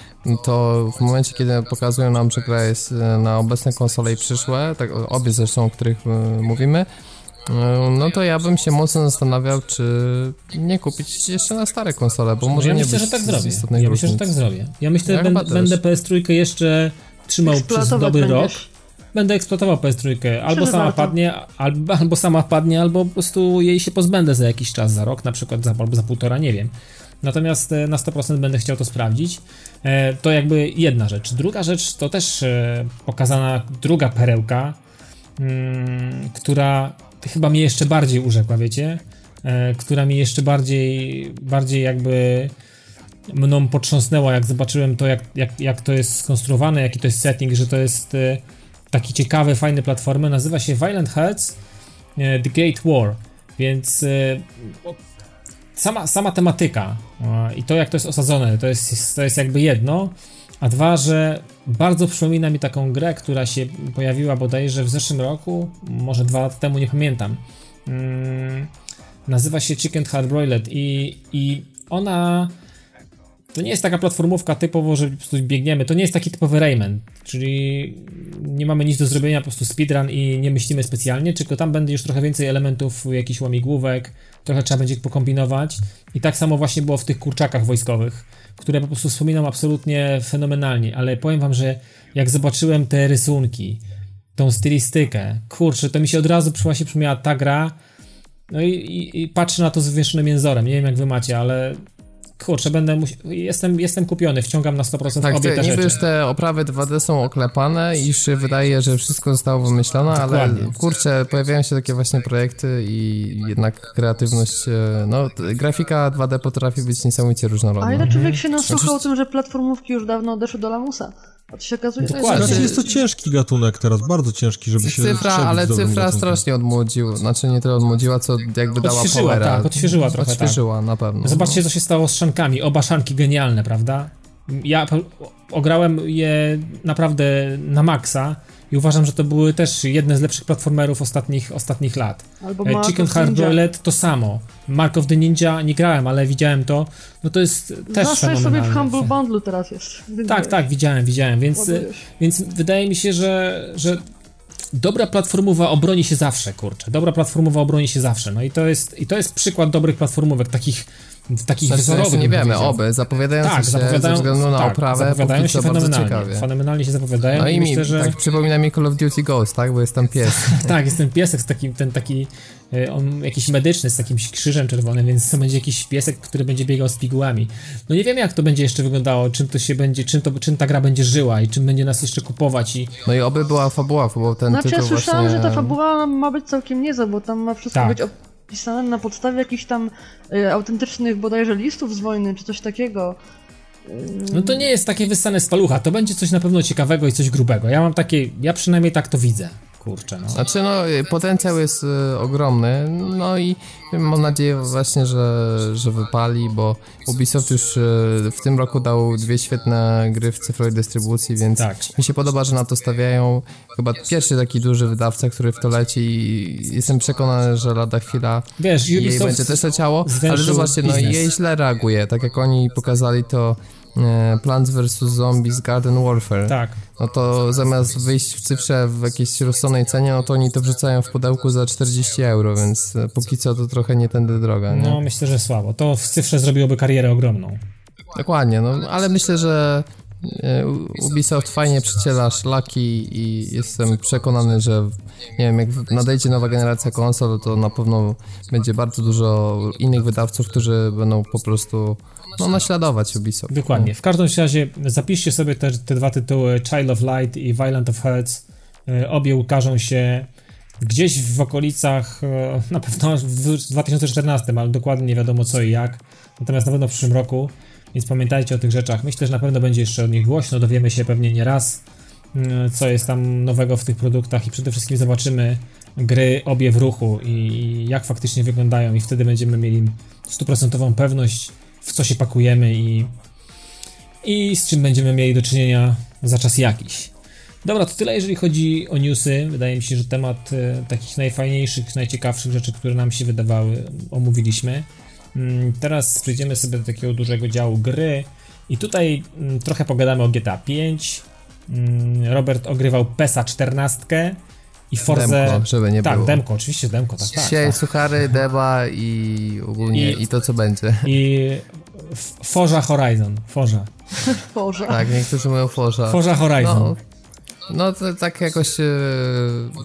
to w momencie, kiedy pokazują nam, że gra jest na obecne konsole i przyszłe, tak obie zresztą, o których mówimy, no to ja bym się mocno zastanawiał, czy nie kupić jeszcze na stare konsole, bo może ja nie myślę, być że tak zrobię. Ja myślę, że tak zrobię. Ja myślę, że ja będę P S trzy jeszcze trzymał przez dobry będziesz? rok. Będę eksploatował P S trzy, albo sama padnie, albo, albo sama padnie, albo po prostu jej się pozbędę za jakiś czas, za rok, na przykład za, albo za półtora, nie wiem. Natomiast na sto procent będę chciał to sprawdzić. E, to jakby jedna rzecz. Druga rzecz to też e, pokazana druga perełka, mm, która chyba mnie jeszcze bardziej urzekła, wiecie? E, która mi jeszcze bardziej, bardziej jakby... mną potrząsnęła, jak zobaczyłem to, jak, jak, jak to jest skonstruowane, jaki to jest setting, że to jest... E, taki ciekawy, fajny platformer, nazywa się Valiant Hearts The Great War, więc sama, sama tematyka i to, jak to jest osadzone, to jest, to jest jakby jedno, a dwa, że bardzo przypomina mi taką grę, która się pojawiła bodajże w zeszłym roku, może dwa lata temu, nie pamiętam, hmm, nazywa się Chicken Hard Broiled i, i ona... To nie jest taka platformówka typowo, że po prostu biegniemy, to nie jest taki typowy Rayman, czyli nie mamy nic do zrobienia, po prostu speedrun i nie myślimy specjalnie, tylko tam będzie już trochę więcej elementów, jakichś łamigłówek, trochę trzeba będzie pokombinować i tak samo właśnie było w tych kurczakach wojskowych, które po prostu wspominam absolutnie fenomenalnie, ale powiem wam, że jak zobaczyłem te rysunki, tą stylistykę, kurczę, to mi się od razu właśnie przypomniała ta gra, no i, i, i patrzę na to z wywieszonym jęzorem, nie wiem jak wy macie, ale... Kurczę, będę jestem, jestem kupiony, wciągam na sto procent tak, obie te, te niby rzeczy. Już te oprawy dwa D są oklepane i już się wydaje, że wszystko zostało wymyślone, Dokładnie. ale kurczę, pojawiają się takie właśnie projekty i jednak kreatywność, no grafika dwa D potrafi być niesamowicie różnorodna. Ale to człowiek się nasłuchał znaczy... o tym, że platformówki już dawno odeszły do lamusa. A to się okazuje, Dokładnie. że... Jest to ciężki gatunek teraz, bardzo ciężki, żeby cyfra, się... Cyfra, ale cyfra gatunkiem. strasznie odmłodziła, znaczy nie tyle odmłodziła, co jakby dała powera. Tak, odświeżyła trochę, odświeżyła, tak. na pewno. Zobaczcie, co się stało z szankami. Oba szanki genialne, prawda? Ja ograłem je naprawdę na maksa i uważam, że to były też jedne z lepszych platformerów ostatnich, ostatnich lat. Albo Chicken Hard Broiled to samo. Mark of the Ninja nie grałem, ale widziałem to. No to jest też fenomenalne. Sobie w Humble Bundle teraz jest. Tak, tak, widziałem, widziałem, więc, więc wydaje mi się, że, że dobra platformowa obroni się zawsze, kurczę. Dobra platformowa obroni się zawsze. No i to jest, i to jest przykład dobrych platformówek, takich w takich wzorowych, nie wiemy, oby, zapowiadają tak, się zapowiadają, ze względu na tak, oprawę, zapowiadają się fenomenalnie, fenomenalnie się zapowiadają. No i, i mi, myślę, że... tak przypomina mi Call of Duty Ghost, tak, bo jest tam pies. Tak, jest ten piesek z takim, ten taki, on jakiś medyczny, z jakimś krzyżem czerwonym, więc to będzie jakiś piesek, który będzie biegał z pigułami. No nie wiem, jak to będzie jeszcze wyglądało, czym to się będzie, czym, to, czym ta gra będzie żyła i czym będzie nas jeszcze kupować i... No i oby była fabuła, bo ten znaczy, tytuł ja słyszałem, właśnie... że ta fabuła ma być całkiem niezła, bo tam ma wszystko tak. być... Op- pisane na podstawie jakichś tam y, autentycznych bodajże listów z wojny, czy coś takiego. No to nie jest takie wyssane z palucha, to będzie coś na pewno ciekawego i coś grubego. Ja mam takie, ja przynajmniej tak to widzę. Kurczę, no. Znaczy, no, potencjał jest y, ogromny, no i mam nadzieję właśnie, że, że wypali, bo Ubisoft już y, w tym roku dał dwie świetne gry w cyfrowej dystrybucji, więc tak. mi się podoba, że na to stawiają. Chyba pierwszy taki duży wydawca, który w to leci i jestem przekonany, że lada chwila Wiesz, jej Ubisoft będzie też leciało, ale zobaczcie, no, jej źle reaguje, tak jak oni pokazali to Plants versus. Zombies Garden Warfare. Tak. No to zamiast wyjść w cyfrze w jakiejś rozsądnej cenie, no to oni to wrzucają w pudełku za czterdzieści euro, więc póki co to trochę nie tędy droga, nie? No myślę, że słabo. To w cyfrze zrobiłoby karierę ogromną. Dokładnie, no ale myślę, że Ubisoft fajnie przyciela szlaki i jestem przekonany, że nie wiem, jak nadejdzie nowa generacja konsol, to na pewno będzie bardzo dużo innych wydawców, którzy będą po prostu no, naśladować Ubisoft. Dokładnie, w każdym razie zapiszcie sobie te, te dwa tytuły, Child of Light i Valiant Hearts, obie ukażą się gdzieś w okolicach, na pewno w dwa tysiące czternastym, ale dokładnie nie wiadomo co i jak, natomiast na pewno w przyszłym roku. Więc pamiętajcie o tych rzeczach. Myślę, że na pewno będzie jeszcze o nich głośno. Dowiemy się pewnie nie raz, co jest tam nowego w tych produktach i przede wszystkim zobaczymy gry obie w ruchu i jak faktycznie wyglądają i wtedy będziemy mieli stuprocentową pewność, w co się pakujemy i, i z czym będziemy mieli do czynienia za czas jakiś. Dobra, to tyle jeżeli chodzi o newsy. Wydaje mi się, że temat takich najfajniejszych, najciekawszych rzeczy, które nam się wydawały, omówiliśmy. Teraz przejdziemy sobie do takiego dużego działu gry i tutaj trochę pogadamy o G T A pięć. Robert ogrywał PESa czternaście i Forzę... Demko, żeby nie tak, było. Demko, oczywiście demko, tak, tak. Dzisiaj tak. Suchary, Deba i ogólnie I, i to co będzie. I Forza Horizon. Forza. Forza. Tak, niektórzy mówią Forza. Forza Horizon. No. No to tak jakoś yy,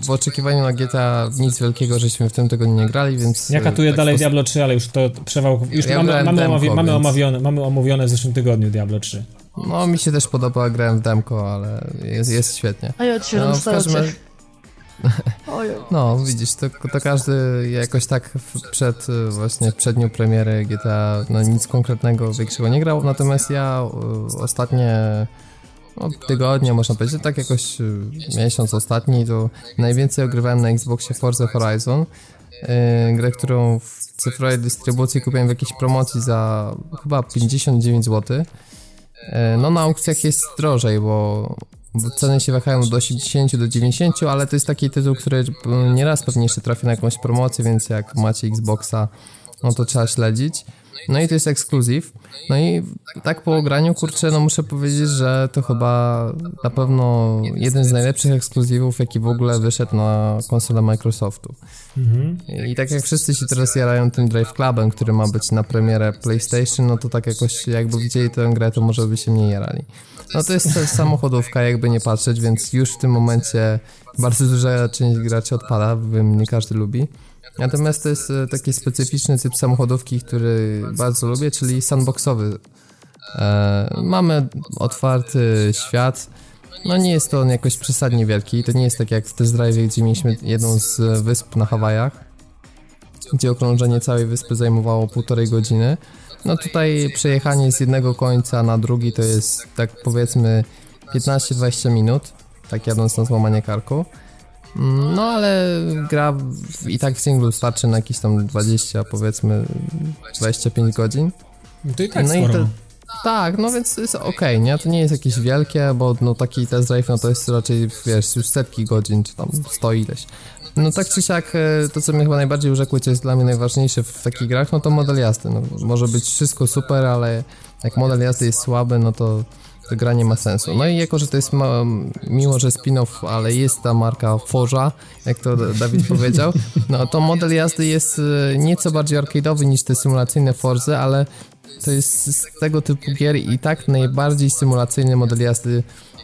w oczekiwaniu na G T A nic wielkiego żeśmy w tym tygodniu nie grali, więc... Ja katuję tak dalej sposób... Diablo trzy, ale już to przewał... Już ja mamy, mamy, demko, omawi- więc... mamy, omawione, mamy omówione w zeszłym tygodniu Diablo trzy. No mi się też podoba, grałem w demko, ale jest, jest świetnie. A ja no, w każdym razie... No widzisz, to, to każdy jakoś tak przed właśnie przed dniu premiery G T A no, nic konkretnego większego nie grał, natomiast ja y, ostatnie... No, tygodnie można powiedzieć, tak jakoś miesiąc ostatni, to najwięcej ogrywałem na Xboxie Forza Horizon, yy, grę, którą w cyfrowej dystrybucji kupiłem w jakiejś promocji za chyba pięćdziesiąt dziewięć złotych. Yy, no na aukcjach jest drożej, bo ceny się wahają od osiemdziesięciu do dziewięćdziesięciu, ale to jest taki tytuł, który nieraz pewniejszy trafi na jakąś promocję, więc jak macie Xboxa, no to trzeba śledzić. No i to jest ekskluzyw. No i tak po ograniu, kurczę, no muszę powiedzieć, że to chyba na pewno jeden z najlepszych ekskluzywów, jaki w ogóle wyszedł na konsolę Microsoftu. Mhm. I tak jak wszyscy się teraz jarają tym Drive Clubem, który ma być na premierę PlayStation, no to tak jakoś jakby widzieli tę grę, to może by się mniej jarali. No to jest samochodówka, jakby nie patrzeć, więc już w tym momencie bardzo duża część graczy odpada, bym nie każdy lubi. Natomiast to jest taki specyficzny typ samochodówki, który bardzo lubię, czyli sandboxowy. E, mamy otwarty świat, no nie jest to on jakoś przesadnie wielki, to nie jest tak jak w Test Drive, gdzie mieliśmy jedną z wysp na Hawajach, gdzie okrążenie całej wyspy zajmowało półtorej godziny. No tutaj przejechanie z jednego końca na drugi to jest tak powiedzmy piętnaście dwadzieścia minut, tak jadąc na złamanie karku. No ale gra w, i tak w singlu starczy na jakieś tam dwadzieścia, powiedzmy dwadzieścia pięć godzin. To i tak no sporo. I to, tak, no więc jest okej, okay, nie? To nie jest jakieś wielkie, bo no taki test drive no to jest raczej, wiesz, już setki godzin, czy tam sto ileś. No tak czy siak, to co mnie chyba najbardziej urzekło, co jest dla mnie najważniejsze w takich grach, no to model jazdy. No, może być wszystko super, ale jak model jazdy jest słaby, no to... to gra nie ma sensu. No i jako, że to jest ma- miło, że spin-off, ale jest ta marka Forza, jak to Dawid powiedział, no to model jazdy jest nieco bardziej arcade'owy niż te symulacyjne Forze, ale to jest z tego typu gier i tak najbardziej symulacyjny model jazdy,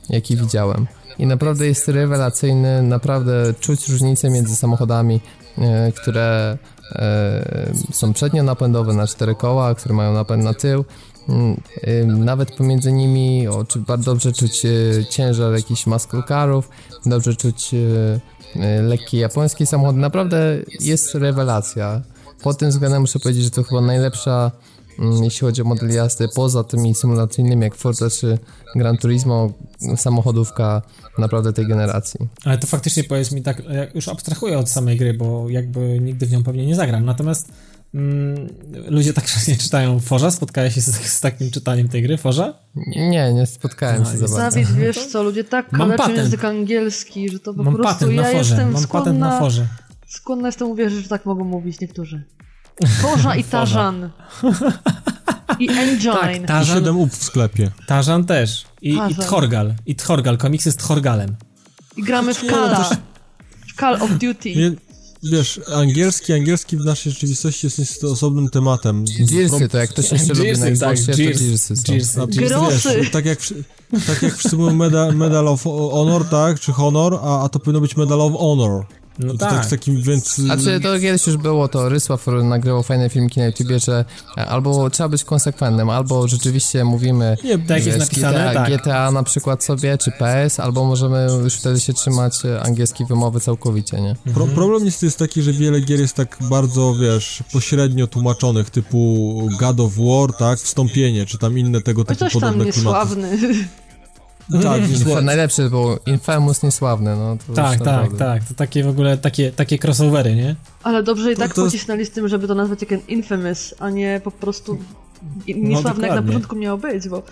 jaki widziałem. I naprawdę jest rewelacyjny, naprawdę czuć różnicę między samochodami, yy, które yy, są przednionapędowe na cztery koła, które mają napęd na tył. Nawet pomiędzy nimi o, czy, dobrze czuć e, ciężar jakichś muscle carów, dobrze czuć e, lekkie japońskie samochody, naprawdę jest rewelacja. Pod tym względem muszę powiedzieć, że to chyba najlepsza m, jeśli chodzi o model jazdy, poza tymi symulacyjnymi jak Forza czy Gran Turismo, samochodówka naprawdę tej generacji. Ale to faktycznie powiedz mi tak, ja już abstrahuję od samej gry, bo jakby nigdy w nią pewnie nie zagram, natomiast Mm, ludzie tak nie czytają Forza? Spotkałeś się z, z takim czytaniem tej gry Forza? Nie, nie spotkałem no, się za bardzo. Dawid, wiesz co, ludzie tak kaleczą język angielski, że to po mam prostu ja jestem Mam skłonna, patent na Forze. Skłonna jestem uwierzyć, że tak mogą mówić niektórzy. Forza i Tarzan. I Engine. Tak, Tarzan... I siedem up w sklepie. Tarzan też. I, i Thorgal. I Thorgal, komiksy z Thorgalem. I gramy w Call. W Call of Duty. Nie, wiesz, angielski, angielski w naszej rzeczywistości jest niestety osobnym tematem. Gearsy, to jak ktoś jeszcze lubi na Xboxie, to Gearsy są. Gearsy. Tak jak... Tak jak wszyscy mówią medal, medal of Honor, tak? Czy Honor, a, a to powinno być Medal of Honor. No tak. Tak z takim, więc... A czy to kiedyś już było, to Rysław nagrywał fajne filmiki na YouTubie, że albo trzeba być konsekwentnym, albo rzeczywiście mówimy nie, tak jest napisane, G T A, tak. G T A na przykład sobie, czy P S, albo możemy już wtedy się trzymać angielskiej wymowy całkowicie, nie? Mhm. Pro, problem jest, jest taki, że wiele gier jest tak bardzo, wiesz, pośrednio tłumaczonych, typu God of War, tak, wstąpienie, czy tam inne tego typu podobne klimaty. Coś tam niesławny. Tak, Infam, najlepszy był Infamous niesławny, no to tak, tak, naprawdę. Tak, to takie w ogóle, takie, takie crossovery, nie? Ale dobrze i to, tak to... pocisnęli z tym, żeby to nazwać jak Infamous, a nie po prostu niesławne, no, jak na początku miało być, bo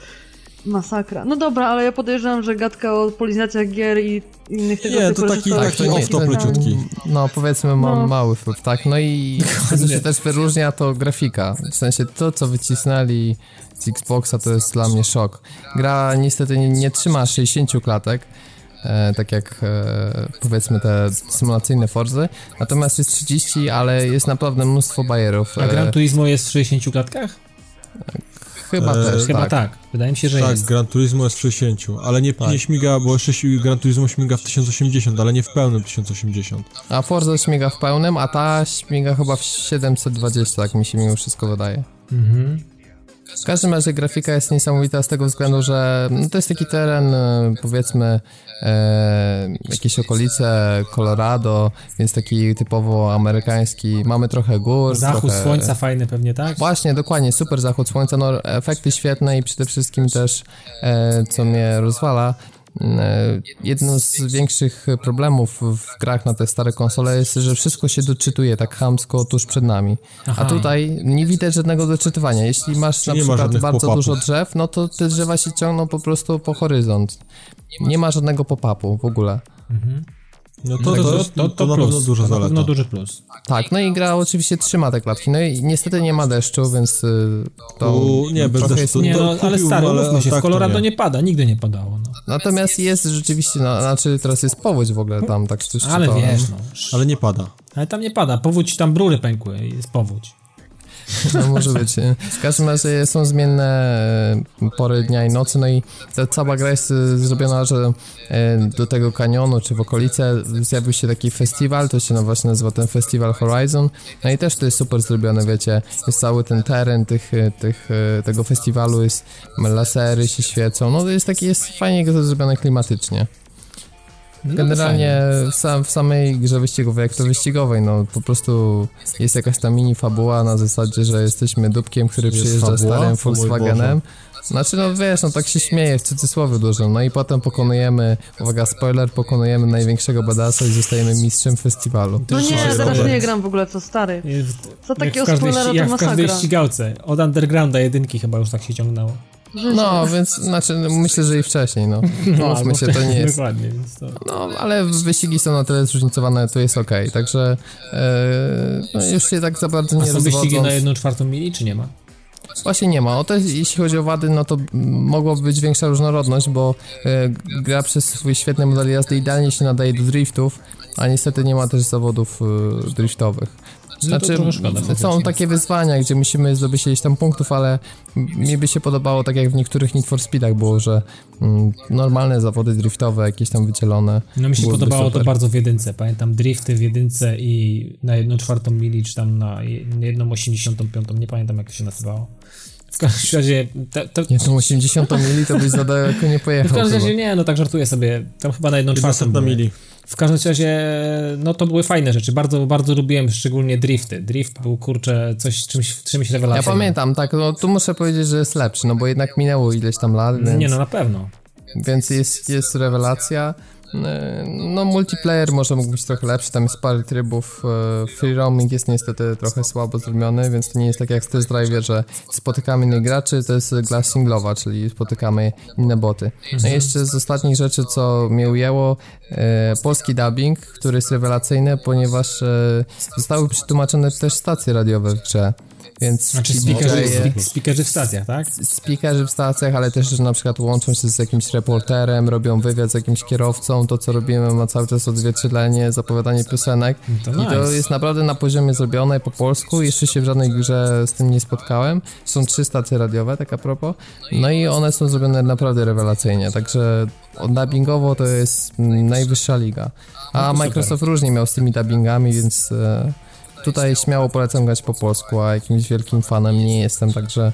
masakra. No dobra, ale ja podejrzewam, że gadka o polinizacjach gier i innych tego typu rzeczy... Nie, to taki, taki off-top leciutki. No powiedzmy ma, no. mały fruit, tak? No i co się też wyróżnia, to grafika. W sensie to, co wycisnęli z Xboxa, to jest dla mnie szok. Gra niestety nie, nie trzyma sześćdziesięciu klatek, e, tak jak e, powiedzmy te symulacyjne Forzy, natomiast jest trzydzieści, ale jest naprawdę mnóstwo bajerów. E, A Gran Turismo jest w sześćdziesięciu klatkach? Chyba e, też, chyba tak. tak. Wydaje mi się, że tak, jest. Tak, Gran Turismo jest w sześćdziesięciu, ale nie, tak. nie śmiga, bo Gran Turismo śmiga w tysiąc osiemdziesiąt, ale nie w pełnym tysiąc osiemdziesiąt. A Forza śmiga w pełnym, a ta śmiga chyba w siedemset dwadzieścia, tak mi się mimo wszystko wydaje. Mhm. W każdym razie grafika jest niesamowita z tego względu, że no to jest taki teren, powiedzmy, e, jakieś okolice Colorado, więc taki typowo amerykański, mamy trochę gór. Zachód trochę... słońca fajny pewnie, tak? Właśnie, dokładnie, super zachód słońca, no efekty świetne i przede wszystkim też, e, co mnie rozwala, jedno z większych problemów w grach na te stare konsole jest, że wszystko się doczytuje tak chamsko tuż przed nami. Aha. A tutaj nie widać żadnego doczytywania. Jeśli masz na nie przykład ma bardzo dużo drzew, no to te drzewa się ciągną po prostu po horyzont. Nie ma żadnego pop-upu w ogóle. Mhm. No to, tak, to, to, to, to, to plus, na duża to zaleta. Na duży plus. Tak, no i gra oczywiście trzyma te klatki. No i niestety nie ma deszczu, więc to... U, nie, bez deszczu. Jest... Nie, no, ale stary, mówmy się, tak, w Colorado nie. nie pada, nigdy nie padało. No. Natomiast jest rzeczywiście, no, znaczy teraz jest powódź w ogóle tam, tak coś ale to, wiesz, no. Ale nie pada. Ale tam nie pada, powódź, tam brury pękły, jest powódź. No może być. W każdym razie są zmienne pory dnia i nocy, no i ta cała gra jest zrobiona, że do tego kanionu czy w okolice zjawił się taki festiwal, to się no właśnie nazywa ten Festival Horizon, no i też to jest super zrobione, wiecie, jest cały ten teren tych, tych, tego festiwalu, jest lasery się świecą, no to jest taki, jest fajnie to zrobione klimatycznie. Generalnie w, sam, w samej grze wyścigowej, jak to wyścigowej, no po prostu jest jakaś ta mini fabuła na zasadzie, że jesteśmy dupkiem, który jest przyjeżdża fabuła? starym Volkswagenem. Znaczy no wiesz, no tak się śmieje w cudzysłowie dużo, no i potem pokonujemy, uwaga spoiler, pokonujemy największego badasa i zostajemy mistrzem festiwalu. No nie, ja teraz nie gram w ogóle, co stary. Co takiego spoilera to masakra. Jak w każdej ścigałce, od Undergrounda jedynki chyba już tak się ciągnęło. No, więc, znaczy, myślę, że i wcześniej, no. No, no myślę, to nie jest... Dokładnie, więc to... No, ale wyścigi są na tyle zróżnicowane, to jest okej, okay. Także yy, no, już się tak za bardzo nie rozwodzą. A są wyścigi na jedną czwartą mili, czy nie ma? Właśnie nie ma. O to, jeśli chodzi o wady, no to mogłaby być większa różnorodność, bo yy, gra przez swój świetny model jazdy idealnie się nadaje do driftów, a niestety nie ma też zawodów yy, driftowych. Znaczy, szkoda, są takie wyzwania, gdzie musimy zdobyć ileś tam punktów, ale mi by się podobało, tak jak w niektórych Need for Speedach było, że mm, normalne zawody driftowe, jakieś tam wydzielone. No mi się podobało super. To bardzo w jedynce, pamiętam drifty w jedynce i na jedną czwartą mili, czy tam na jedną osiemdziesiątą piątą, nie pamiętam jak to się nazywało. W każdym razie... Te, te... Nie, tą osiemdziesiątą mili to byś za daleko nie pojechał. W każdym razie chyba. Nie, no tak żartuję sobie, tam chyba na jedną czwartą mili. W każdym razie, no to były fajne rzeczy, bardzo, bardzo lubiłem szczególnie drifty. Drift był, kurczę, coś, czymś, czymś rewelacyjnym. Ja pamiętam, tak, no tu muszę powiedzieć, że jest lepszy, no bo jednak minęło ileś tam lat, więc... Nie, no na pewno. Więc jest, jest rewelacja. No multiplayer może mógł być trochę lepszy, tam jest parę trybów, free roaming jest niestety trochę słabo zrobiony, więc to nie jest tak jak w Test Drive, że spotykamy innych graczy, to jest gra singlowa, czyli spotykamy inne boty. No i jeszcze z ostatnich rzeczy, co mnie ujęło, e, polski dubbing, który jest rewelacyjny, ponieważ e, zostały przetłumaczone też stacje radiowe w grze. Więc znaczy speakerzy, speak, speakerzy w stacjach, tak? Speakerzy w stacjach, ale też, że na przykład łączą się z jakimś reporterem, robią wywiad z jakimś kierowcą, to co robimy ma cały czas odzwierciedlenie, zapowiadanie piosenek. To nice. I to jest naprawdę na poziomie zrobione po polsku, jeszcze się w żadnej grze z tym nie spotkałem. Są trzy stacje radiowe, tak a propos, no i one są zrobione naprawdę rewelacyjnie, także dubbingowo to jest najwyższa liga. A no Microsoft super. Różnie miał z tymi dubbingami, więc... Tutaj śmiało polecam grać po polsku, a jakimś wielkim fanem nie jestem, także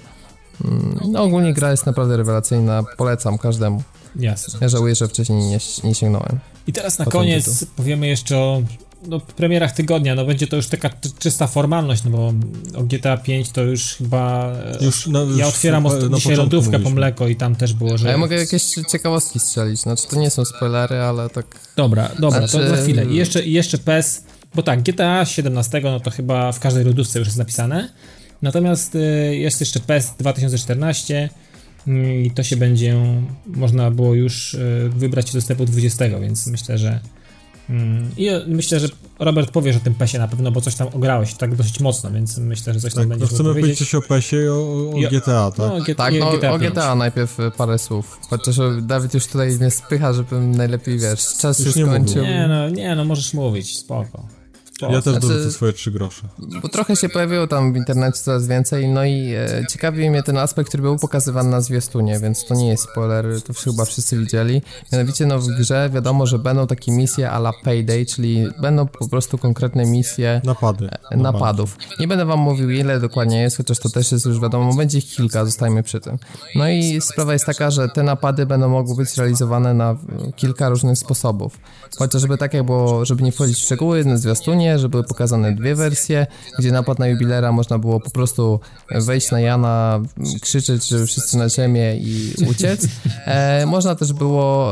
no ogólnie gra jest naprawdę rewelacyjna, polecam każdemu. Jasne. Ja żałuję, że wcześniej nie, nie sięgnąłem. I teraz na koniec tytuł. Powiemy jeszcze o no, premierach tygodnia, no będzie to już taka czysta formalność, no bo o G T A pięć to już chyba... Już, no, już ja otwieram na, na dzisiaj lodówkę mówiliśmy. Po mleko i tam też było, że... A ja mogę jakieś ciekawostki strzelić, znaczy to nie są spoilery, ale tak... Dobra, dobra, znaczy... to za chwilę. I jeszcze, i jeszcze P E S... Bo tak, G T A siedemnaście no to chyba w każdej lodówce już jest napisane. Natomiast y, jest jeszcze P E S dwa tysiące czternaście i y, to się będzie, można było już y, wybrać do sklepu dwudziestego, więc myślę, że y, i myślę, że Robert powiesz o tym P E S ie na pewno, bo coś tam ograłeś tak dosyć mocno, więc myślę, że coś tam tak, będziesz no chcemy powiedzieć coś o P E S ie i o, o G T A, tak? No, o G- tak, no, G T A o G T A najpierw parę słów, chociaż Dawid już tutaj mnie spycha, żebym najlepiej, wiesz, czas już, już nie skończył. Nie no, nie no, możesz mówić, spoko. O, ja też znaczy, dorzucę swoje trzy grosze. Bo trochę się pojawiło tam w internecie coraz więcej, no i e, ciekawi mnie ten aspekt, który był pokazywany na zwiastunie, więc to nie jest spoiler, to chyba wszyscy widzieli. Mianowicie no w grze wiadomo, że będą takie misje a la Payday, czyli będą po prostu konkretne misje Napady. E, napadów. Nie będę wam mówił ile dokładnie jest, chociaż to też jest już wiadomo, będzie ich kilka, zostajmy przy tym. No i sprawa jest taka, że te napady będą mogły być realizowane na kilka różnych sposobów. Chociażby tak jak było, żeby nie wchodzić w szczegóły, na zwiastunie, że były pokazane dwie wersje, gdzie napad na jubilera można było po prostu wejść na Jana, krzyczeć, że wszyscy na ziemię i uciec. E, można też było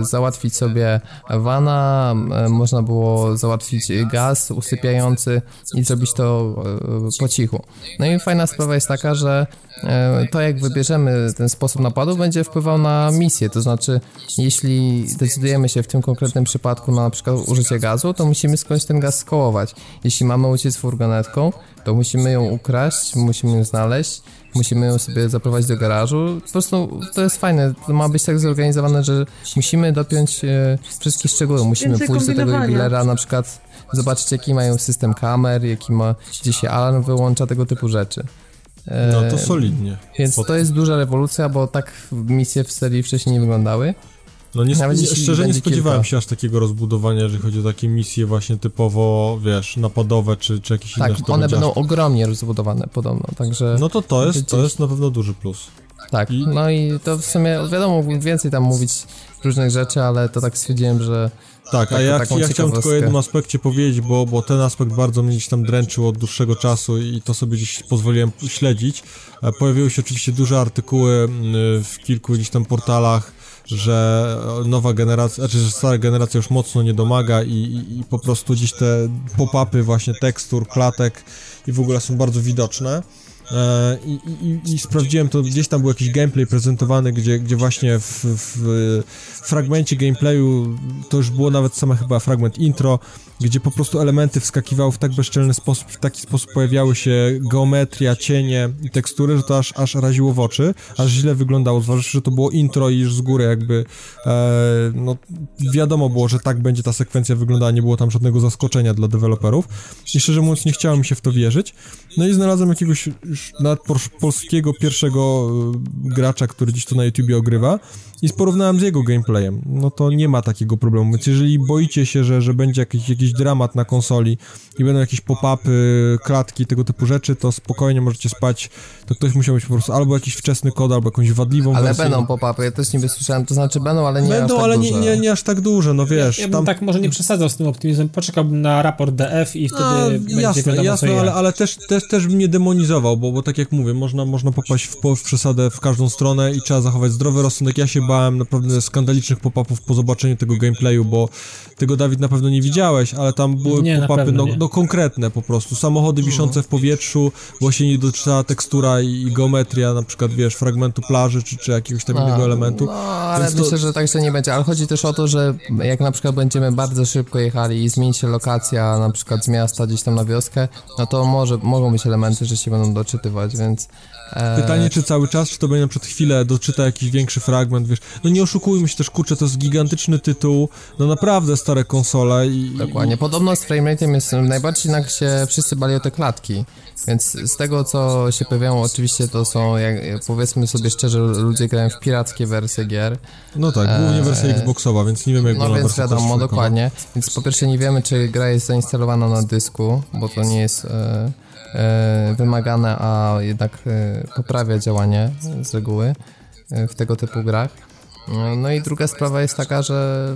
e, załatwić sobie Vana, e, można było załatwić gaz usypiający i zrobić to e, po cichu. No i fajna sprawa jest taka, że e, to jak wybierzemy ten sposób napadu będzie wpływał na misję, to znaczy jeśli decydujemy się w tym konkretnym przypadku na, na przykład użycie gazu, to musimy skądś ten gaz skołować. Jeśli mamy uciec furgonetką, to musimy ją ukraść, musimy ją znaleźć, musimy ją sobie zaprowadzić do garażu. Po prostu to jest fajne, to ma być tak zorganizowane, że musimy dopiąć e, wszystkie szczegóły, musimy Więcej pójść do tego jubilera, na przykład zobaczyć jaki mają system kamer, jaki ma, gdzie się alarm wyłącza, tego typu rzeczy. E, no to solidnie. Więc Pod... to jest duża rewolucja, bo tak misje w serii wcześniej nie wyglądały. No nie, szczerze nie spodziewałem kilka. się aż takiego rozbudowania, jeżeli chodzi o takie misje właśnie typowo, wiesz, napadowe czy, czy jakieś tak, inne. Tak, one będą aż... ogromnie rozbudowane podobno, także... No to to jest, to jest na pewno duży plus. Tak, I... no i to w sumie, wiadomo, więcej tam mówić różnych rzeczy, ale to tak stwierdziłem, że... Tak, a ja, ja chciałem tylko o jednym aspekcie powiedzieć, bo, bo ten aspekt bardzo mnie gdzieś tam dręczył od dłuższego czasu i to sobie gdzieś pozwoliłem śledzić. Pojawiły się oczywiście duże artykuły w kilku gdzieś tam portalach, że nowa generacja, znaczy, że stara generacja już mocno nie domaga i, i, i po prostu gdzieś te pop-upy właśnie tekstur, klatek i w ogóle są bardzo widoczne. I, i, i sprawdziłem to, gdzieś tam był jakiś gameplay prezentowany, gdzie, gdzie właśnie w, w fragmencie gameplayu, to już było nawet sama chyba fragment intro, gdzie po prostu elementy wskakiwały w tak bezczelny sposób, w taki sposób pojawiały się geometria, cienie i tekstury, że to aż, aż raziło w oczy, aż źle wyglądało, zważywszy, że to było intro i już z góry jakby e, no wiadomo było, że tak będzie ta sekwencja wyglądała, nie było tam żadnego zaskoczenia dla deweloperów i szczerze mówiąc nie chciałem się w to wierzyć, no i znalazłem jakiegoś już nawet polskiego pierwszego gracza, który gdzieś tu na YouTubie ogrywa i porównałem z jego gameplayem, no to nie ma takiego problemu, więc jeżeli boicie się, że, że będzie jakiś, jakiś dramat na konsoli i będą jakieś pop-upy, klatki, tego typu rzeczy, to spokojnie możecie spać, to ktoś musiał mieć po prostu albo jakiś wczesny kod, albo jakąś wadliwą ale wersję. Ale będą pop-upy, ja też niby słyszałem, to znaczy będą, ale nie będą, aż tak ale duże. Będą, ale nie, nie aż tak duże, no wiesz. Ja, ja bym tam... tak może nie przesadzał z tym optymizmem, poczekałbym na raport D F i wtedy no, będzie jasne, wiadomo jasne, co ale, ale też, też, też bym nie demonizował, bo, bo tak jak mówię, można, można popaść w, w przesadę w każdą stronę i trzeba zachować zdrowy rozsądek. Ja się bałem naprawdę skandalicznych pop-upów po zobaczeniu tego gameplayu, bo tego Dawid na pewno nie widziałeś, ale tam były nie, pop-upy no, no konkretne po prostu, samochody wiszące w powietrzu, właśnie nie dotyczyła tekstura i, i geometria, na przykład wiesz, fragmentu plaży, czy, czy jakiegoś tam no, innego elementu. No, ale Więc myślę, to... że tak się nie będzie, ale chodzi też o to, że jak na przykład będziemy bardzo szybko jechali i zmieni się lokacja na przykład z miasta gdzieś tam na wioskę, no to może, mogą być elementy, że się będą do doczytywać, więc... E... Pytanie, czy cały czas, czy to będzie na przykład chwilę, doczyta jakiś większy fragment, wiesz... No nie oszukujmy się też, kurczę, to jest gigantyczny tytuł, no naprawdę stare konsole i... Dokładnie, podobno z framerate'em jest... Najbardziej jednak się wszyscy bali o te klatki, więc z tego, co się pojawiało, oczywiście to są, jak, powiedzmy sobie szczerze, ludzie grają w pirackie wersje gier. No tak, głównie wersja e... Xboxowa, więc nie wiem, jak... No więc wiadomo, dokładnie, więc po pierwsze nie wiemy, czy gra jest zainstalowana na dysku, bo to nie jest... E... wymagane, a jednak poprawia działanie z reguły w tego typu grach. No i druga sprawa jest taka, że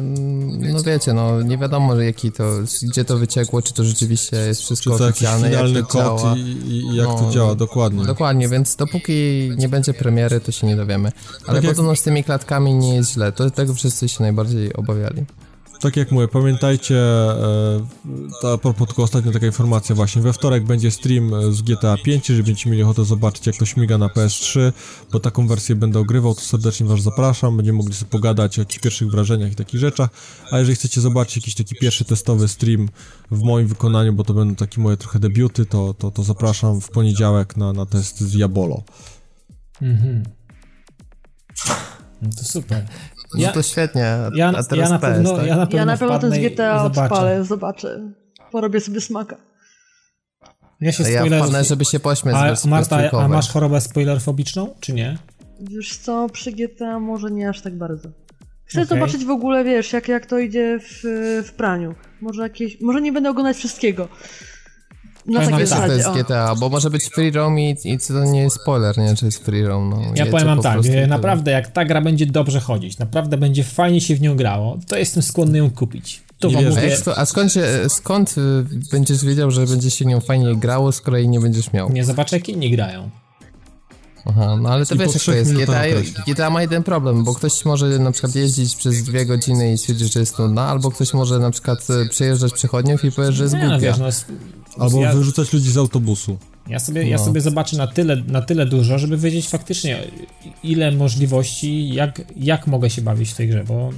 no wiecie, no nie wiadomo, jaki to, gdzie to wyciekło, czy to rzeczywiście jest wszystko oficjalne, jak to kod działa. I, i jak no, to działa, dokładnie. Dokładnie, więc dopóki nie będzie premiery, to się nie dowiemy. Ale tak podobno jak... z tymi klatkami nie jest źle, to tego wszyscy się najbardziej obawiali. Tak jak mówię, pamiętajcie, e, a propos tylko ostatnio taka informacja właśnie, we wtorek będzie stream z G T A pięć, jeżeli będziecie mieli ochotę zobaczyć, jak to śmiga na P S trzy, bo taką wersję będę ogrywał, to serdecznie was zapraszam, będziemy mogli sobie pogadać o jakichś pierwszych wrażeniach i takich rzeczach, a jeżeli chcecie zobaczyć jakiś taki pierwszy testowy stream w moim wykonaniu, bo to będą takie moje trochę debiuty, to, to, to zapraszam w poniedziałek na, na test z Diabolo. Mhm. No to super. No ja, to świetnie, a, ja, a teraz ja na pewno, P S, tak? Ja na pewno, ja na pewno ten z G T A odpalę, zobaczę, porobię sobie smaka. Ja się ja wpadnę, żeby się pośmiać. A Marta, a masz chorobę spoilerfobiczną, czy nie? Wiesz co, przy G T A może nie aż tak bardzo. Chcę okay. zobaczyć w ogóle, wiesz, jak, jak to idzie w, w praniu. Może, jakieś, może nie będę oglądać wszystkiego. No ja tak, to jest G T A, o. bo może być free roam i, i to nie jest spoiler, nie? Czy jest free roam, no. Ja powiem wam tak, naprawdę jak ta gra będzie dobrze chodzić, naprawdę będzie fajnie się w nią grało, to jestem skłonny ją kupić. To wam mówię. A, a skąd, się, skąd będziesz wiedział, że będzie się nią fajnie grało, skoro jej nie będziesz miał? Nie, zobacz jak inni grają. Aha, no ale to I wiesz jak to jest, G T A ma jeden problem, bo ktoś może na przykład jeździć przez dwie godziny i stwierdzić, że jest nudna, albo ktoś może na przykład przejeżdżać przechodniów i powiedzieć, że jest głupia. No, wiesz, no jest... Albo ja... wyrzucać ludzi z autobusu. Ja sobie, no. ja sobie zobaczę na tyle, na tyle dużo, żeby wiedzieć faktycznie ile możliwości, jak, jak mogę się bawić w tej grze, bo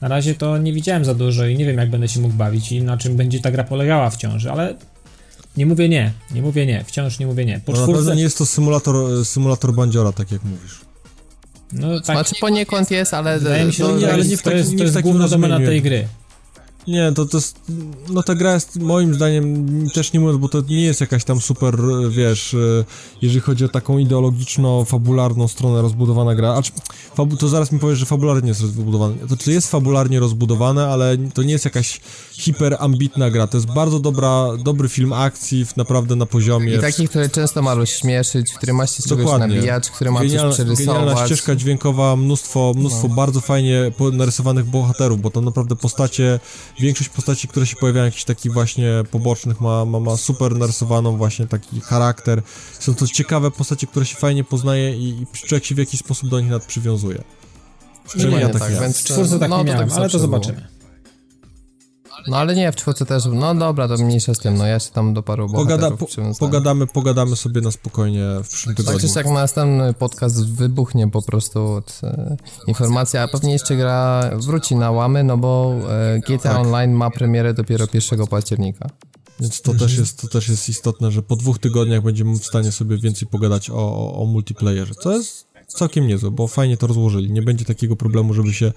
na razie to nie widziałem za dużo i nie wiem jak będę się mógł bawić i na czym będzie ta gra polegała wciąż, ale... Nie mówię nie, nie mówię nie, wciąż nie mówię nie. Po no czwórce... Naprawdę nie jest to symulator, symulator bandziora, tak jak mówisz. No tak. Znaczy poniekąd jest, ale... Wydaje mi się, to, nie, ale nie w takim, to jest, to jest główna domena tej gry. Nie, to, to jest... No ta gra jest moim zdaniem, też nie mówiąc, bo to nie jest jakaś tam super, wiesz, jeżeli chodzi o taką ideologiczno-fabularną stronę rozbudowana gra. Acz, fabu, to zaraz mi powiesz, że fabularnie jest rozbudowane. To czy jest fabularnie rozbudowane, ale to nie jest jakaś hiperambitna gra. To jest bardzo dobra, dobry film akcji, naprawdę na poziomie... I taki, który często ma rozśmieszyć, który ma się z czegoś nabijać, który ma genialna, coś przerysować. Genialna ścieżka dźwiękowa, mnóstwo, mnóstwo no. bardzo fajnie narysowanych bohaterów, bo to naprawdę postacie... Większość postaci, które się pojawiają, jakichś takich właśnie pobocznych, ma, ma, ma super narysowaną właśnie taki charakter. Są to ciekawe postacie, które się fajnie poznaje i, i człowiek się w jakiś sposób do nich nadprzywiązuje. Przynajmniej no ja tak, tak ja. Więc w czwórce tak no, nie miałem, tak ale to zobaczymy. No ale nie, w czwórce też, no dobra, to mniejsza z tym, no ja się tam do paru Pogada, po, Pogadamy, pogadamy sobie na spokojnie w przyszłym tygodniu. Tak czy jak następny podcast wybuchnie po prostu od e, informacji, a pewnie jeszcze gra wróci na łamy, no bo e, G T A tak. Online ma premierę dopiero pierwszego października. Więc to, mhm. też jest, to też jest istotne, że po dwóch tygodniach będziemy w stanie sobie więcej pogadać o, o, o multiplayerze, co jest całkiem niezłe, bo fajnie to rozłożyli, nie będzie takiego problemu, żeby się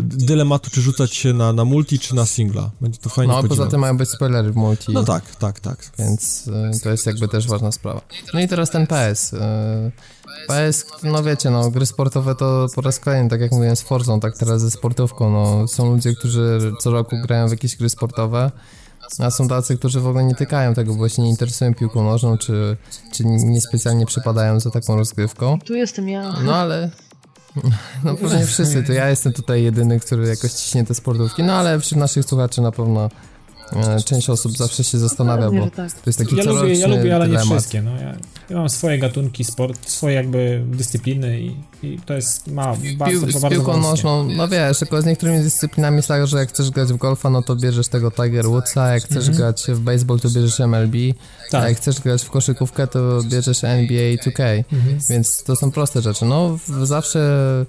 dylematu, czy rzucać się na, na multi, czy na singla. Będzie to fajnie. No, podzielone. Poza tym mają być spoilery w multi. No tak, tak, tak. Więc y, to jest jakby też ważna sprawa. No i teraz ten P S. Y, P S, no wiecie, no gry sportowe to po raz kolejny, tak jak mówiłem z Forzą, tak teraz ze sportówką, no są ludzie, którzy co roku grają w jakieś gry sportowe, a są tacy, którzy w ogóle nie tykają tego, bo się nie interesują piłką nożną, czy, czy niespecjalnie przypadają za taką rozgrywką. Tu jestem ja. No ale... No pewnie wszyscy, to ja jestem tutaj jedyny, który jakoś ciśnie te sportówki, no ale wśród naszych słuchaczy na pewno e, część osób zawsze się zastanawia, bo to jest taki ja coroczny lubię, ja lubię, ale dylemat. Nie wszystkie, no ja, ja mam swoje gatunki, sport, swoje jakby dyscypliny i, i to jest mało, bardzo, Pił, bardzo Z piłką nożną, no wiesz, tylko z niektórymi dyscyplinami jest tak, że jak chcesz grać w golfa, no to bierzesz tego Tiger Woodsa, jak chcesz mhm. grać w baseball, to bierzesz M L B, tak. a jak chcesz grać w koszykówkę, to bierzesz N B A two K, mhm. więc to są proste rzeczy, no w, zawsze...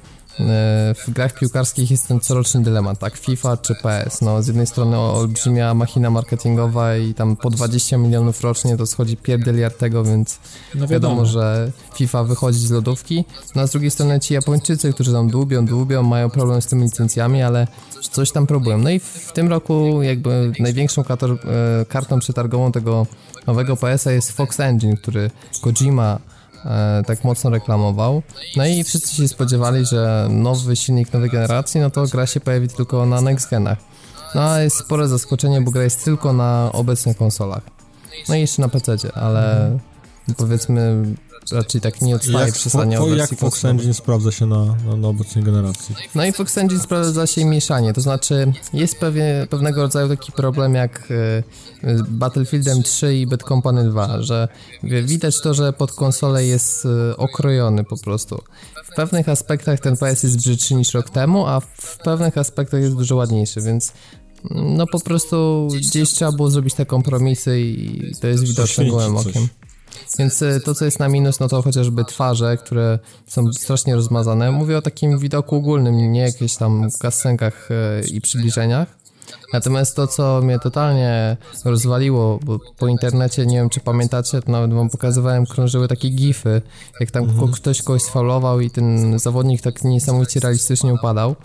w grach piłkarskich jest ten coroczny dylemat, tak? FIFA czy P S? No, z jednej strony olbrzymia machina marketingowa i tam po dwadzieścia milionów rocznie to schodzi pierdyliard tego, więc no wiadomo. wiadomo, że FIFA wychodzi z lodówki. No a z drugiej strony ci Japończycy, którzy tam dłubią, dłubią, mają problem z tymi licencjami, ale coś tam próbują. No i w tym roku jakby największą kator, kartą przetargową tego nowego P S a jest Fox Engine, który Kojima E, tak mocno reklamował. No i wszyscy się spodziewali, że nowy silnik nowej generacji, no to gra się pojawi tylko na next genach. No a jest spore zaskoczenie, bo gra jest tylko na obecnych konsolach. No i jeszcze na P C cie, ale mm. powiedzmy raczej tak nie odstaje przystanie obecnej. Jak Fox Engine sprawdza się na, na, na obecnej generacji? No i Fox Engine sprawdza się mieszanie, to znaczy jest pewien, pewnego rodzaju taki problem jak y, y, Battlefieldem trzy i Bad Company dwa, że widać to, że pod konsolę jest y, okrojony po prostu. W pewnych aspektach ten P S jest brzydszy niż rok temu, a w pewnych aspektach jest dużo ładniejszy, więc no po prostu gdzieś trzeba było zrobić te kompromisy i to jest widoczne gołym okiem. Więc to, co jest na minus, no to chociażby twarze, które są strasznie rozmazane. Mówię o takim widoku ogólnym, nie jakichś tam kasenkach i przybliżeniach. Natomiast to, co mnie totalnie rozwaliło, bo po internecie, nie wiem czy pamiętacie, to nawet wam pokazywałem, krążyły takie gify, jak tam mhm. ktoś kogoś sfaulował i ten zawodnik tak niesamowicie realistycznie upadał.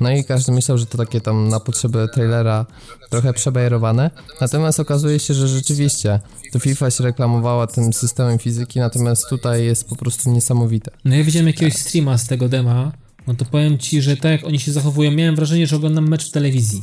No i każdy myślał, że to takie tam na potrzeby trailera trochę przebajerowane. Natomiast okazuje się, że rzeczywiście to FIFA się reklamowała tym systemem fizyki, natomiast tutaj jest po prostu niesamowite. No ja widziałem jakiegoś streama z tego dema, no to powiem ci, że tak jak oni się zachowują, miałem wrażenie, że oglądam mecz w telewizji.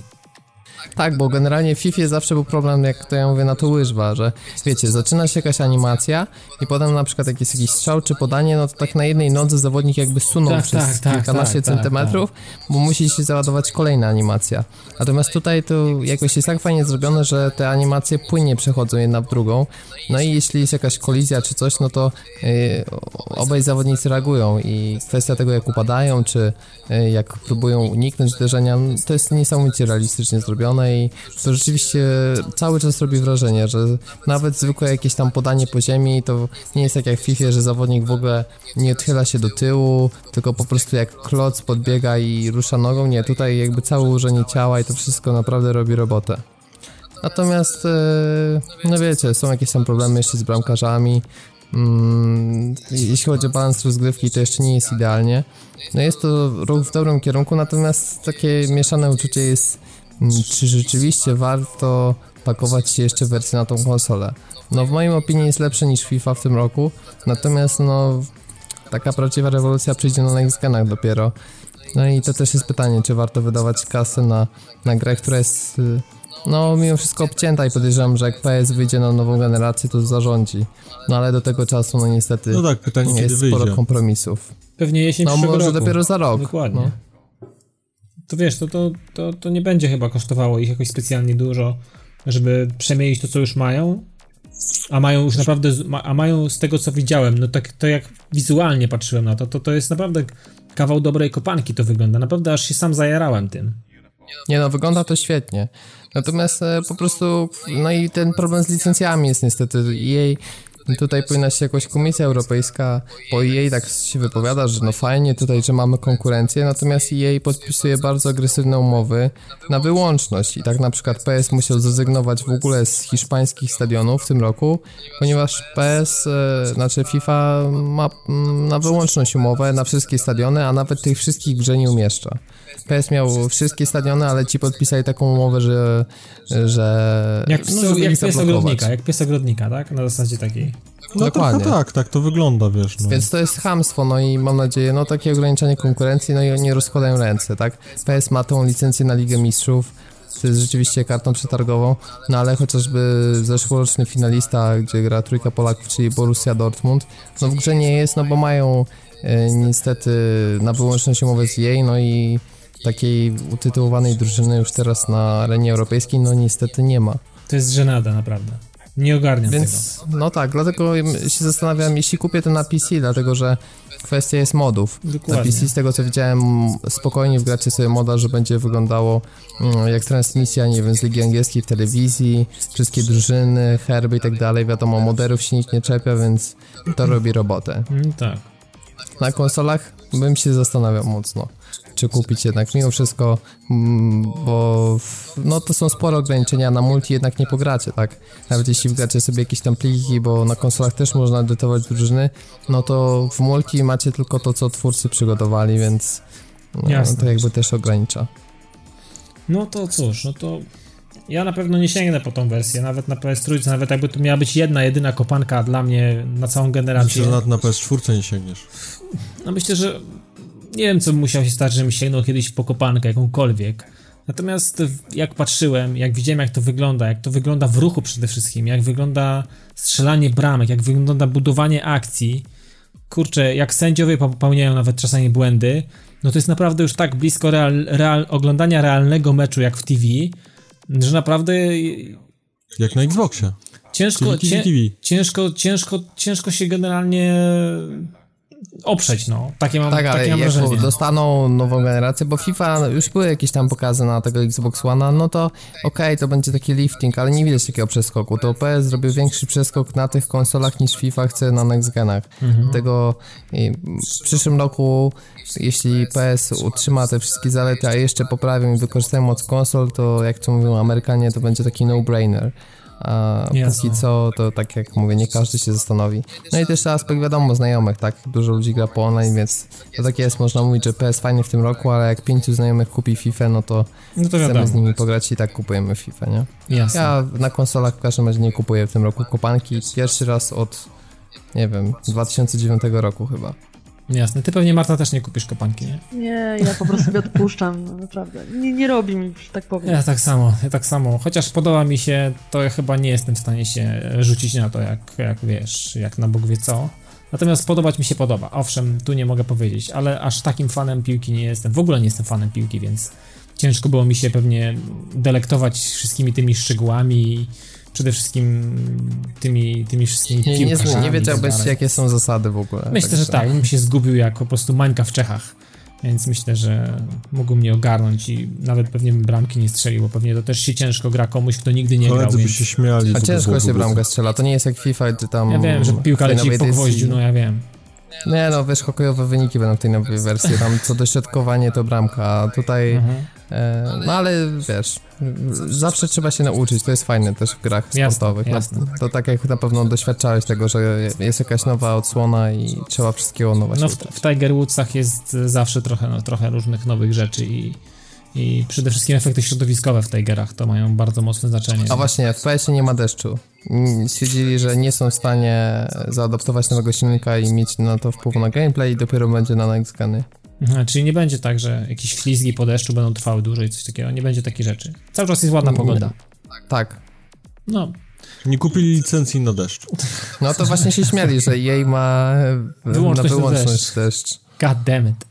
Tak, bo generalnie w FIFA zawsze był problem, jak to ja mówię, na to łyżwa, że wiecie, zaczyna się jakaś animacja i potem na przykład jak jest jakiś strzał czy podanie, no to tak na jednej nodze zawodnik jakby sunął tak, przez tak, kilkanaście tak, centymetrów, tak, bo musi się załadować kolejna animacja. Natomiast tutaj to jakoś jest tak fajnie zrobione, że te animacje płynnie przechodzą jedna w drugą, no i jeśli jest jakaś kolizja czy coś, no to yy, obaj zawodnicy reagują i kwestia tego, jak upadają, czy yy, jak próbują uniknąć uderzenia, no to jest niesamowicie realistycznie zrobione. I to rzeczywiście cały czas robi wrażenie, że nawet zwykłe jakieś tam podanie po ziemi to nie jest tak jak w FIFA, że zawodnik w ogóle nie odchyla się do tyłu, tylko po prostu jak kloc podbiega i rusza nogą. Nie, tutaj jakby całe ułożenie ciała i to wszystko naprawdę robi robotę. Natomiast no wiecie, są jakieś tam problemy jeszcze z bramkarzami. Hmm, jeśli chodzi o balans rozgrywki, to jeszcze nie jest idealnie. No jest to ruch w dobrym kierunku, natomiast takie mieszane uczucie jest, czy rzeczywiście warto pakować się jeszcze wersję na tą konsolę. No w mojej opinii jest lepsze niż FIFA w tym roku, natomiast no taka prawdziwa rewolucja przyjdzie na next genach dopiero. No i to też jest pytanie, czy warto wydawać kasę na, na grę, która jest no mimo wszystko obcięta i podejrzewam, że jak P S wyjdzie na nową generację, to zarządzi. No ale do tego czasu no niestety no tak, pytanie, jest kiedy wyjdzie. Sporo kompromisów. Pewnie jesień przyszłego roku. No może dopiero za rok. Dokładnie. No. To wiesz, to, to, to, to nie będzie chyba kosztowało ich jakoś specjalnie dużo, żeby przemienić to, co już mają, a mają już naprawdę, a mają z tego, co widziałem, no tak to jak wizualnie patrzyłem na to, to, to jest naprawdę kawał dobrej kopanki to wygląda, naprawdę aż się sam zajarałem tym. Nie no, wygląda to świetnie. Natomiast e, po prostu, no i ten problem z licencjami jest niestety jej. Tutaj powinna się jakoś Komisja Europejska, bo E A tak się wypowiada, że no fajnie tutaj, że mamy konkurencję, natomiast E A podpisuje bardzo agresywne umowy na wyłączność i tak na przykład P S musiał zrezygnować w ogóle z hiszpańskich stadionów w tym roku, ponieważ P S, e, znaczy FIFA ma m, na wyłączność umowę na wszystkie stadiony, a nawet tych wszystkich grze nie umieszcza. P S miał wszystkie stadiony, ale ci podpisali taką umowę, że... że jak, no, żeby jak, pies ogrodnika, jak pies ogrodnika, tak? Na zasadzie takiej. No dokładnie. Tak, tak, tak to wygląda, wiesz. No. Więc to jest chamstwo, no i mam nadzieję, no takie ograniczenie konkurencji, no i oni rozkładają ręce, tak? P S ma tą licencję na Ligę Mistrzów, to jest rzeczywiście kartą przetargową, no ale chociażby zeszłoroczny finalista, gdzie gra trójka Polaków, czyli Borussia Dortmund, no w grze nie jest, no bo mają e, niestety na wyłączność umowę z E A, no i takiej utytułowanej drużyny już teraz na arenie europejskiej, no niestety nie ma. To jest żenada, naprawdę. Nie ogarniam Więc, tego. No tak, dlatego się zastanawiam, jeśli kupię to na P C, dlatego że kwestia jest modów. Dokładnie. Na P C z tego co widziałem, spokojnie wgracie sobie moda, że będzie wyglądało mm, jak transmisja, nie wiem, z Ligi Angielskiej w telewizji, wszystkie drużyny, herby i tak dalej, wiadomo, moderów się nikt nie czepia, więc to robi robotę. Tak. Na konsolach bym się zastanawiał mocno. czy kupić jednak mimo wszystko, bo no to są spore ograniczenia, na multi jednak nie pogracie, tak? Nawet jeśli wgracie sobie jakieś tam pliki, bo na konsolach też można edytować drużyny, no to w multi macie tylko to, co twórcy przygotowali, więc no, to jakby też ogranicza. No to cóż, no to ja na pewno nie sięgnę po tą wersję, nawet na P S trzy, nawet jakby to miała być jedna, jedyna kopanka dla mnie na całą generację. Myślę, że na P S cztery nie sięgniesz. No myślę, że nie wiem, co musiał się stać, żebym sięgnął kiedyś po kopankę jakąkolwiek. Natomiast jak patrzyłem, jak widziałem, jak to wygląda, jak to wygląda w ruchu przede wszystkim, jak wygląda strzelanie bramek, jak wygląda budowanie akcji, kurczę, jak sędziowie popełniają nawet czasami błędy, no to jest naprawdę już tak blisko real, real, oglądania realnego meczu jak w T V, że naprawdę... Jak na Xboxie. Ciężko, cię, ciężko, ciężko, ciężko się generalnie oprzeć, no. Takie mam, tak, takie ale mam jak wrażenie. Dostaną nową generację, bo FIFA, już były jakieś tam pokazy na tego Xbox One'a, no to okej, okay, to będzie taki lifting, ale nie widać takiego przeskoku. To P S zrobił większy przeskok na tych konsolach niż FIFA chce na next genach. Mhm. Dlatego w przyszłym roku, jeśli P S utrzyma te wszystkie zalety, a jeszcze poprawią i wykorzystają moc konsol, to jak to mówią Amerykanie, to będzie taki no-brainer. A póki co, to tak jak mówię, nie każdy się zastanowi. No i też ten aspekt, wiadomo, znajomych, tak? Dużo ludzi gra po online, więc to tak jest, można mówić, że P S fajnie w tym roku, ale jak pięciu znajomych kupi FIFA, no to, no to chcemy wiadomo z nimi pograć i tak kupujemy FIFA, nie? Jasne. Ja na konsolach w każdym razie nie kupuję w tym roku kopanki, pierwszy raz od, nie wiem, dwa tysiące dziewiątego roku chyba. Jasne, ty pewnie, Marta, też nie kupisz kopanki, nie? Nie, ja po prostu sobie odpuszczam, no, naprawdę. Nie, nie robi mi, że tak powiem. Ja tak samo, ja tak samo. Chociaż podoba mi się, to ja chyba nie jestem w stanie się rzucić na to, jak, jak wiesz, jak na Bóg wie co. Natomiast podobać mi się podoba. Owszem, tu nie mogę powiedzieć, ale aż takim fanem piłki nie jestem. W ogóle nie jestem fanem piłki, więc ciężko było mi się pewnie delektować wszystkimi tymi szczegółami. Przede wszystkim tymi, tymi wszystkimi nie, nie, nie wiedziałbyś, jakie są zasady w ogóle. Myślę, tak, że tak, bym się zgubił jak po prostu Mańka w Czechach, więc myślę, że mógł mnie ogarnąć i nawet pewnie bym bramki nie strzelił, bo pewnie to też się ciężko gra komuś, kto nigdy nie grał, więc... się śmiali. A ciężko się bramkę strzela, to nie jest jak FIFA, czy tam... Ja wiem, że piłka leci po gwoździu, no ja wiem. Nie no, wiesz, hokejowe wyniki będą w tej nowej wersji, tam co dośrodkowanie to bramka, a tutaj... Mhm. No ale wiesz, zawsze trzeba się nauczyć, to jest fajne też w grach jasne, sportowych, jasne. To tak jak na pewno doświadczałeś tego, że jest jakaś nowa odsłona i trzeba wszystkiego nowa się no w, w Tiger Woodsach jest zawsze trochę, no, trochę różnych nowych rzeczy i, i przede wszystkim efekty środowiskowe w Tigerach to mają bardzo mocne znaczenie. A właśnie, w P S-ie nie ma deszczu, stwierdzili, że nie są w stanie zaadaptować nowego silnika i mieć na to wpływ na gameplay i dopiero będzie na next geny. Aha, czyli nie będzie tak, że jakieś ślizgi po deszczu będą trwały dłużej, coś takiego, nie będzie takich rzeczy. Cały czas jest ładna pogoda. Tak. No. Nie kupili licencji na deszcz. No to właśnie się śmiali, że jej ma wyłączność na wyłączność deszcz. God damn it.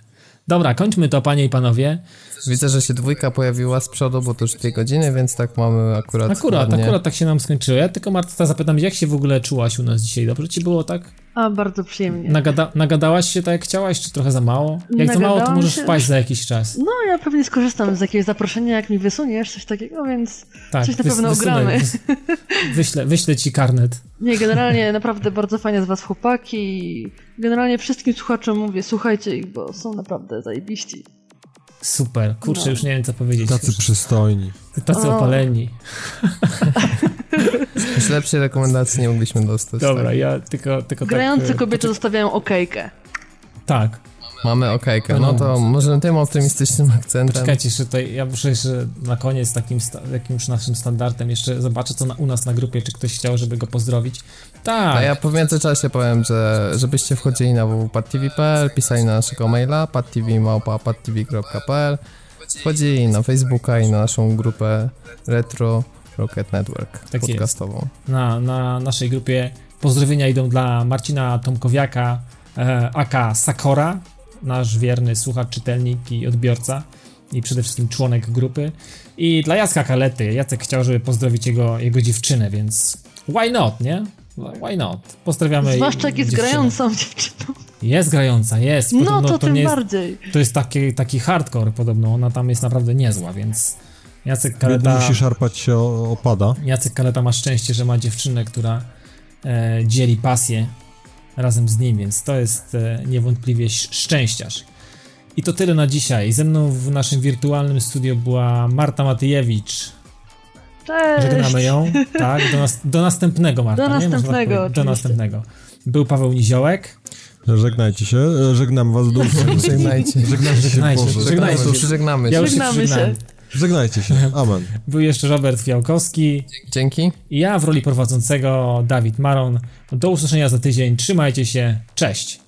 Dobra, kończmy to, panie i panowie. Widzę, że się dwójka pojawiła z przodu, bo to już dwie godziny, więc tak mamy akurat... Akurat, ładnie. Akurat tak się nam skończyło. Ja tylko, Marta, zapytam, jak się w ogóle czułaś u nas dzisiaj? Dobrze ci było, tak? A, bardzo przyjemnie. Nagada- nagadałaś się tak, jak chciałaś, czy trochę za mało? Jak za mało, to możesz się... wpaść za jakiś czas. No, ja pewnie skorzystam z jakiegoś zaproszenia, jak mi wysuniesz, coś takiego, więc tak, coś na wys- pewno ogramy. Wys- wyślę, wyślę ci karnet. Nie, generalnie naprawdę bardzo fajnie z was chłopaki. Generalnie wszystkim słuchaczom mówię, słuchajcie ich, bo są naprawdę zajebiści. Super, kurczę, no. Już nie wiem, co powiedzieć. Tacy przystojni. Tacy o. opaleni. Już lepszej rekomendacji nie mogliśmy dostać. Dobra, tak. ja tylko, tylko Grające tak... kobiety to... zostawiają okejkę. Tak. Mamy okejkę, no to może tym optymistycznym akcentem. Poczekajcie, jeszcze tutaj, ja muszę jeszcze na koniec takim sta- jakimś naszym standardem jeszcze zobaczę, co na, u nas na grupie, czy ktoś chciał, żeby go pozdrowić. Tak. A ja po międzyczasie powiem, że żebyście wchodzili na w w w kropka pat t v kropka p l, pisali na naszego maila pat t v małpa pat t v kropka p l, wchodzili na Facebooka i na naszą grupę Retro Rocket Network tak podcastową. Na, na naszej grupie pozdrowienia idą dla Marcina Tomkowiaka, e, aka Sakora, nasz wierny słuchacz, czytelnik i odbiorca i przede wszystkim członek grupy i dla Jacka Kalety. Jacek chciał, żeby pozdrowić jego, jego dziewczynę, więc why not, nie? Why not? Pozdrawiamy. Zwłaszcza jak jest dziewczynę. Grającą dziewczyną. Jest grająca, jest. Podobno no to, to tym nie jest, bardziej. To jest taki, taki hardcore podobno, ona tam jest naprawdę niezła, więc Jacek Kaleta... Musi szarpać się o, opada. Jacek Kaleta ma szczęście, że ma dziewczynę, która e, dzieli pasję razem z nim, więc to jest e, niewątpliwie szczęściarz. I to tyle na dzisiaj. Ze mną w naszym wirtualnym studio była Marta Matejewicz. Cześć. Żegnamy ją. Tak, do, nas, do następnego, Marta. Do następnego. Nie? Tak do następnego. Był Paweł Niziołek. Żegnajcie się. Żegnam was dłużej. Żegnajcie. Żegnajcie się. Żegnajcie się. Żegnamy się. Żegnamy się. Żegnajcie się. Amen. Był jeszcze Robert Fiałkowski. Dzięki. I ja w roli prowadzącego Dawid Maron. Do usłyszenia za tydzień. Trzymajcie się. Cześć.